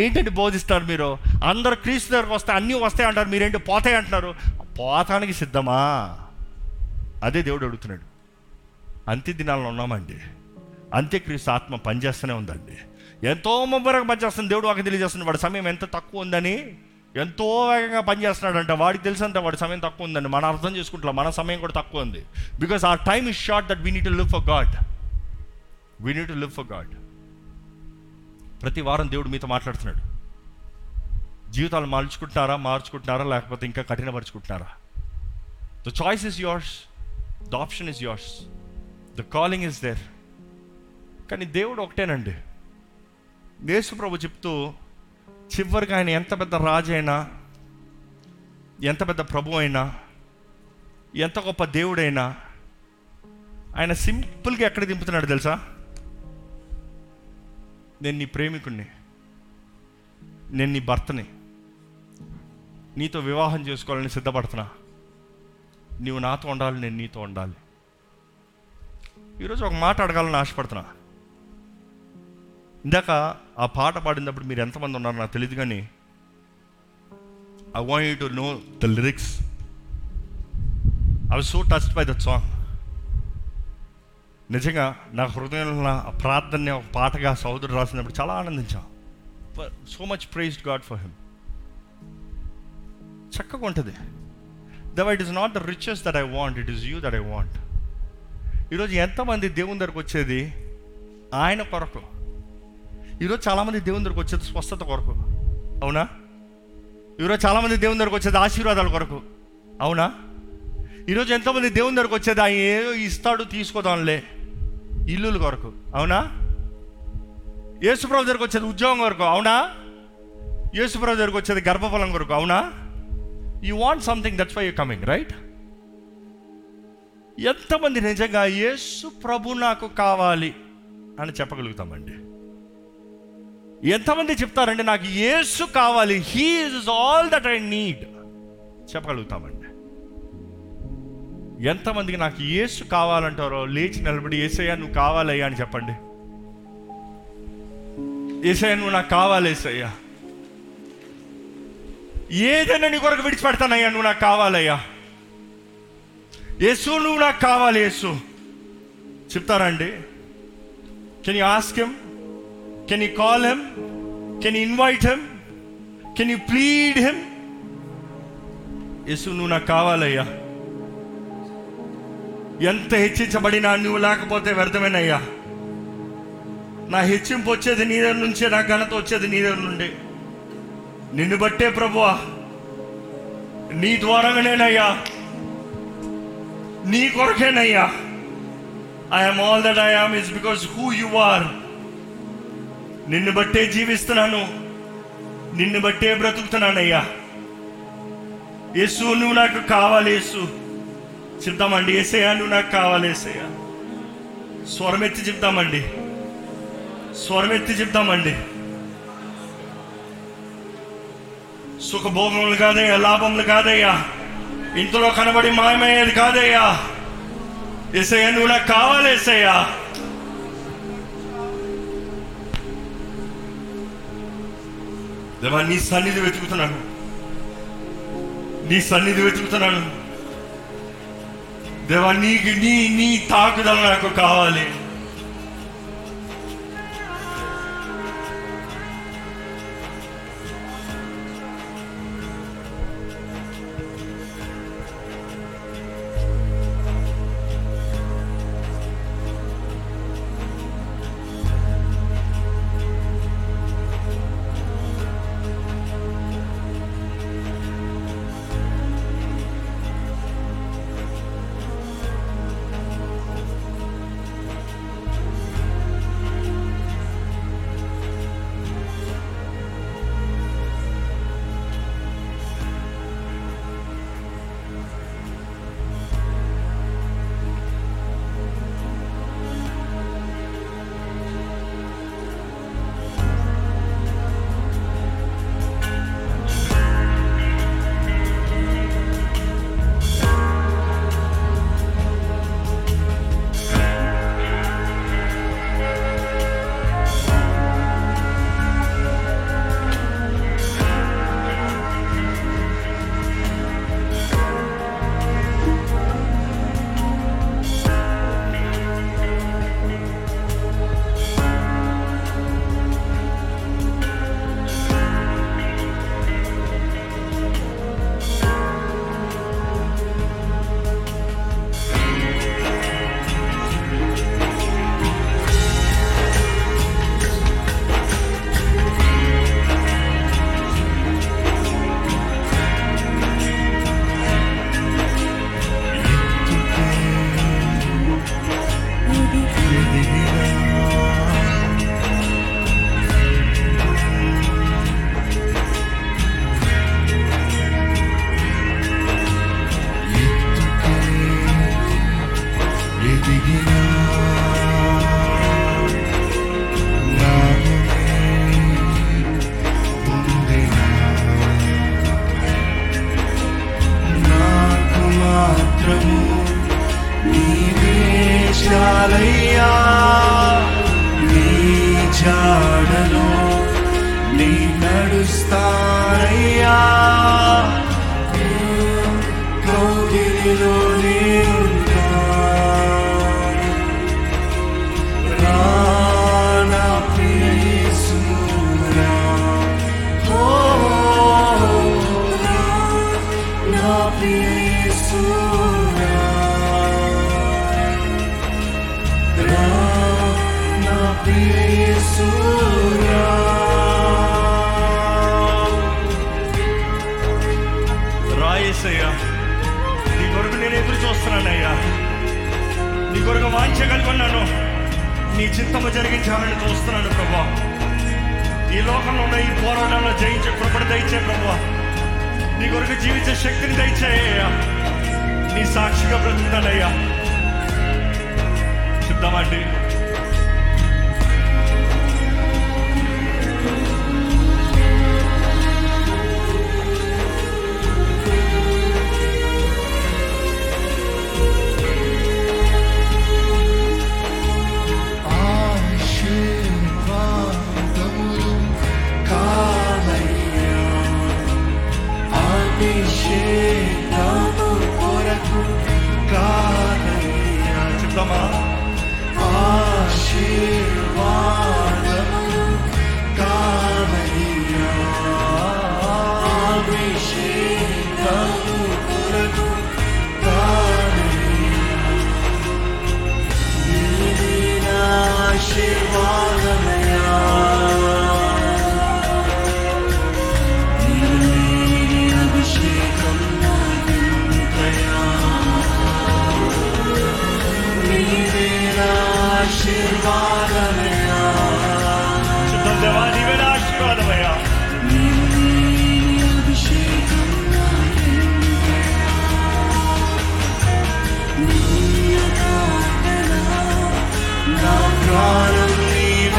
ఏంటంటే బోధిస్తారు మీరు, అందరు క్రీస్తు దగ్గరకు వస్తే అన్నీ వస్తాయి అంటారు, మీరేంటి పోతాయి అంటున్నారు. పోతానికి సిద్ధమా? అదే దేవుడు అడుగుతున్నాడు. అంత్య దినాల్లో ఉన్నామండి, అంత్యక్రీస్తు ఆత్మ పనిచేస్తూనే ఉందండి. ఎంతో ముమ్మరంగా పనిచేస్తుంది. దేవుడు వాకి తెలియజేస్తున్నాడు వాడి సమయం ఎంత తక్కువ ఉందని. ఎంతో వేగంగా పనిచేస్తున్నాడు అంట. వాడికి తెలుసు అంటే వాడి సమయం తక్కువ ఉందండి. మనం అర్థం చేసుకుంటున్నాం, మన సమయం కూడా తక్కువ ఉంది. Because our time is short, that we need to live for God. We need to live for God. ప్రతి వారం దేవుడు మీతో మాట్లాడుతున్నాడు. జీవితాలు మార్చుకుంటున్నారా, మార్చుకుంటున్నారా, లేకపోతే ఇంకా కఠినపరుచుకుంటున్నారా? The choice is yours. The option is yours. The calling is there. కానీ దేవుడు ఒకటేనండి. యేసుప్రభువు చెప్తూ చివరికి ఆయన ఎంత పెద్ద రాజు అయినా, ఎంత పెద్ద ప్రభు అయినా, ఎంత గొప్ప దేవుడైనా, ఆయన సింపుల్గా ఎక్కడ దింపుతున్నాడు తెలుసా? నేను నీ ప్రేమికుణ్ణి, నేను నీ భర్తని, నీతో వివాహం చేసుకోవాలని సిద్ధపడుతున్నా, నీవు నాతో ఉండాలి, నేను నీతో ఉండాలి. ఈరోజు ఒక మాట అడగాలని ఆశపడుతున్నా. ఇందాక ఆ పాట పాడినప్పుడు మీరు ఎంతమంది ఉన్నారో నాకు తెలియదు, కానీ I want you to know the lyrics. I was so touched by that song. నిజంగా నా హృదయంలో ఆ ప్రార్థన ఒక పాటగా సోదరుడు రాసినప్పుడు చాలా ఆనందించాం. So much praised God for him. చక్కగా ఉంటుంది. That it is not the riches that I want, it is you that I want. ఈరోజు ఎంతమంది దేవుని దగ్గరకు వచ్చేది ఆయన కొరకు? ఈరోజు చాలామంది దేవుని దగ్గరకు వచ్చేది స్వస్థత కొరకు, అవునా? ఈరోజు చాలామంది దేవుని దగ్గరకు వచ్చేది ఆశీర్వాదాల కొరకు, అవునా? ఈరోజు ఎంతోమంది దేవుని దగ్గరకు వచ్చేది ఆయన ఏదో ఇస్తాడు తీసుకోదాంలే, ఇల్లుల కొరకు, అవునా? యేసుప్రభువు దగ్గరకు వచ్చేది ఉద్యోగం కొరకు, అవునా? యేసుప్రభువు దగ్గరకు వచ్చేది గర్భఫలం కొరకు, అవునా? You want something, that's why you coming, right? ఎంతమంది నిజంగా యేసు ప్రభు నాకు కావాలి అని చెప్పగలుగుతామండి? ఎంతమంది చెప్తారండి నాకు యేసు కావాలి, he is all that I need చెప్పగలుగుతామండి? ఎంతమందికి నాకు యేసు కావాలంటారో లేచి నిలబడి యేసయ్యా నువ్వు కావాలయ్యా అని చెప్పండి. యేసయ్యా నువ్వు నాకు కావాలి, యేసయ్యా ఏదైనా నీ కొరకు విడిచిపెడతానయ్యా, నువ్వు నాకు కావాలయ్యా యేసు, నువ్వు నాకు కావాలి యేసు చెప్తారా అండి? Can you ask him? Can you call him? Can you invite him? Can you plead him? యేసు నువ్వు నాకు కావాలయ్యా, ఎంత హెచ్చించబడినా నువ్వు లేకపోతే వ్యర్థమేనయ్యా, నా హెచ్చింపు వచ్చేది నీ దగ్గర నుంచే, నా ఘనత వచ్చేది నీ దగ్గర నుండి, నిన్ను బట్టే ప్రభువా, నీ ద్వారానేనయ్యా, నీ కొరకేనయ్యా, I'm all that I'm is because who you are, నిన్ను బట్టే జీవిస్తున్నాను, నిన్ను బట్టే బ్రతుకుతున్నానయ్యా యేసు, నువ్వు నాకు కావాలి యేసు చెప్తామండి. ఏసయ్యా నువ్వు నాకు కావాలి ఏసయ్యా, స్వరమెత్తి చెప్తామండి, స్వరమెత్తి చెప్తామండి. సుఖభోగములు కాదయ్యా, లాభములు కాదయ్యా, ఇంతలో కనబడి మాయమయ్యేది కాదయ్యా, ఏసయ్యా నువ్వు నాకు కావాలి ఏసయ్యా. దేవా నీ సన్నిధి వెతుకుతున్నాను, నీ సన్నిధి వెతుకుతున్నాను దేవా, నీకు నీ నీ తాకుదల నాకు కావాలి.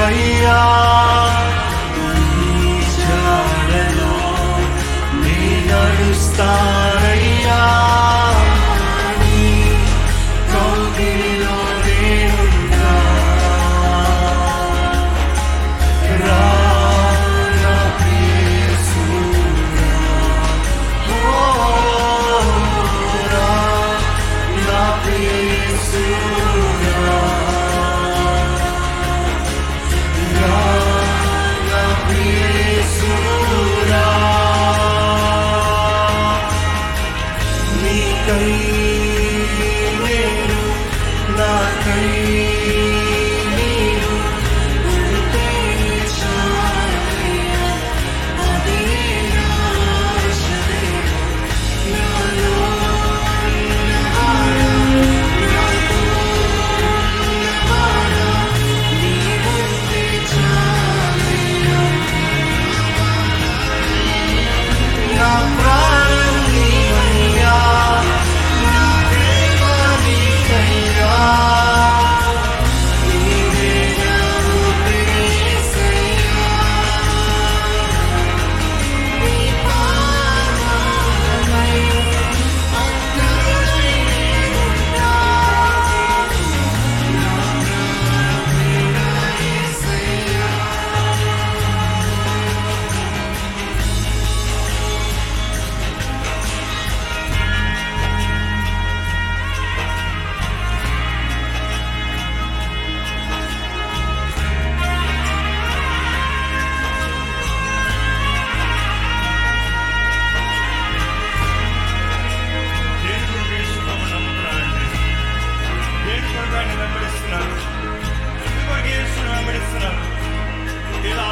అయ్యా నీ జాడలో నీ నడుస్తారయ్యా నీ కౌగిలిలో నేనున్నా రా నా ప్రియసునా రా నా ప్రియసునా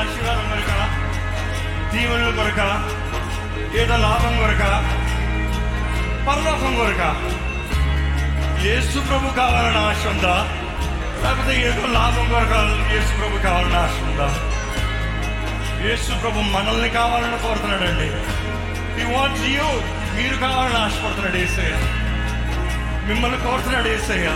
ఆశీర్వాదం కొరక, దీవెనల కొరక, ఏదో లాభం కొరక, పరలోకం కొరక యేసు ప్రభు కావాలని ఆశ ఉందా? లేకపోతే ఏదో లాభం కొరక యేసు ప్రభు కావాలని ఆశ ఉందా? యేసు ప్రభు మనల్ని కావాలని కోరుతున్నాడండి. He wants you. మీరు కావాలని ఆశపడుతున్నాడు యేసయ్య, మిమ్మల్ని కోరుతున్నాడు యేసయ్య.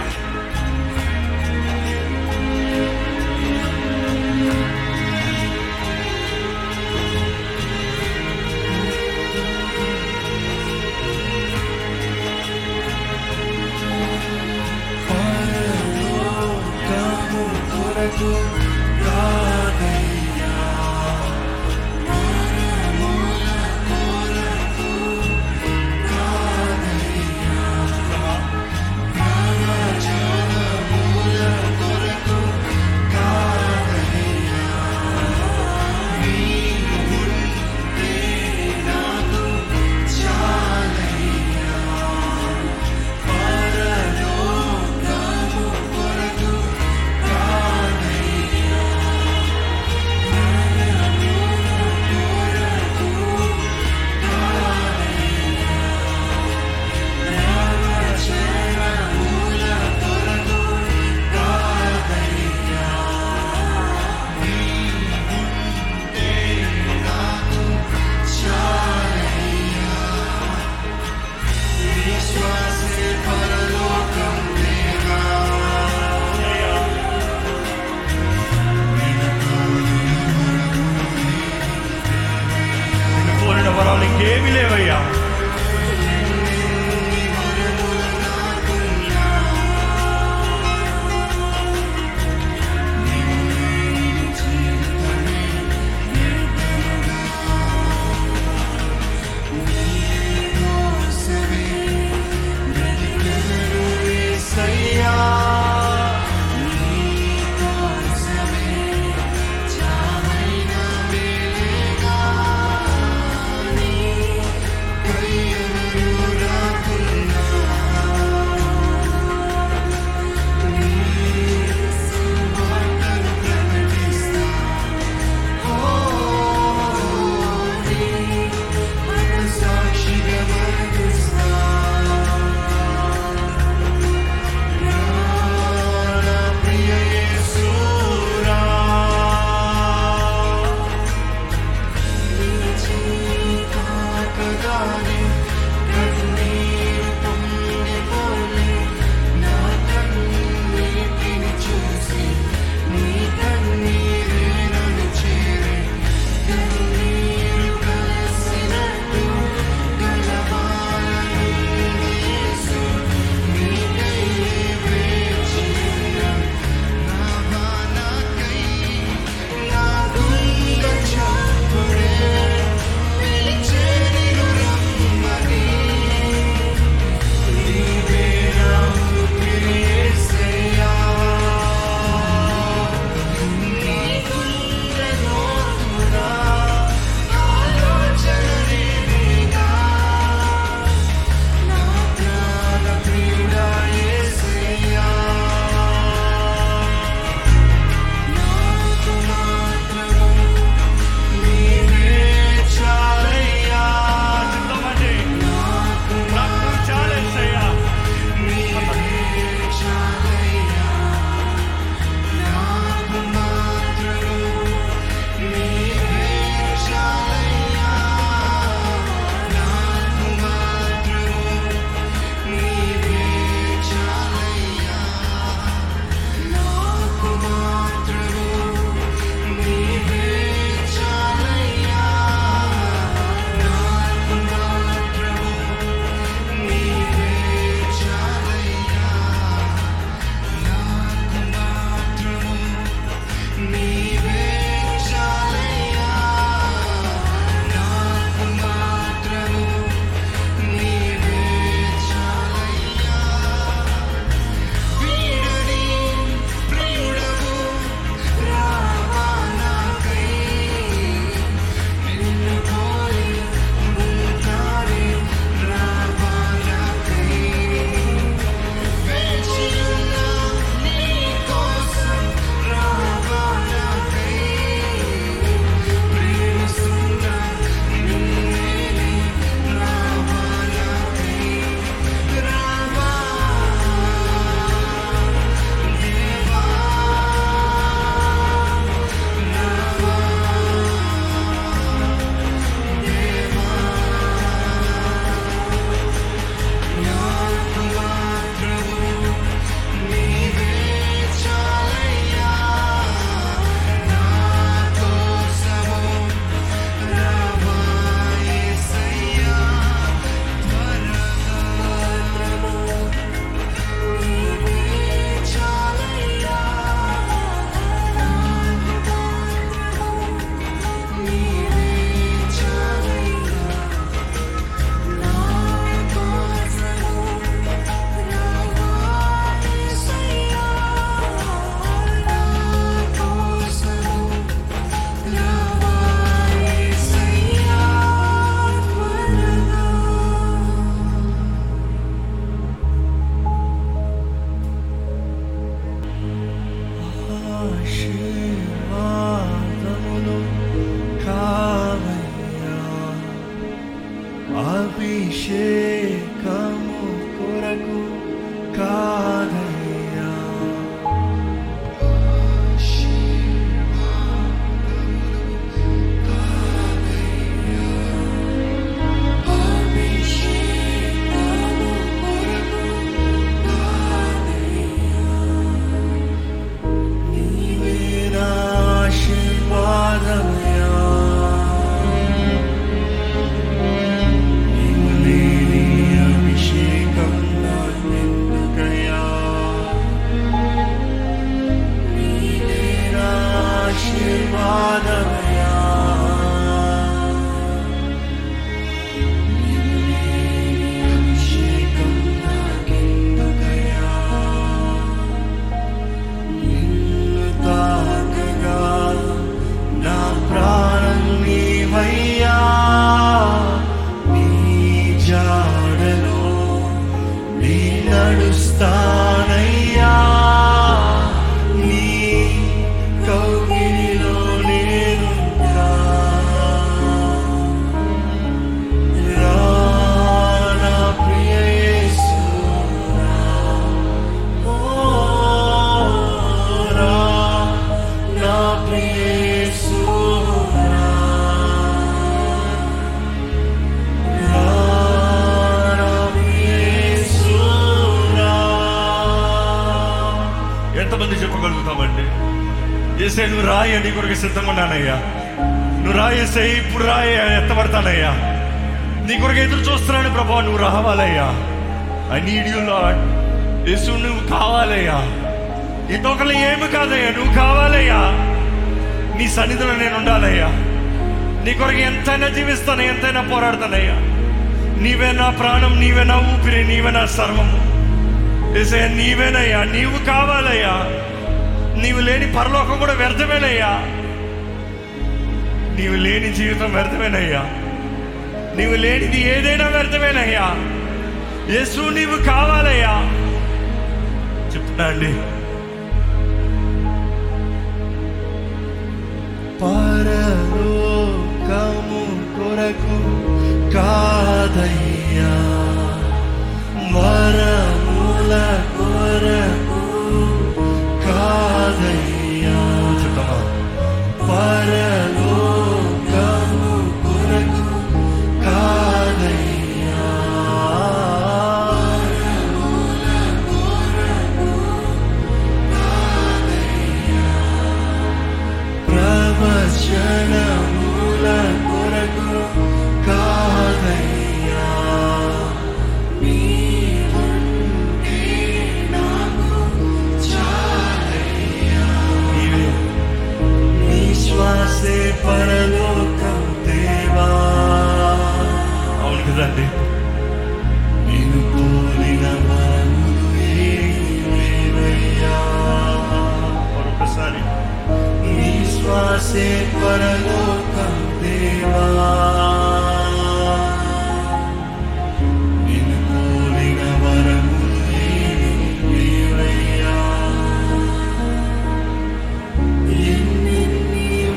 చెప్పగలుగుతామండి. ఏసై నువ్వు రాయి అని కొరకు సిద్ధంగా ఉన్నానయ్యా, నువ్వు రాయేసే ఇప్పుడు రాయి ఎత్తబడతానయ్యా, నీ కొరకు ఎదురు చూస్తున్నాను ప్రభా, నువ్వు రావాలయ్యా, ఐ నీడ్ యు లార్డ్, యేసు నువ్వు కావాలయ్యా, ఈ తోకలు ఏమి కాదయ్యా, నువ్వు కావాలయ్యా, నీ సన్నిధిలో నేను ఉండాలయ్యా, నీ కొరకు ఎంతైనా జీవిస్తాను, ఎంతైనా పోరాడతానయ్యా, నీవే నా ప్రాణం, నీవే నా ఊపిరి, నీవే నా సర్వము, ఏసయ్య నీవేనయ్యా, నీవు కావాలయ్యా, నీవు లేని పరలోకం కూడా వ్యర్థమేనయ్యా, నీవు లేని జీవితం వ్యర్థమేనయ్యా, నీవు లేనిది ఏదైనా వ్యర్థమేనయ్యా, యేసు నీవు కావాలయ్యా చెప్తున్నా అండి. పరలోకము కొరకు కాదయ్యా, మరముల కొరకు కాదయ్యా, పరలోకము కొరకు కాదయ్యా, మరముల కొరకు కాదయ్యా, ప్రవచనముల కొరకు కాదయ్యా, శ్వాసే పరలోకం దేవా. అవును కదండి, నేను పోలిన మరములు లేవయ్యా, మరొకసారి నీ శ్వాసే పరలోకం దేవా, నేను పోలిన మరములు లేవయ్యా,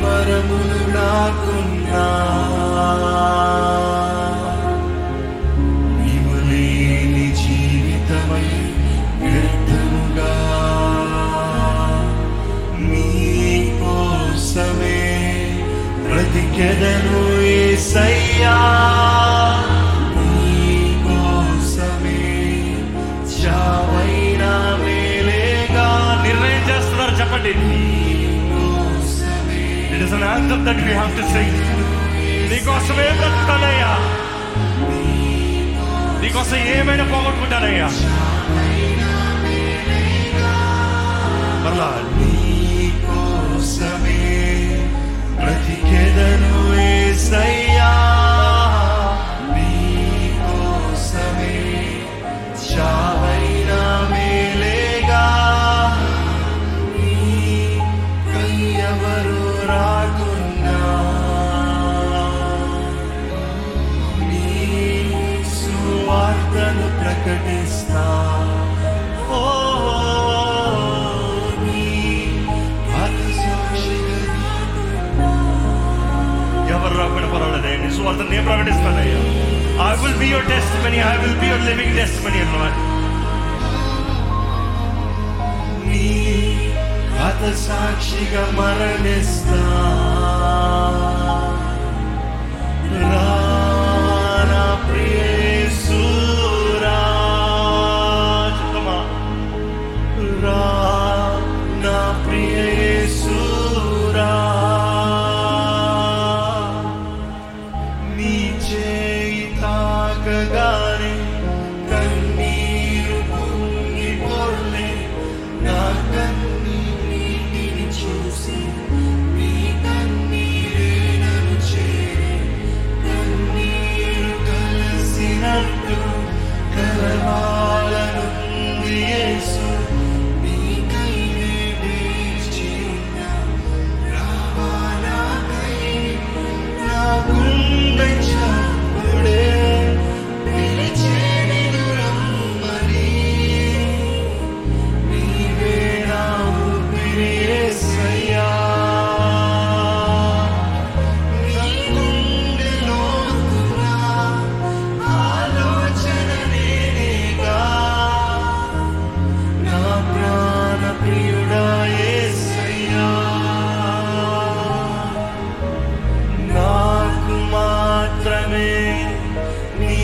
మరములు నాకున్నా నీవు లేని జీవితమై వ్యర్థముగా నీ కోసమే బ్రతికెదను యేసయ్యా, నీ కోసమే చావైన మేలేగా నిర్ణయం చేస్తున్నారు చెప్పండి. It is an anthem that we have to sing. నీకోసమే బ్రతుకుతానయ్యా, నీకోసం ఏమైనా పోగొట్టుకుంటానయ్యా, మరలా నీకోసమే బ్రతికెదను యేసయ్యా, నీకోసమే చావైన మేలేగా, నీకై ఎవరు రాకున్నా, నీ సువార్తను ప్రకటిస్తా, ఓ నీ సాక్షిగా ఎవరు రాకుండా పర్వాలేదయ్యా, నీ సువార్తను నేను ప్రకటిస్తానయ్యా, I will be your testimony, I will be your living testimony అన్నమాట, నీ అత సాక్షిగా మరణిస్తా, నా ప్రియేసు రా, నా ప్రియేసు రా, నీ చేయి తాకగానే కన్నీరు పొంగిపోలే, నా కన్నీటిని చూసి నీ కన్నీ చాలయ్యా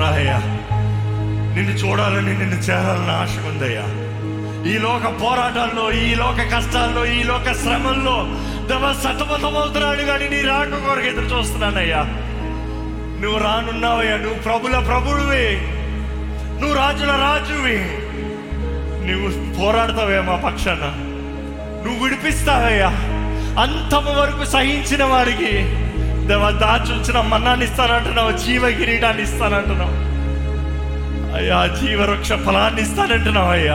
రాయ్యా, నిన్ను చూడాలని నిన్ను చేరాలని ఆశ ఉందయ్యా. ఈ లోక పోరాటాల్లో, ఈ లోక కష్టాల్లో, ఈ లోక శ్రమల్లో దవ సతమతమవుతున్నాడు కానీ నీ రాక కొరకు ఎదురు చూస్తున్నానయ్యా. నువ్వు రానున్నావయ్యా. నువ్వు ప్రభుల ప్రభుడివి, నువ్వు రాజుల రాజువి. నువ్వు పోరాడతావయ్యా మా పక్షాన, నువ్వు విడిపిస్తావయ్యా. అంతము వరకు సహించిన వాడికి దేవా దాచుంచిన మన్నాన్ని ఇస్తానంటున్నావు, జీవ కిరీటాన్ని ఇస్తానంటున్నావు అయ్యా, జీవవృక్ష ఫలాన్ని ఇస్తానంటున్నావు అయ్యా.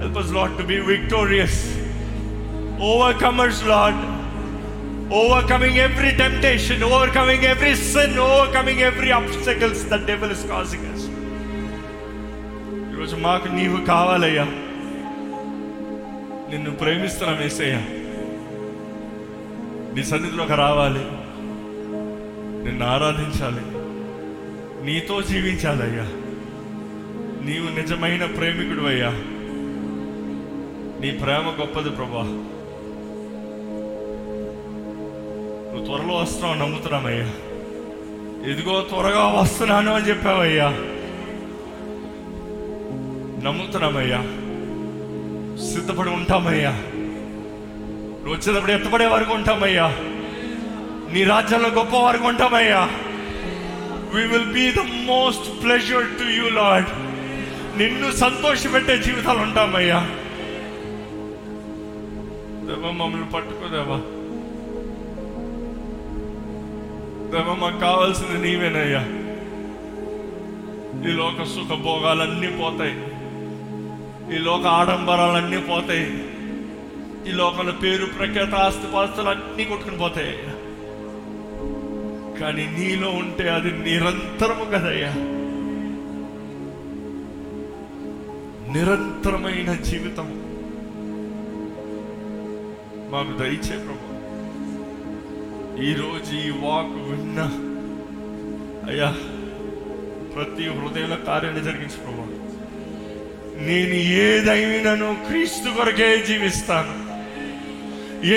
Help us Lord to be victorious, overcomers Lord, overcoming every temptation, overcoming every sin, overcoming every obstacles the devil is causing us. ఈరోజు మాకు నీవు కావాలయ్యా. నిన్ను ప్రేమిస్తున్నాం యేసయ్యా. నీ సన్నిధిలోకి రావాలి, నిన్ను ఆరాధించాలి, నీతో జీవించాలయ్యా. నీవు నిజమైన ప్రేమికుడు అయ్యా. నీ ప్రేమ గొప్పది ప్రభా. నువ్వు త్వరలో వస్తున్నావు నమ్ముతున్నామయ్యా. ఇదిగో త్వరగా వస్తున్నాను అని చెప్పావయ్యా. నమ్ముతున్నామయ్యా, సిద్ధపడి ఉంటామయ్యా. నువ్వు వచ్చేటప్పుడు ఎత్తపడే వరకు ఉంటామయ్యా. నీ రాజ్యంలో గొప్ప వరకు ఉంటామయ్యా. We will be the most pleasure to you lord. నిన్ను సంతోషపెట్టే జీవితాలు ఉంటామయ్యా. దేవా మమ్మల్ని పట్టుకోదేవా. దేవా మాకు కావాల్సింది నీవేనయ్యా. ఈ లోక సుఖభోగాలన్నీ పోతాయి, ఈ లోక ఆడంబరాలన్నీ పోతాయి, ఈ లోకంలో పేరు ప్రఖ్యాత ఆస్తిపాస్తులు అన్నీ కొట్టుకుని పోతాయి, కానీ నీలో ఉంటే అది నిరంతరము కదయ్యా. నిరంతరమైన జీవితం, మాకు దయచే ప్రభు. ఈరోజు ఈ వాక్ విన్నా అయ్యా ప్రతి హృదయంలో కార్యాన్ని జరిగించు ప్రభు. నేను ఏదైనాను క్రీస్తు కొరకే జీవిస్తాను.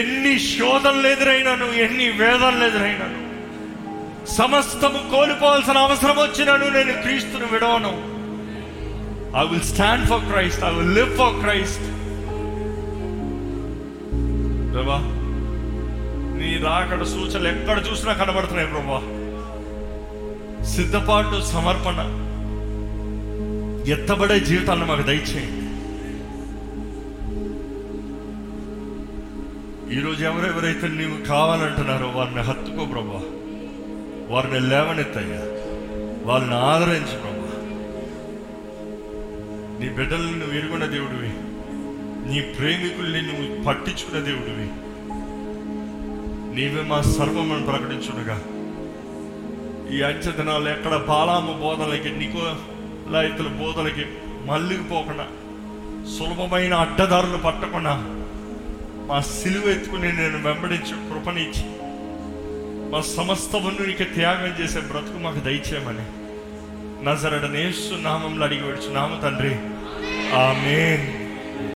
ఎన్ని శోధనలు ఎదురైనాను, ఎన్ని వేదనలు ఎదురైనాను, సమస్తము కోల్పోవాల్సిన అవసరం వచ్చినాను, నేను క్రీస్తును విడవను. I will stand for Christ, I will live for Christ. ప్రభా నీ రాకడ సూచనలు ఎక్కడ చూసినా కనబడుతున్నాయి ప్రభా. సిద్ధపాటు, సమర్పణ, ఎత్తబడే జీవితాలను మాకు దయచేయండి. ఈరోజు ఎవరెవరైతే నీవు కావాలంటున్నారో వారిని హత్తుకో ప్రభా, వారిని లేవనెత్తయ్యా, వాళ్ళని ఆదరించు ప్రభా. నీ బిడ్డల్ని నువ్వు ఎరుగున్న దేవుడివి, నీ ప్రేమికుల్ని నువ్వు పట్టించుకున్న దేవుడివి. నీవే మా సర్వమని ప్రకటించునగా ఈ అంచె దినాలు ఎక్కడ బాలాము బోధనలకి, నికోలాయితుల బోధనలకి మళ్ళీపోకుండా, సులభమైన అడ్డదారులు పట్టకుండా, మా సిలువ ఎత్తుకుని నేను వెంబడించి కృపణించి మా సమస్తమును నీకు త్యాగం చేసే బ్రతుకు మాకు దయచేయమని నజరేయుడైన యేసు నామములో అడిగి వేడుచున్నాము తండ్రి, ఆమేన్.